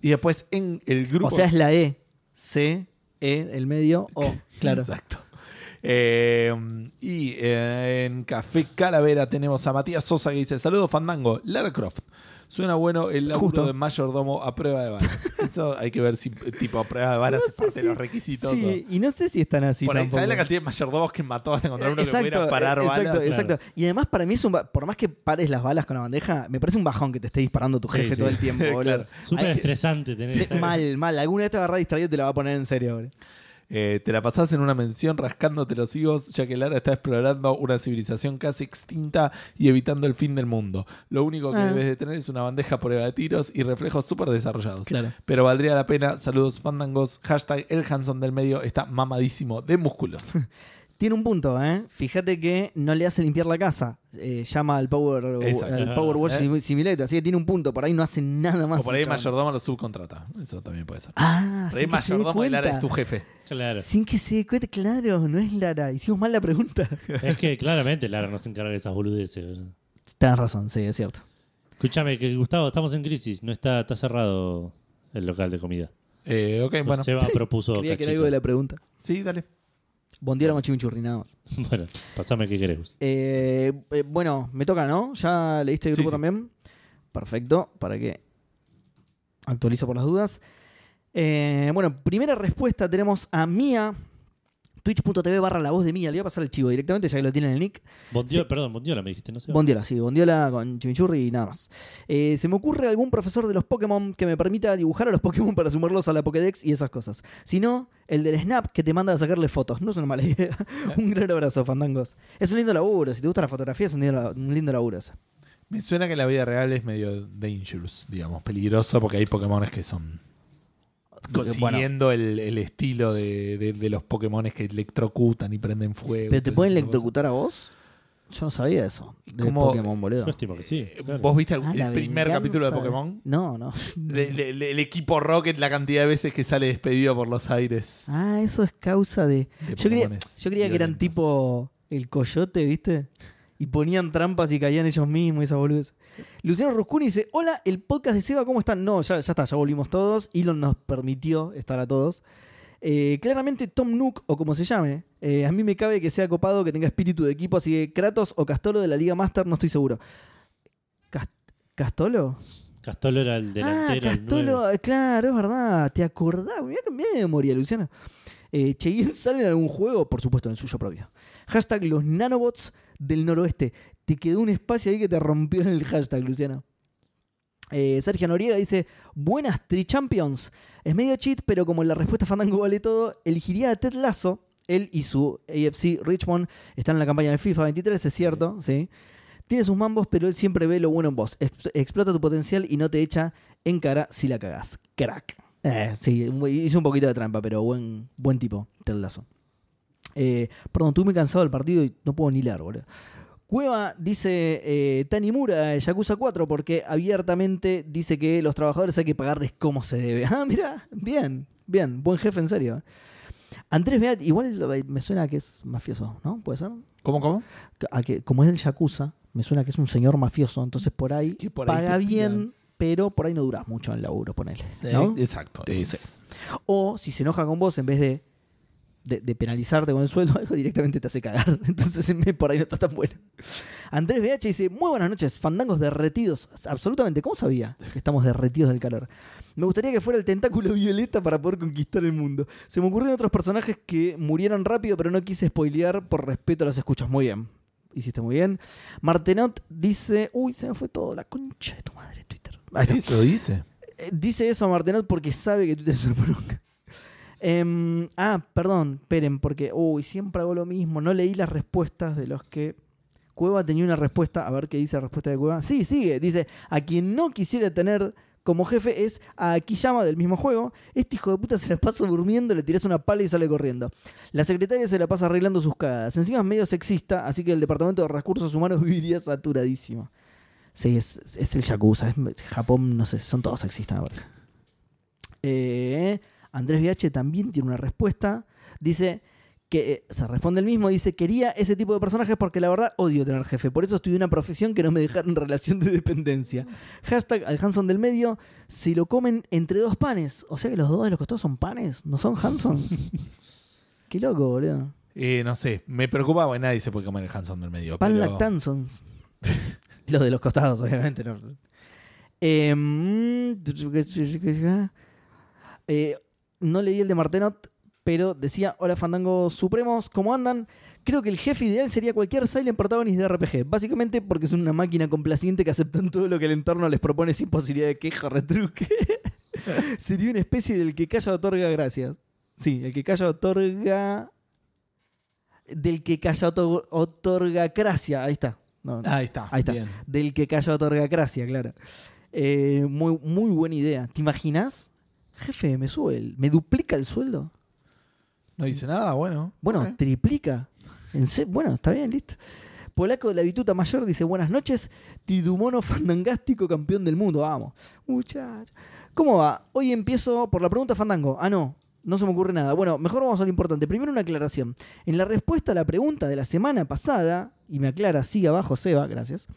Y después en el grupo... O sea, es la E. C... E, el medio, O. Claro. Exacto. En Café Calavera tenemos a Matías Sosa que dice: saludos Fandango, Lara Croft. Suena bueno el laburo de mayordomo a prueba de balas. Eso hay que ver si tipo a prueba de balas es parte de los requisitos. Sí, y no sé si están así por ahí. ¿Sabes la cantidad de mayordomos que mató hasta encontrar uno que pudiera parar balas? Exacto. Y además para mí es un... Por más que pares las balas con la bandeja, me parece un bajón que te esté disparando tu jefe todo el tiempo. Claro. Súper estresante tener... Mal. Alguna vez te agarrás distraído y te la va a poner en serio, boludo. Te la pasás en una mención rascándote los higos, ya que Lara está explorando una civilización casi extinta y evitando el fin del mundo. Lo único que debes de tener es una bandeja prueba de tiros y reflejos súper desarrollados. Claro. Pero valdría la pena. Saludos, Fandangos. Hashtag el Hanson del medio está mamadísimo de músculos. Tiene un punto, ¿eh? Fíjate que no le hace limpiar la casa. Llama al Power Wash Simulator. Así que tiene un punto. Por ahí no hace nada más. O por ahí mayordomo lo subcontrata. Eso también puede ser. Ah, por ahí mayordomo y Lara es tu jefe. Claro. Sin que se dé cuenta. Claro, no es Lara. Hicimos mal la pregunta. Es que claramente Lara no se encarga de esas boludeces. Tienes razón, sí, es cierto. Escúchame, que Gustavo, estamos en crisis. No está cerrado el local de comida. Ok, no, bueno. Seba propuso cachito. Quería que era algo de la pregunta. Sí, dale. Bondiera machivinchurri, nada más. Bueno, pasame qué querés. Bueno, me toca, ¿no? ¿Ya leíste el grupo también? Perfecto, para que actualizo por las dudas. Bueno, primera respuesta tenemos a Mía, twitch.tv/lavozdeMía. Le voy a pasar el chivo directamente, ya que lo tiene en el nick. Bondiola, perdón, Bondiola me dijiste, no sé. Bondiola, sí, Bondiola con chivinchurri y nada más. Se me ocurre algún profesor de los Pokémon que me permita dibujar a los Pokémon para sumarlos a la Pokédex y esas cosas. Si no, el del Snap que te manda a sacarle fotos. No es una mala idea. Un gran abrazo, Fandangos. Es un lindo laburo. Si te gustan las fotografías, es un lindo laburo ese. Me suena que la vida real es medio dangerous, digamos, peligroso, porque hay Pokémones que son... Consiguiendo el estilo de los Pokémones que electrocutan y prenden fuego. ¿Pero te pueden electrocutar a vos? Yo no sabía eso. ¿Cómo? Pokémon, boludo. Yo estimo que sí. Claro. ¿Vos viste el primer capítulo de Pokémon? No. El equipo Rocket, la cantidad de veces que sale despedido por los aires. Ah, eso es causa de yo creía que eran tipo el coyote, ¿viste? Y ponían trampas y caían ellos mismos, esa boludez. Luciano Ruscuni dice: hola, el podcast de Seba, ¿cómo están? No, ya está, ya volvimos todos. Elon nos permitió estar a todos. Claramente Tom Nook, o como se llame, a mí me cabe que sea copado, que tenga espíritu de equipo, así que Kratos o Castolo de la Liga Master, no estoy seguro. ¿Castolo? Castolo era el delantero. Castolo, el 9. Claro, es verdad. ¿Te acordás? Mirá de memoria, Luciano. ¿Cheyenne sale en algún juego? Por supuesto, en el suyo propio. Hashtag los nanobots del noroeste. Te quedó un espacio ahí que te rompió en el hashtag, Luciano. Sergio Noriega dice: buenas Trichampions. Es medio cheat, pero como la respuesta Fandango vale todo, elegiría a Ted Lasso. Él y su AFC Richmond están en la campaña del FIFA 23, es cierto, sí. Tiene sus mambos, pero él siempre ve lo bueno en vos. Explota tu potencial y no te echa en cara si la cagás. Crack. Sí, hice un poquito de trampa, pero buen tipo, Ted Lasso. Perdón, estuve muy cansado del partido y no puedo ni leer, boludo. Cueva dice Tanimura, Yakuza 4, porque abiertamente dice que los trabajadores hay que pagarles como se debe. Ah, mirá, bien, buen jefe, en serio. Andrés Beat, igual me suena que es mafioso, ¿no? ¿Puede ser? ¿Cómo? Como es del Yakuza, me suena que es un señor mafioso, entonces por ahí, sí, por ahí paga bien, pero por ahí no durás mucho en el laburo, ponele, ¿no? Exacto. Entonces, o si se enoja con vos, en vez de penalizarte con el sueldo, algo directamente te hace cagar. Entonces por ahí no está tan bueno. Andrés BH dice: muy buenas noches, Fandangos derretidos. Absolutamente, ¿cómo sabía que estamos derretidos del calor? Me gustaría que fuera el tentáculo violeta para poder conquistar el mundo. Se me ocurrieron otros personajes que murieron rápido, pero no quise spoilear por respeto a las escuchas. Muy bien, hiciste muy bien. Martenot dice: uy, se me fue todo, la concha de tu madre, Twitter. Eso dice. Dice eso a Martenot porque sabe que tú te sorprendes. Perdón, esperen, porque siempre hago lo mismo. No leí las respuestas de los que... Cueva tenía una respuesta. A ver qué dice la respuesta de Cueva. Sí, sigue. Dice: a quien no quisiera tener como jefe es a Akiyama del mismo juego. Este hijo de puta se la pasa durmiendo, le tirás una pala y sale corriendo. La secretaria se la pasa arreglando sus cagadas. Encima es medio sexista, así que el departamento de recursos humanos viviría saturadísimo. Sí, es el Yakuza. Japón, no sé, son todos sexistas, me parece. Andrés VH también tiene una respuesta. Dice que se responde el mismo. Dice: quería ese tipo de personajes porque la verdad odio tener jefe. Por eso estudié una profesión que no me dejaron en relación de dependencia. Hashtag al Hanson del medio. Se lo comen entre dos panes. O sea que los dos de los costados son panes. No son Hansons. Qué loco, boludo. No sé, me preocupa, bueno, nadie se puede comer el Hanson del medio. Pan pero... Lactansons. Los de los costados, obviamente. No. No leí el de Martenot, pero decía: hola Fandango Supremos, ¿cómo andan? Creo que el jefe ideal sería cualquier silent protagonist de RPG, básicamente porque son una máquina complaciente que aceptan todo lo que el entorno les propone sin posibilidad de queja o retruque. Sería una especie del que calla otorga gracias. Sí, el que calla otorga... Del que calla otorga gracia. Ahí está. No, ahí está. Ahí está. Bien. Del que calla otorga gracia, claro. Muy buena idea. ¿Te imaginas? Jefe, me sube el... ¿Me duplica el sueldo? No dice nada, bueno. Bueno, okay. Triplica. Bueno, está bien, listo. Polaco de la Bituta Mayor dice: buenas noches, tridumono fandangástico campeón del mundo. Vamos. Muchacho. ¿Cómo va? Hoy empiezo por la pregunta Fandango. Ah, no. No se me ocurre nada. Bueno, mejor vamos a lo importante. Primero una aclaración. En la respuesta a la pregunta de la semana pasada, y me aclara, sigue abajo Seba, gracias,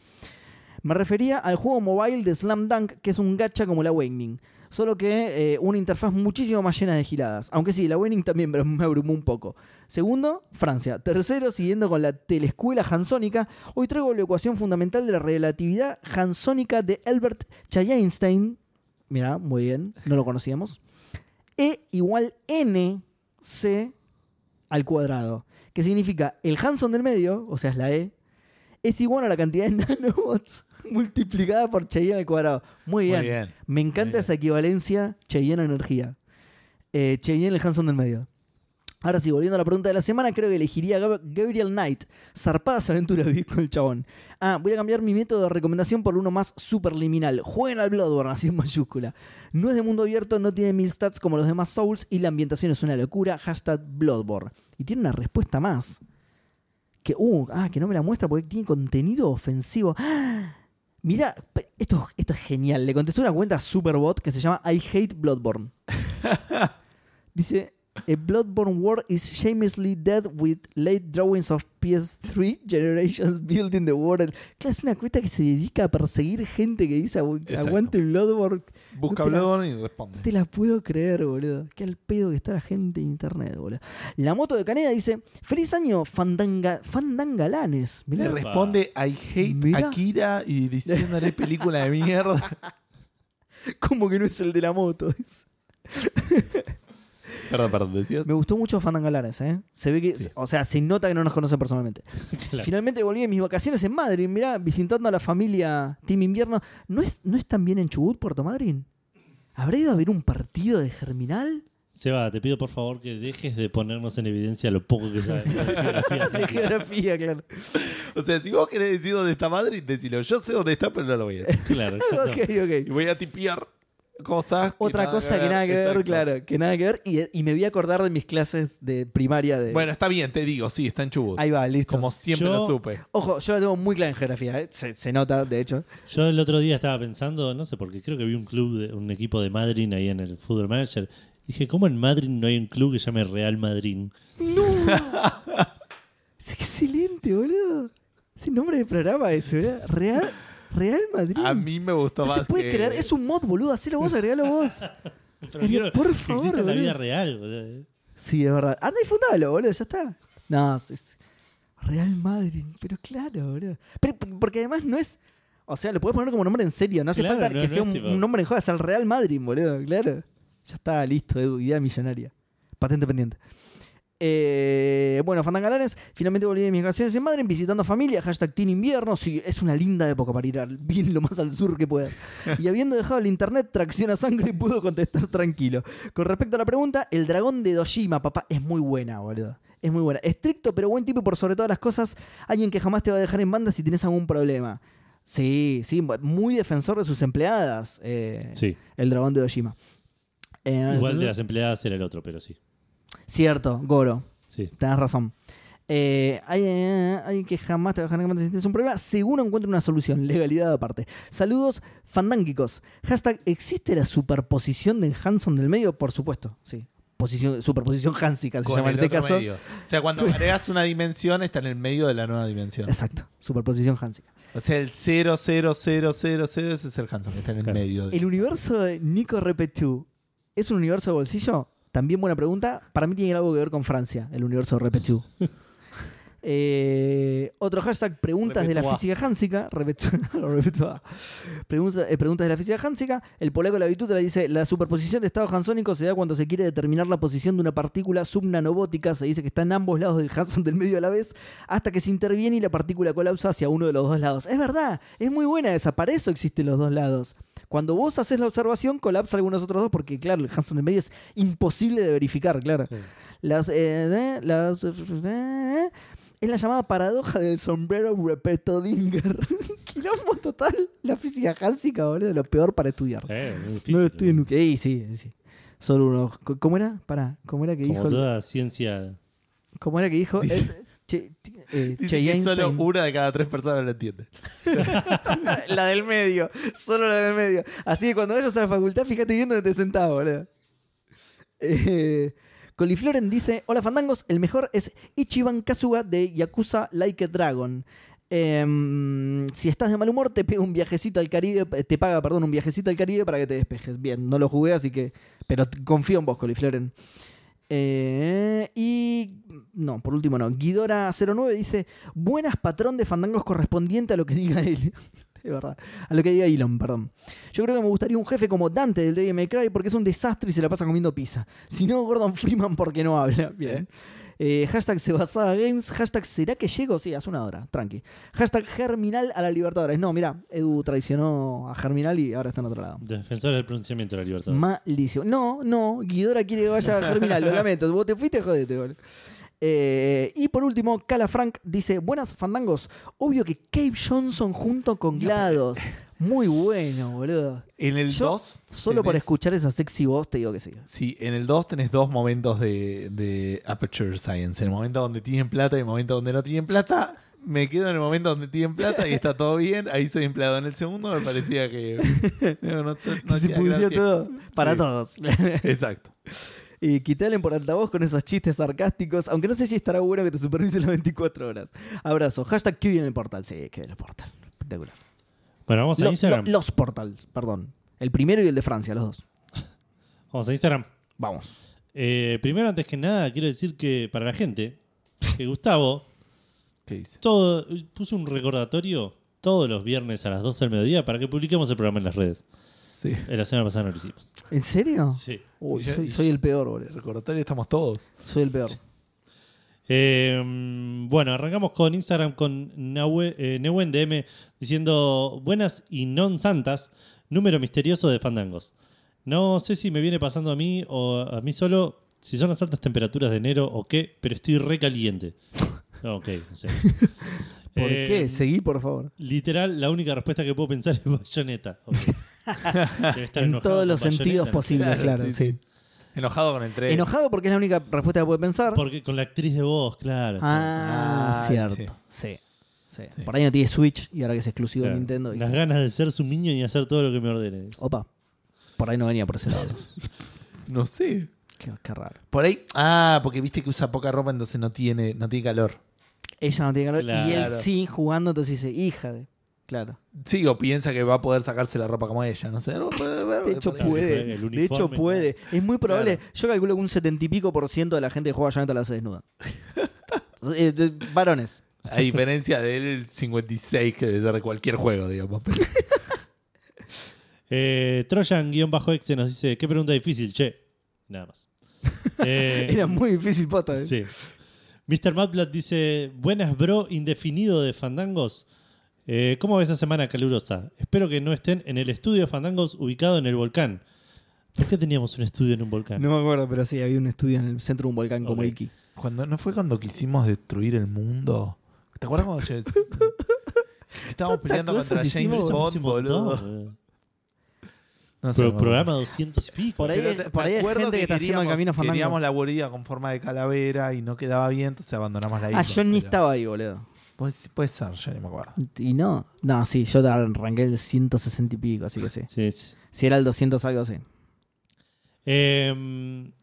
me refería al juego mobile de Slam Dunk, que es un gacha como la Awakening. Solo que una interfaz muchísimo más llena de giradas. Aunque sí, la Winning también me abrumó un poco. Segundo, Francia. Tercero, siguiendo con la teleescuela hansónica, hoy traigo la ecuación fundamental de la relatividad hansónica de Albert Einstein. Mirá, muy bien, no lo conocíamos. E igual NC al cuadrado. Que significa el Hanson del medio, o sea, es la E, es igual a la cantidad de nanobots multiplicada por Cheyenne al cuadrado. Muy bien. Muy bien. Me encanta esa equivalencia Cheyenne-energía. Cheyenne, el Hanson del medio. Ahora sí, volviendo a la pregunta de la semana, creo que elegiría Gabriel Knight. Zarpadas aventuras viví con el chabón. Ah, voy a cambiar mi método de recomendación por uno más superliminal. Jueguen al Bloodborne, así en mayúscula. No es de mundo abierto, no tiene 1000 stats como los demás Souls y la ambientación es una locura. Hashtag Bloodborne. Y tiene una respuesta más. Que no me la muestra porque tiene contenido ofensivo. ¡Ah! Mirá, esto es genial. Le contestó una cuenta Superbot que se llama I Hate Bloodborne. Dice: a Bloodborne world is shamelessly dead with late drawings of PS3 generations building the world. Claro, es una cuenta que se dedica a perseguir gente que dice aguante Bloodborne. Busca Bloodborne y responde. No te la puedo creer, boludo. Qué al pedo que está la gente en internet, boludo. La moto de Caneda dice: feliz año, fandangalanes. Mirá. Le responde I hate Akira y diciéndole película de mierda. ¿Cómo que no es el de la moto? Perdón, decías. Me gustó mucho Fandangalares, ¿eh? Se ve que, sí. O sea, se nota que no nos conocen personalmente. Claro. Finalmente volví de mis vacaciones en Madrid, mirá, visitando a la familia Team Invierno. ¿No es tan bien en Chubut, Puerto Madryn? ¿Habrá ido a ver un partido de Germinal? Seba, te pido por favor que dejes de ponernos en evidencia lo poco que sabes de geografía, claro. O sea, si vos querés decir dónde está Madrid, decilo. Yo sé dónde está, pero no lo voy a decir. Claro. Ok. Y voy a tipear cosas. Otra cosa que nada que ver, claro, que nada que ver. Y me voy a acordar de mis clases de primaria de... Bueno, está bien, te digo, sí, está en Chubut. Ahí va, listo. Como siempre lo supe. Ojo, yo la tengo muy clara en geografía, ¿eh? Se nota, de hecho. Yo el otro día estaba pensando, no sé por qué, creo que vi un club, un equipo de Madrid ahí en el Football Manager. Dije, ¿cómo en Madrid no hay un club que se llame Real Madrid? ¡No! Es excelente, boludo. Es el nombre de programa ese, ¿verdad? Real Madrid. A mí me gustó más. No se puede crear, es un mod, boludo. Hacelo vos, agregalo vos. Pero por favor, existe en la vida real, boludo. Sí, es verdad. Anda y fundalo, boludo, ya está. No, es Real Madrid, pero claro, boludo. Pero, porque además no es... O sea, lo podés poner como nombre en serio. No hace falta que sea un nombre en jodas. Al Real Madrid, boludo, claro. Ya está, listo, Edu. Idea millonaria. Patente pendiente. Bueno, Fandangalanes, finalmente volví de mis vacaciones en Madrid visitando familia, hashtag Team Invierno. Sí, es una linda época para ir bien lo más al sur que puedas. Y habiendo dejado el internet, tracción a sangre, pudo contestar tranquilo. Con respecto a la pregunta, el dragón de Dojima, papá, es muy buena, boludo. Es muy buena. Estricto, pero buen tipo y por sobre todas las cosas, alguien que jamás te va a dejar en banda si tenés algún problema. Sí, muy defensor de sus empleadas. Sí. El dragón de Dojima. Igual de las empleadas era el otro, pero sí. Cierto, Goro. Sí. Tenés razón. Hay que jamás te bajan en cuenta si tienes un problema. Seguro encuentro una solución. Legalidad aparte. Saludos fandánguicos. Hashtag, ¿existe la superposición del Hanson del medio? Por supuesto, sí. Superposición hansica se llama en este caso. Medio. O sea, cuando agregas una dimensión, está en el medio de la nueva dimensión. Exacto. Superposición hansica. O sea, el 0,0000 ese es el Hanson que está en el medio. El universo de Nico Repetú. ¿Es un universo de bolsillo? También buena pregunta. Para mí tiene algo que ver con Francia, el universo Repetú. Otro hashtag, preguntas de la física hansica. Preguntas de la física hansica. El polaco de la virtud le dice: la superposición de estados hansónicos se da cuando se quiere determinar la posición de una partícula subnanobótica. Se dice que está en ambos lados del Hanson del medio a la vez, hasta que se interviene y la partícula colapsa hacia uno de los dos lados. Es verdad, es muy buena esa. Para eso existen los dos lados. Cuando vos haces la observación, colapsa algunos otros dos, porque claro, el Hanson del medio es imposible de verificar, claro. Sí. Es la llamada paradoja del sombrero Repetodinger. Quilombo total. La física hansica, boludo, lo peor para estudiar. Difícil, no estoy en... Sí. Solo unos... ¿Cómo era? Pará. ¿Cómo era que dijo? Como toda ciencia... ¿Cómo era que dijo? Dice, que solo una de cada tres personas lo entiende. La del medio. Solo la del medio. Así que cuando vayas a la facultad, fíjate bien dónde te sentás, boludo. Colifloren dice: hola Fandangos, el mejor es Ichiban Kasuga de Yakuza Like a Dragon. Si estás de mal humor, te pega un viajecito al Caribe, te paga, perdón, un viajecito al Caribe para que te despejes. Bien, no lo jugué, así que... Pero confío en vos, Colifloren. Y... No, por último no. Guidora09 dice: buenas, patrón de Fandangos, correspondiente a lo que diga él. De verdad. A lo que diga Elon, perdón. Yo creo que me gustaría un jefe como Dante del Devil May Cry, porque es un desastre y se la pasa comiendo pizza. Si no, Gordon Freeman, porque no habla. Bien. Hashtag SeBasadaGames. Hashtag ¿será que llego? Sí, hace una hora. Tranqui. Hashtag Germinal a la Libertadores. No, mirá, Edu traicionó a Germinal y ahora está en otro lado. Defensores del Pronunciamiento de la Libertadores. Malicio. No. Guidora quiere que vaya a Germinal. Lo lamento. Vos te fuiste, jodete, boludo. Y por último, Cala Frank dice: buenas Fandangos, obvio que Cave Johnson junto con GLaDOS. Muy bueno, boludo. En el 2 solo tenés... por escuchar esa sexy voz te digo que sí. Sí, en el 2 tenés dos momentos de Aperture Science. El momento donde tienen plata y el momento donde no tienen plata. Me quedo en el momento donde tienen plata y está todo bien. Ahí soy empleado. En el segundo me parecía que no se pudrió todo. Para todos. Exacto. Y quítale por altavoz con esos chistes sarcásticos. Aunque no sé si estará bueno que te supervise las 24 horas. Abrazo. Hashtag que viene el portal. Sí, que viene el portal. Espectacular. Bueno, vamos a Instagram. Los portals, perdón. El primero y el de Francia, los dos. Vamos a Instagram. Vamos. Primero, antes que nada, quiero decir que para la gente, que Gustavo ¿qué dice? Puso un recordatorio todos los viernes a las 12 del mediodía para que publiquemos el programa en las redes. Sí. La semana pasada no lo hicimos. ¿En serio? Sí. Uy, soy el peor, boludo. Recordatorio estamos todos. Soy el peor. Sí. Bueno, arrancamos con Instagram con Neuen DM diciendo: buenas y non santas, número misterioso de Fandangos. No sé si me viene pasando a mí o a mí solo, si son las altas temperaturas de enero o qué, pero estoy re caliente. Ok, no sé. ¿Por qué? Seguí, por favor. Literal, la única respuesta que puedo pensar es bayoneta. Okay. En todos los sentidos posibles, claro, sí. Enojado con el 3. Enojado porque es la única respuesta que puede pensar. Porque con la actriz de voz, claro. Ah, claro. Cierto. Sí. Por ahí no tiene Switch y ahora que es exclusivo de Nintendo. Las ganas de ser su niño y hacer todo lo que me ordene. Opa. Por ahí no venía por ese lado. No sé. Qué raro. Por ahí. Ah, porque viste que usa poca ropa, entonces no tiene calor. Ella no tiene calor. Claro. Y él sí jugando, entonces dice: hija de... Claro. Sí, o piensa que va a poder sacarse la ropa como ella, no sé. De hecho puede. Es muy probable. Claro. Yo calculo que un 70% y pico% de la gente que juega Bayonetta la hace desnuda. Varones. A diferencia del 56% que debe ser de cualquier juego, digamos. Trojan-exe nos dice: qué pregunta difícil, che. Nada más. Era muy difícil, pata. Sí. Mr. Madblatt dice: buenas, bro, indefinido de Fandangos. ¿Cómo ves esa semana calurosa? Espero que no estén en el estudio de Fandangos ubicado en el volcán. ¿Por qué teníamos un estudio en un volcán? No me acuerdo, pero sí, había un estudio en el centro de un volcán como Iki. ¿No fue cuando quisimos destruir el mundo? ¿Te acuerdas cuando estábamos peleando contra James Bond, boludo? No sé, programa 200 y pico. Por ahí hay gente que está haciendo el camino Fandango. Teníamos la guarida con forma de calavera y no quedaba bien, entonces abandonamos la isla. Ah, yo ni estaba ahí, boludo. Puede ser, ya ni me acuerdo. Y no, sí, yo arranqué el 160 y pico, así que sí. Sí. Si era el 200 algo, sí. Y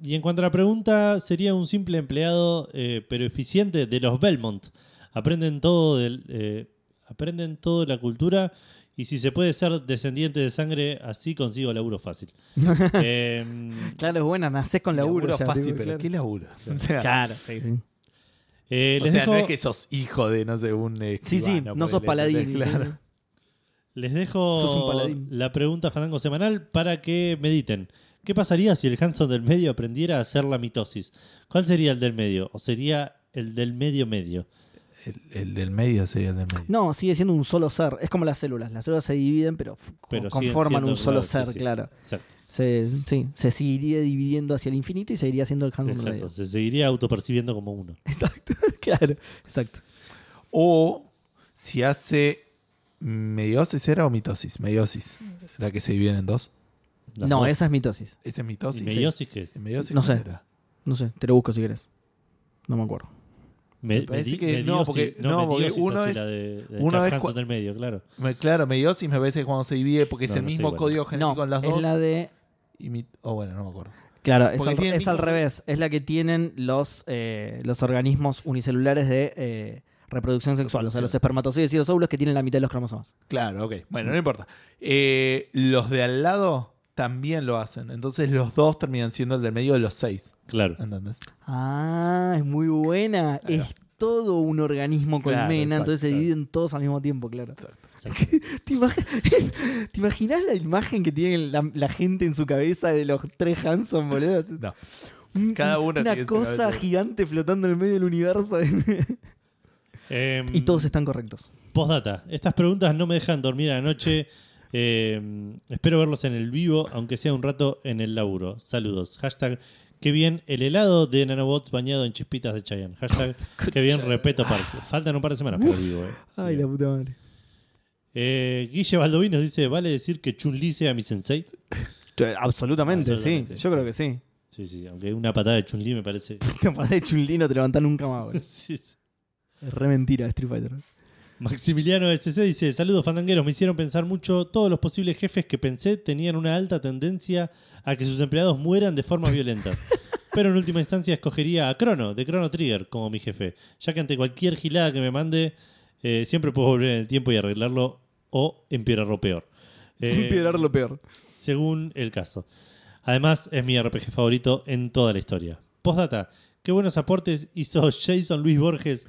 en cuanto a la pregunta, sería un simple empleado, pero eficiente, de los Belmont. Aprenden todo del... Aprenden toda la cultura y si se puede ser descendiente de sangre, así consigo laburo fácil. Claro, es buena, nacés con laburo. Laburo ya, fácil, digo, pero claro. ¿Qué laburo? O sea, claro, sí. Sí. O sea, dejo... no es que sos hijo de, no sé, un... sí, sí, no sos paladín. Claro. Sí. Les dejo la pregunta Fandango semanal para que mediten. ¿Qué pasaría si el Hanson del medio aprendiera a hacer la mitosis? ¿Cuál sería el del medio? ¿O sería el del medio? El del medio sería el del medio. No, sigue siendo un solo ser. Es como las células. Las células se dividen, pero conforman un solo ser, sí, claro. Se seguiría dividiendo hacia el infinito y seguiría siendo el Hanson del medio. Se seguiría autopercibiendo como uno. Exacto, claro. Exacto. O si hace... ¿Meiosis era o mitosis? Meiosis. ¿La que se dividen en dos? No, esa es mitosis. ¿Esa es mitosis? ¿Y meiosis qué es? ¿Meiosis no sé. Era? No sé, te lo busco si querés. No me acuerdo. Me parece que no, porque uno es... Uno es del medio, claro. Claro, meiosis me parece que cuando se divide, porque es el mismo código genético en las dos. No, es la de... bueno, no me acuerdo. Claro, es al revés. Es la que tienen los organismos unicelulares de... reproducción sexual, o sea, los espermatozoides y los óvulos que tienen la mitad de los cromosomas. Claro, ok. Bueno, no importa. Los de al lado también lo hacen. Entonces los dos terminan siendo el del medio de los 6. Claro. ¿Entendés? Ah, es muy buena. Claro. Es todo un organismo colmena, claro, exacto, entonces se dividen todos al mismo tiempo, claro. Exacto. ¿Te imaginas la imagen que tiene la gente en su cabeza de los tres Hanson, boludo? No. Cada uno una cosa gigante flotando en el medio del universo. Y todos están correctos. Postdata. Estas preguntas no me dejan dormir a la noche. Espero verlos en el vivo, aunque sea un rato en el laburo. Saludos. Hashtag qué bien el helado de nanobots bañado en chispitas de Chayanne. Hashtag qué bien Repeto Park. Faltan un par de semanas por el vivo. Ay, la puta madre. Guille Baldoví nos dice, ¿vale decir que Chun-Li sea mi sensei? Absolutamente, sí. Sí. Yo creo que sí. Sí. Aunque una patada de Chun-Li me parece... Una patada de Chun-Li no te levanta nunca más. Sí. Es re mentira Street Fighter. Maximiliano SC dice, saludos fandangueros, me hicieron pensar mucho. Todos los posibles jefes que pensé tenían una alta tendencia a que sus empleados mueran de formas violentas. Pero en última instancia escogería a Chrono, de Chrono Trigger, como mi jefe. Ya que ante cualquier gilada que me mande, siempre puedo volver en el tiempo y arreglarlo o empeorarlo peor. Empeorarlo peor. Según el caso. Además, es mi RPG favorito en toda la historia. Postdata. Qué buenos aportes hizo Jason Luis Borges,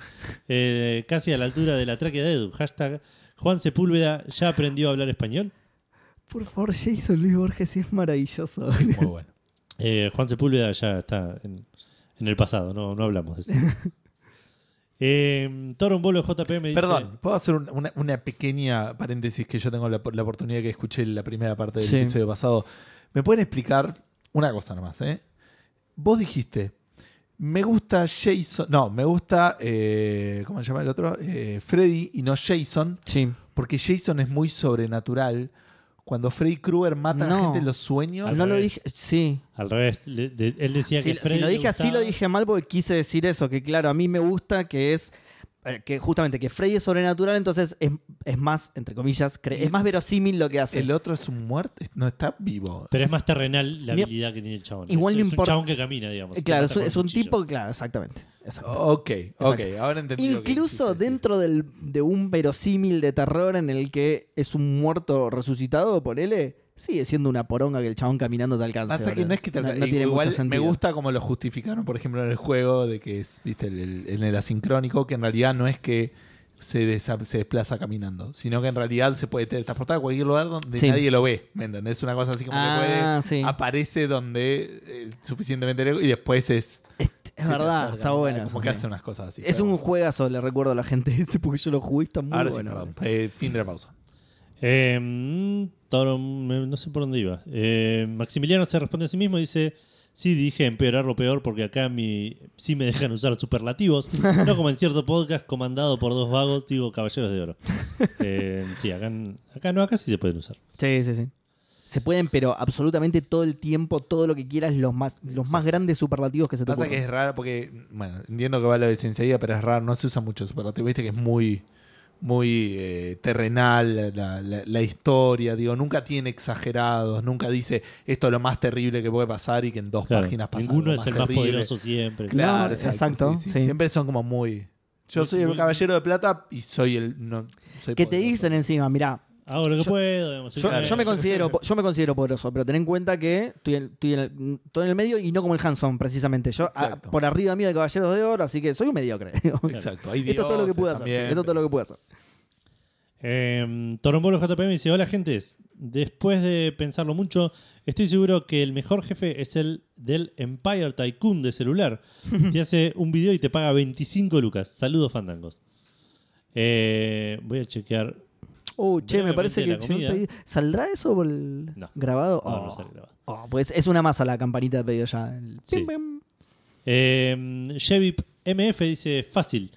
casi a la altura del atraque de Edu. Hashtag Juan Sepúlveda ya aprendió a hablar español. Por favor, Jason Luis Borges es maravilloso. Muy bueno. Juan Sepúlveda ya está en el pasado, no hablamos de eso. Torombolo JP me dice... Perdón, ¿puedo hacer una pequeña paréntesis que yo tengo la oportunidad que escuché la primera parte del episodio pasado? ¿Me pueden explicar una cosa nomás? Vos dijiste... Me gusta Jason... No, me gusta... ¿cómo se llama el otro? Freddy y no Jason. Sí. Porque Jason es muy sobrenatural. Cuando Freddy Krueger mata a la gente en los sueños... No lo dije... Sí. Al revés. Él decía que Freddy... Si lo dije así, lo dije mal porque quise decir eso. Que claro, a mí me gusta que es... que justamente que Freddy es sobrenatural, entonces es más, entre comillas, es más verosímil lo que hace. El otro es un muerto, no está vivo. Pero es más terrenal la habilidad que tiene el chabón. Igual es un chabón que camina, digamos. Claro, es un tipo, claro, exactamente. Exacto. Ok, ahora entendí. Incluso lo que dentro de un verosímil de terror en el que es un muerto resucitado, ponele, sigue siendo una poronga que el chabón caminando te alcanza. Pasa que no es que te no tiene igual mucho sentido. Me gusta como lo justificaron, por ejemplo, en el juego, de que es, viste, en el asincrónico, que en realidad no es que se desplaza caminando, sino que en realidad se puede transportar a cualquier lugar donde nadie lo ve. ¿Me entendés? Es una cosa así como que puede, aparece donde suficientemente lejos y después es verdad, acerca, está buena. Como que hace unas cosas así. Es un juegazo, le recuerdo a la gente ese porque yo lo jugué, está muy ahora bueno. Ahora sí, perdón. Fin de la pausa. No sé por dónde iba. Maximiliano se responde a sí mismo y dice: sí, dije empeorar lo peor porque acá sí me dejan usar superlativos. No como en cierto podcast comandado por dos vagos, digo caballeros de oro. Sí, acá no, acá sí se pueden usar. Sí. Se pueden, pero absolutamente todo el tiempo, todo lo que quieras, los más grandes superlativos que se te ocurran. Pasa que es raro porque, bueno, entiendo que va la licencia, pero es raro, no se usa mucho superlativo. Viste que es muy terrenal la historia, digo, nunca tiene exagerados, nunca dice esto es lo más terrible que puede pasar y que en dos páginas pasa. Ninguno es el más poderoso siempre. Claro, exacto. Sí. Siempre son como muy... Yo soy el caballero de plata y soy el... No, soy que te dicen encima, mirá. Hago lo que puedo. Digamos, yo me considero poderoso, pero ten en cuenta que estoy en el medio y no como el Hanson, precisamente. Yo por arriba mío de Caballeros de Oro, así que soy un mediocre. Exacto. Hay esto es todo lo que pude hacer. Sí, esto es todo lo que pude hacer. Torombolo JP me dice: hola, gentes. Después de pensarlo mucho, estoy seguro que el mejor jefe es el del Empire Tycoon de celular. Te hace un video y te paga 25 lucas. Saludos, fandangos. Voy a chequear. Che, me parece que ¿saldrá eso por el grabado? No sale grabado. Pues es una masa la campanita de pedido ya. Sí. Chevip MF dice: fácil.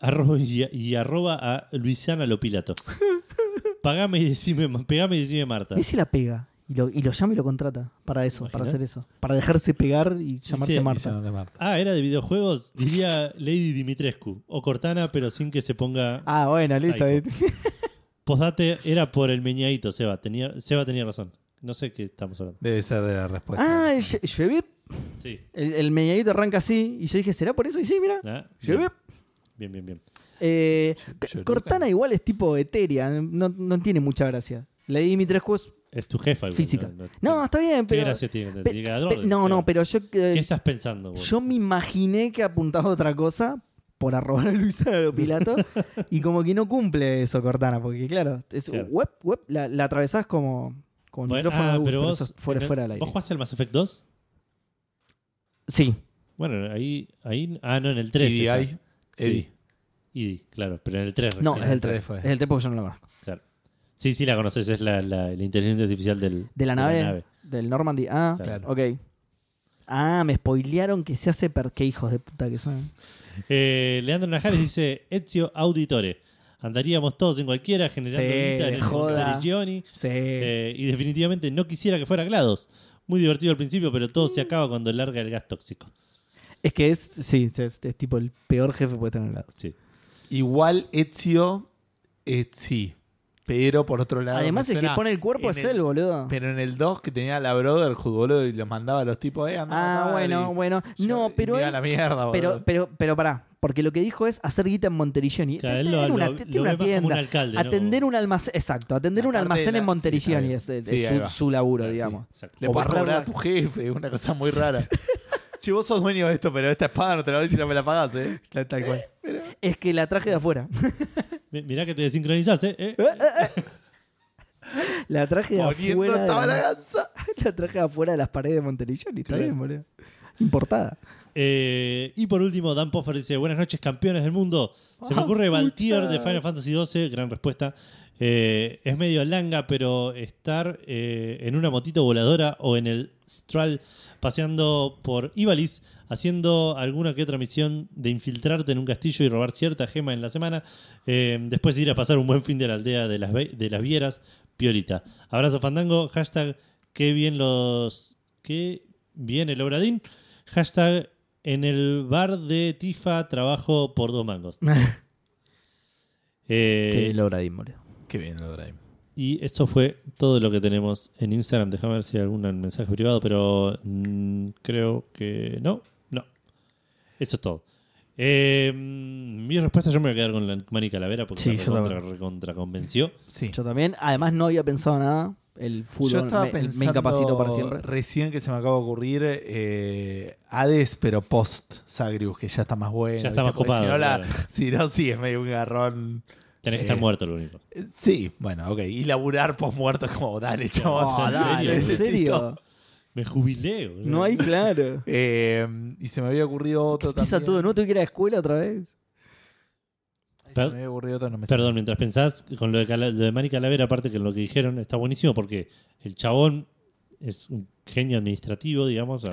Arroba a Luisana Lopilato. Pegame y decime Marta. ¿Y si la pega? Y lo llama y lo contrata para eso. ¿Imaginas? Para hacer eso. Para dejarse pegar y llamarse Marta. ¿Era de videojuegos? Diría Lady Dimitrescu. O Cortana, pero sin que se ponga... bueno, listo. Postdate, era por el meñadito, Seba. Seba tenía razón. No sé qué estamos hablando. Debe ser de la respuesta. Chevip. Sí. El meñadito arranca así. Y yo dije, ¿será por eso? Y sí, mira. Chevip. Bien. Cortana igual es tipo etérea, no tiene mucha gracia. La Dimitrescu es tu jefa. Igual, física. No, está bien, pero... ¿Qué gracia tiene? Pero yo... ¿Qué estás pensando vos? Yo me imaginé que apuntaba otra cosa por arrobar a Luisa de Pilato y como que no cumple eso Cortana, porque claro, web la atravesás como un micrófono de gusto, pero vos, fuera del aire. ¿Vos jugaste al Mass Effect 2? Sí. Bueno, ahí... no, en el 3. ¿Y Eddie? Sí. Eddie, claro, pero en el 3. No, es el 3. Es el 3 porque yo no la conozco. Claro. Sí, la conoces, es la inteligencia artificial de la nave. Del Normandy. Claro. Ok. Me spoilearon que se hace qué hijos de puta que son. Leandro Najares dice: Ezio Auditore. Andaríamos todos en cualquiera generando guita en el joda. De y definitivamente no quisiera que fuera GLaDOS. Muy divertido al principio, pero todo se acaba cuando larga el gas tóxico. Es que es tipo el peor jefe que puede tener al lado. Sí. Igual Ezio pero por otro lado... Además el que pone el cuerpo es él, boludo. Pero en el 2 que tenía la Brotherhood, boludo, y los mandaba a los tipos, anda. Bueno. No, pero... la mierda, pero pará, porque lo que dijo es hacer guita en Monterilloni. Tiene una tienda. Atender un almacén, exacto. Atender un almacén en Monterilloni es su laburo, digamos. Le puedes robar a tu jefe, una cosa muy rara. Che, vos sos dueño de esto, pero esta espada no te la doy si no me la pagás, ¿eh? Tal cual. Pero... Es que la traje de afuera. Mirá que te desincronizás, ¿eh? La traje de afuera. La traje de afuera de las paredes de Monterillón y está bien, boludo. Importada. Y por último, Dan Poffer dice: buenas noches, campeones del mundo. Se me ocurre Valtier de Final Fantasy XII. Gran respuesta. Es medio langa, pero estar en una motito voladora o en el Strahl paseando por Ivalice, haciendo alguna que otra misión de infiltrarte en un castillo y robar cierta gema en la semana, después ir a pasar un buen fin de la aldea de las Vieras, piolita. Abrazo Fandango, hashtag qué bien el Obradín, hashtag en el bar de Tifa trabajo por 2 mangos. Qué bien el Obradín, boludo. Qué bien, Lorraine. Y esto fue todo lo que tenemos en Instagram. Déjame ver si hay algún mensaje privado, pero creo que no. Eso es todo. Mi respuesta, yo me voy a quedar con la Manny Calavera porque recontraconvenció. Sí. Yo también. Además, no había pensado nada. El fútbol yo estaba pensando, me incapacito para siempre. Recién que se me acaba de ocurrir Hades, pero post Zagreus, que ya está más bueno. Ya está más copado. Si no, es medio un garrón. Tenés que estar muerto, lo único. Sí, bueno, ok. Y laburar post-muerto es como, dale, chaval. ¿En serio? Me jubileo. No hay, claro. Y se me había ocurrido otro también. Pisa todo, ¿no? Tuve que ir a la escuela otra vez. Se me había ocurrido otro, perdón, mientras pensás, con lo de Manny Calavera, aparte que lo que dijeron está buenísimo porque el chabón es un genio administrativo, digamos.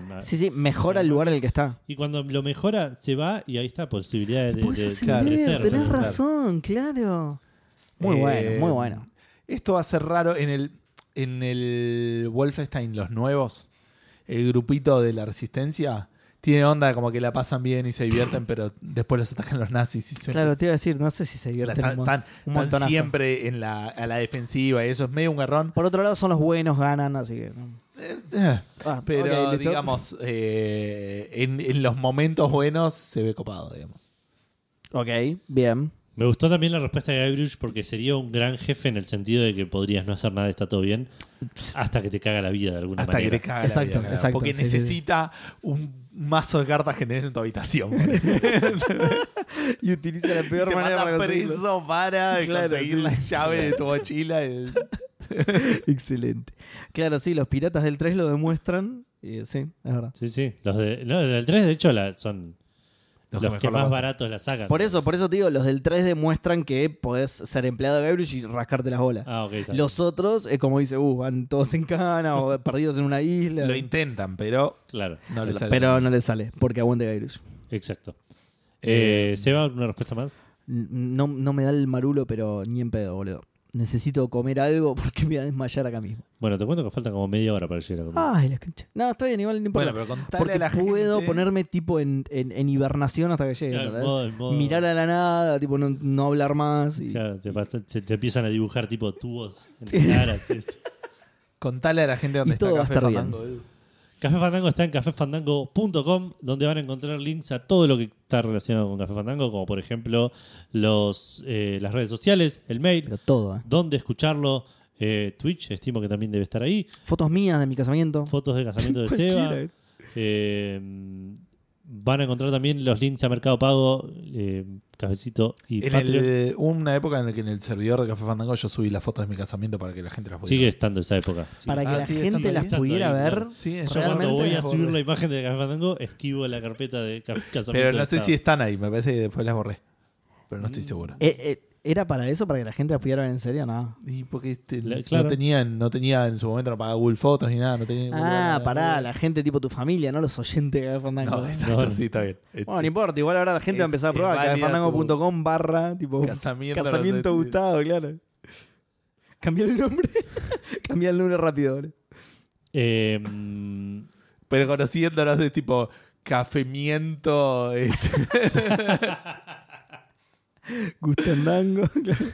Mejora el lugar en el que está. Y cuando lo mejora, se va y ahí está posibilidad de tenés razón, claro. Muy bueno. Esto va a ser raro en el Wolfenstein, los nuevos, el grupito de la Resistencia tiene onda como que la pasan bien y se divierten, pero después los atacan los nazis. Claro, te iba a decir, no sé si se divierten. Están siempre a la defensiva y eso es medio un garrón. Por otro lado, son los buenos, ganan, así que... pero okay, digamos, en los momentos buenos se ve copado, digamos. Ok, bien. Me gustó también la respuesta de Guybrush porque sería un gran jefe en el sentido de que podrías no hacer nada, está todo bien, hasta que te caga la vida de alguna manera. Hasta que te caga la vida. Exacto, porque sí, necesita un mazo de cartas que tenés en tu habitación. Y utiliza la peor manera para conseguirlo. Te manda preso para conseguir la llave de tu mochila. Excelente. Claro, sí, los piratas del 3 lo demuestran. Sí, es verdad. Sí, sí. Los del 3, de hecho, son... Los que más baratos la sacan. Por eso te digo, los del 3 demuestran que podés ser empleado de Gabriel y rascarte las bolas. Ah, okay, los otros, como dice, van todos en cana o perdidos en una isla. Lo intentan, pero claro, no les sale. Pero no les sale, porque aguante Gabriel. Exacto. ¿Seba, alguna respuesta más? No me da el marulo, pero ni en pedo, boludo. Necesito comer algo porque me voy a desmayar acá mismo. Bueno, te cuento que falta como media hora para llegar a comer. Ay, la escucha. No, estoy en igual, no importa. Bueno, pero contale a la gente. Puedo ponerme tipo en hibernación hasta que llegue. Claro, el modo. Mirar a la nada, tipo no hablar más. Y... Claro, te empiezan a dibujar tipo tubos en la cara. Sí. Contale a la gente dónde está Café Fandango. Café Fandango está en cafefandango.com, donde van a encontrar links a todo lo que está relacionado con Café Fandango, como por ejemplo las redes sociales, el mail, pero todo, dónde escucharlo, Twitch, estimo que también debe estar ahí. Fotos mías de mi casamiento. Fotos del casamiento de Seba. Van a encontrar también los links a Mercado Pago, Cafecito y Patreon. Hubo una época en la que en el servidor de Café Fandango yo subí las fotos de mi casamiento para que la gente las pudiera ver. Sigue estando esa época. Sí. Para que la gente las pudiera ver. Sí, yo cuando voy a subir la imagen de Café Fandango esquivo la carpeta de casamiento. Pero no sé si están ahí, me parece que después las borré. Pero no estoy seguro. ¿Era para eso? ¿Para que la gente las pudiera ver en serio? No. Y porque claro. no tenía en su momento, no pagaba Google Fotos ni nada. No tenía pará, la gente tipo tu familia, no los oyentes de Café Fandango. No, exacto, no. Sí, está bien. Bueno, no importa, igual ahora la gente va a empezar a probar. Cafefandango.com /, tipo, casamiento Gustavo, claro. Cambiar el nombre. Cambiar el nombre rápido, ¿vale? Pero conociéndonos de tipo cafemiento... Gustandango, claro.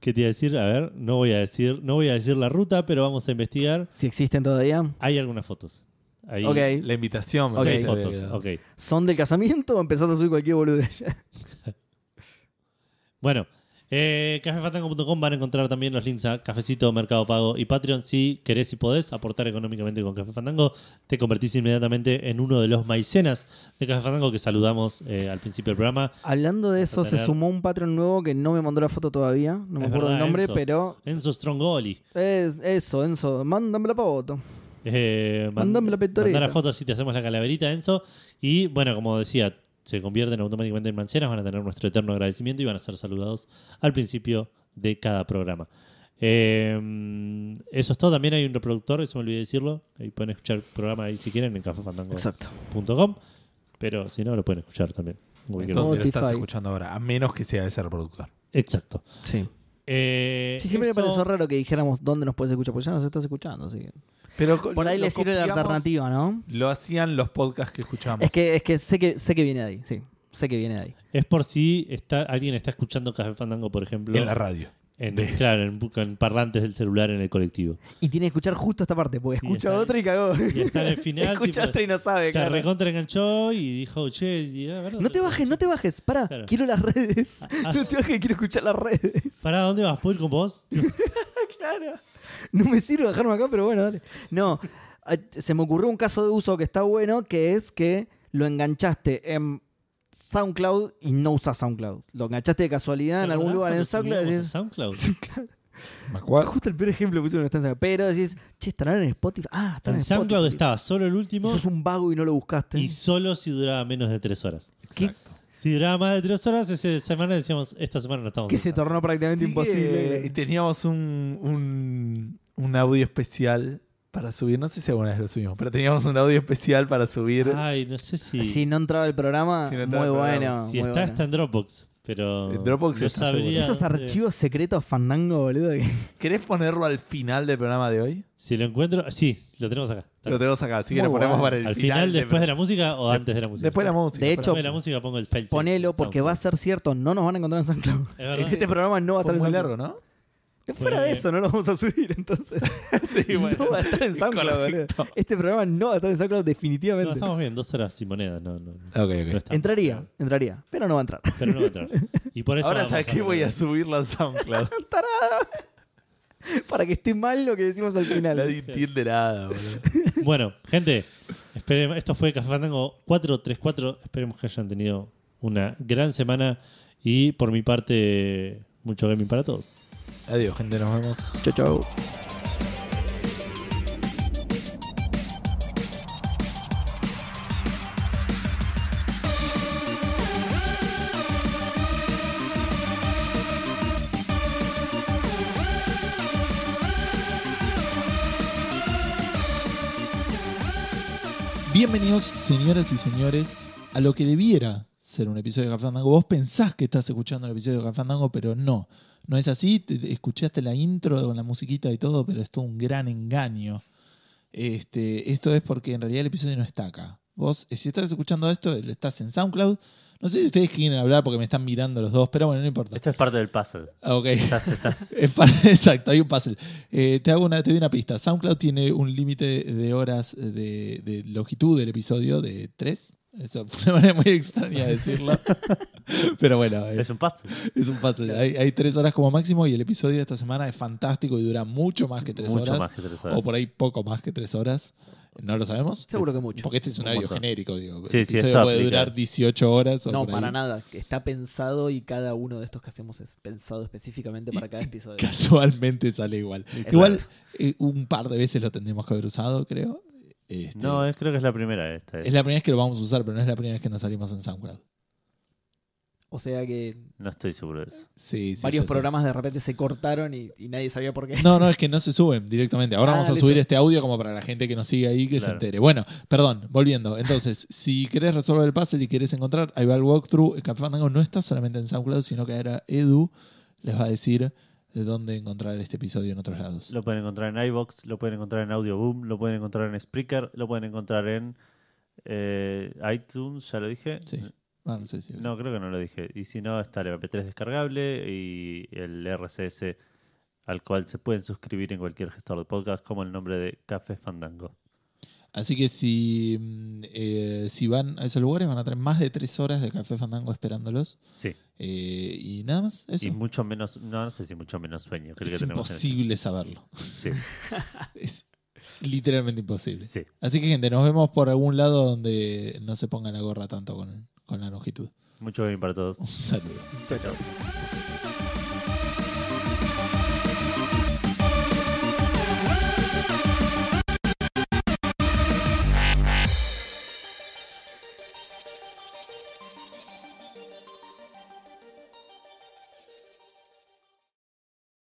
¿Qué te iba a decir? A ver, no voy a decir la ruta, pero vamos a investigar. Si existen todavía. Hay algunas fotos. Ahí. Okay. La invitación. Okay. Fotos. Okay. ¿Son del casamiento o empezaste a subir cualquier boludez? Bueno, cafefandango.com van a encontrar también los links a Cafecito, Mercado Pago y Patreon. Si querés y podés aportar económicamente con Café Fandango, te convertís inmediatamente en uno de los maicenas de Café Fandango que saludamos al principio del programa. Hablando de eso, se sumó un Patreon nuevo que no me mandó la foto todavía, no me acuerdo el nombre, Enzo. Pero... Enzo Strongoli. Enzo, mándame la foto. Mándame la pintorita. Mandá la foto si te hacemos la calaverita, Enzo. Y bueno, como decía... se convierten automáticamente en mancenas, van a tener nuestro eterno agradecimiento y van a ser saludados al principio de cada programa. Eso es todo. También hay un reproductor, eso me olvidé decirlo. Ahí pueden escuchar el programa ahí si quieren en cafefandango.com. Pero si no, lo pueden escuchar también. Todo lo estás escuchando ahora, a menos que sea ese reproductor. Exacto. Sí. Sí, siempre me pareció raro que dijéramos dónde nos puedes escuchar, porque ya nos estás escuchando, así que... Pero por ahí le sirve la alternativa, ¿no? Lo hacían los podcasts que escuchábamos. Es que sé que viene de ahí, sí. Sé que viene de ahí. Es por si alguien está escuchando Café Fandango, por ejemplo. En la radio. Claro, en parlantes del celular en el colectivo. Y tiene que escuchar justo esta parte, porque escucha otra y cagó. Y está en el final. Escuchaste y no sabe. Se recontra enganchó y dijo, che... No te bajes, pará, claro. Quiero las redes. No te bajes, quiero escuchar las redes. Pará, ¿dónde vas? ¿Puedo ir con vos? Claro. No me sirve dejarme acá, pero bueno, dale. No, se me ocurrió un caso de uso que está bueno, que es que lo enganchaste en SoundCloud y no usás SoundCloud. Lo enganchaste de casualidad en algún lugar en SoundCloud. Decís, SoundCloud. Claro. Me acuerdo. Justo el peor ejemplo que pusieron en pero decís, che, ¿estarán en Spotify? Ah, están en SoundCloud Spotify. Estaba solo el último. Sos un vago y no lo buscaste. Y solo si duraba menos de 3 horas. Exacto. ¿Qué? Si duraba más de 3 horas, esa semana decíamos, esta semana no estamos... Que se tornó prácticamente imposible. Y teníamos un audio especial para subir. No sé si alguna vez lo subimos, pero teníamos un audio especial para subir. Ay, no sé si... Si no entraba el programa, muy bueno. Si está en Dropbox, pero... En Dropbox no sabría... Esos archivos secretos Fandango, boludo. ¿Querés ponerlo al final del programa de hoy? Si lo encuentro... Sí, lo tenemos acá. Lo tenemos acá, así que lo ponemos para el final. ¿Al final, después de la música o antes de la música? Después de la música. De hecho, después de la música pongo el fail. Ponelo porque va a ser cierto, no nos van a encontrar en SoundCloud. Este programa no va a estar muy largo, ¿no? Fuera de eso, no lo vamos a subir, entonces. Sí, bueno. No va a estar en SoundCloud. Este programa no va a estar en SoundCloud definitivamente. No, estamos bien, 2 horas sin monedas. No, entraría, pero no va a entrar. Y por eso ahora aquí voy a subirla a SoundCloud. ¡Tarado! Para que esté mal lo que decimos al final. Nadie entiende nada, boludo. Bueno, gente, esto fue Café Fandango 434. Esperemos que hayan tenido una gran semana. Y por mi parte, mucho gaming para todos. Adiós, gente, nos vemos. Chau, chau. Bienvenidos, señoras y señores, a lo que debiera ser un episodio de Café Fandango. Vos pensás que estás escuchando el episodio de Café Fandango, pero no. No es así. Escuchaste la intro con la musiquita y todo, pero es todo un gran engaño. Esto es porque en realidad el episodio no está acá. Vos, si estás escuchando esto, estás en SoundCloud. No sé si ustedes quieren hablar porque me están mirando los dos, pero bueno, no importa. Esto es parte del puzzle. Ok. Exacto, hay un puzzle. Te doy una pista. SoundCloud tiene un límite de horas de longitud del episodio de 3. Eso fue una manera muy extraña de decirlo. Pero bueno. Es un puzzle. Es un puzzle. Hay 3 horas como máximo y el episodio de esta semana es fantástico y dura mucho más que 3 horas. Mucho más que 3 horas. O por ahí poco más que 3 horas. No lo sabemos. Seguro que mucho. Porque este es un audio genérico, digo. Sí, sí, puede aplica. Durar 18 horas. O no, para nada. Está pensado y cada uno de estos que hacemos es pensado específicamente para cada episodio. Casualmente sale igual. Exacto. Igual un par de veces lo tendríamos que haber usado, creo. No, creo que es la primera. Es la primera vez que lo vamos a usar, pero no es la primera vez que nos salimos en SoundCloud. O sea que... No estoy seguro de eso. Sí, varios programas de repente se cortaron y nadie sabía por qué. No, es que no se suben directamente. Ahora vamos a subir este audio como para la gente que nos sigue ahí que se entere. Bueno, perdón, volviendo. Entonces, si querés resolver el puzzle y querés encontrar, ahí va el walkthrough. Café Fandango no está solamente en SoundCloud, sino que ahora Edu les va a decir de dónde encontrar este episodio en otros lados. Lo pueden encontrar en iVoox, lo pueden encontrar en Audioboom, lo pueden encontrar en Spreaker, lo pueden encontrar en iTunes, ya lo dije. Sí. Ah, no sé si... No, creo que no lo dije. Y si no, está el MP3 descargable y el RSS al cual se pueden suscribir en cualquier gestor de podcast como el nombre de Café Fandango. Así que si van a esos lugares van a tener más de 3 horas de Café Fandango esperándolos. Sí. Y nada más eso. Y mucho menos... No sé si mucho menos sueño. Creo es que imposible saberlo. Sí. Es literalmente imposible. Sí. Así que, gente, nos vemos por algún lado donde no se pongan la gorra tanto con la longitud. Mucho bien para todos. Un saludo. Chao, chao.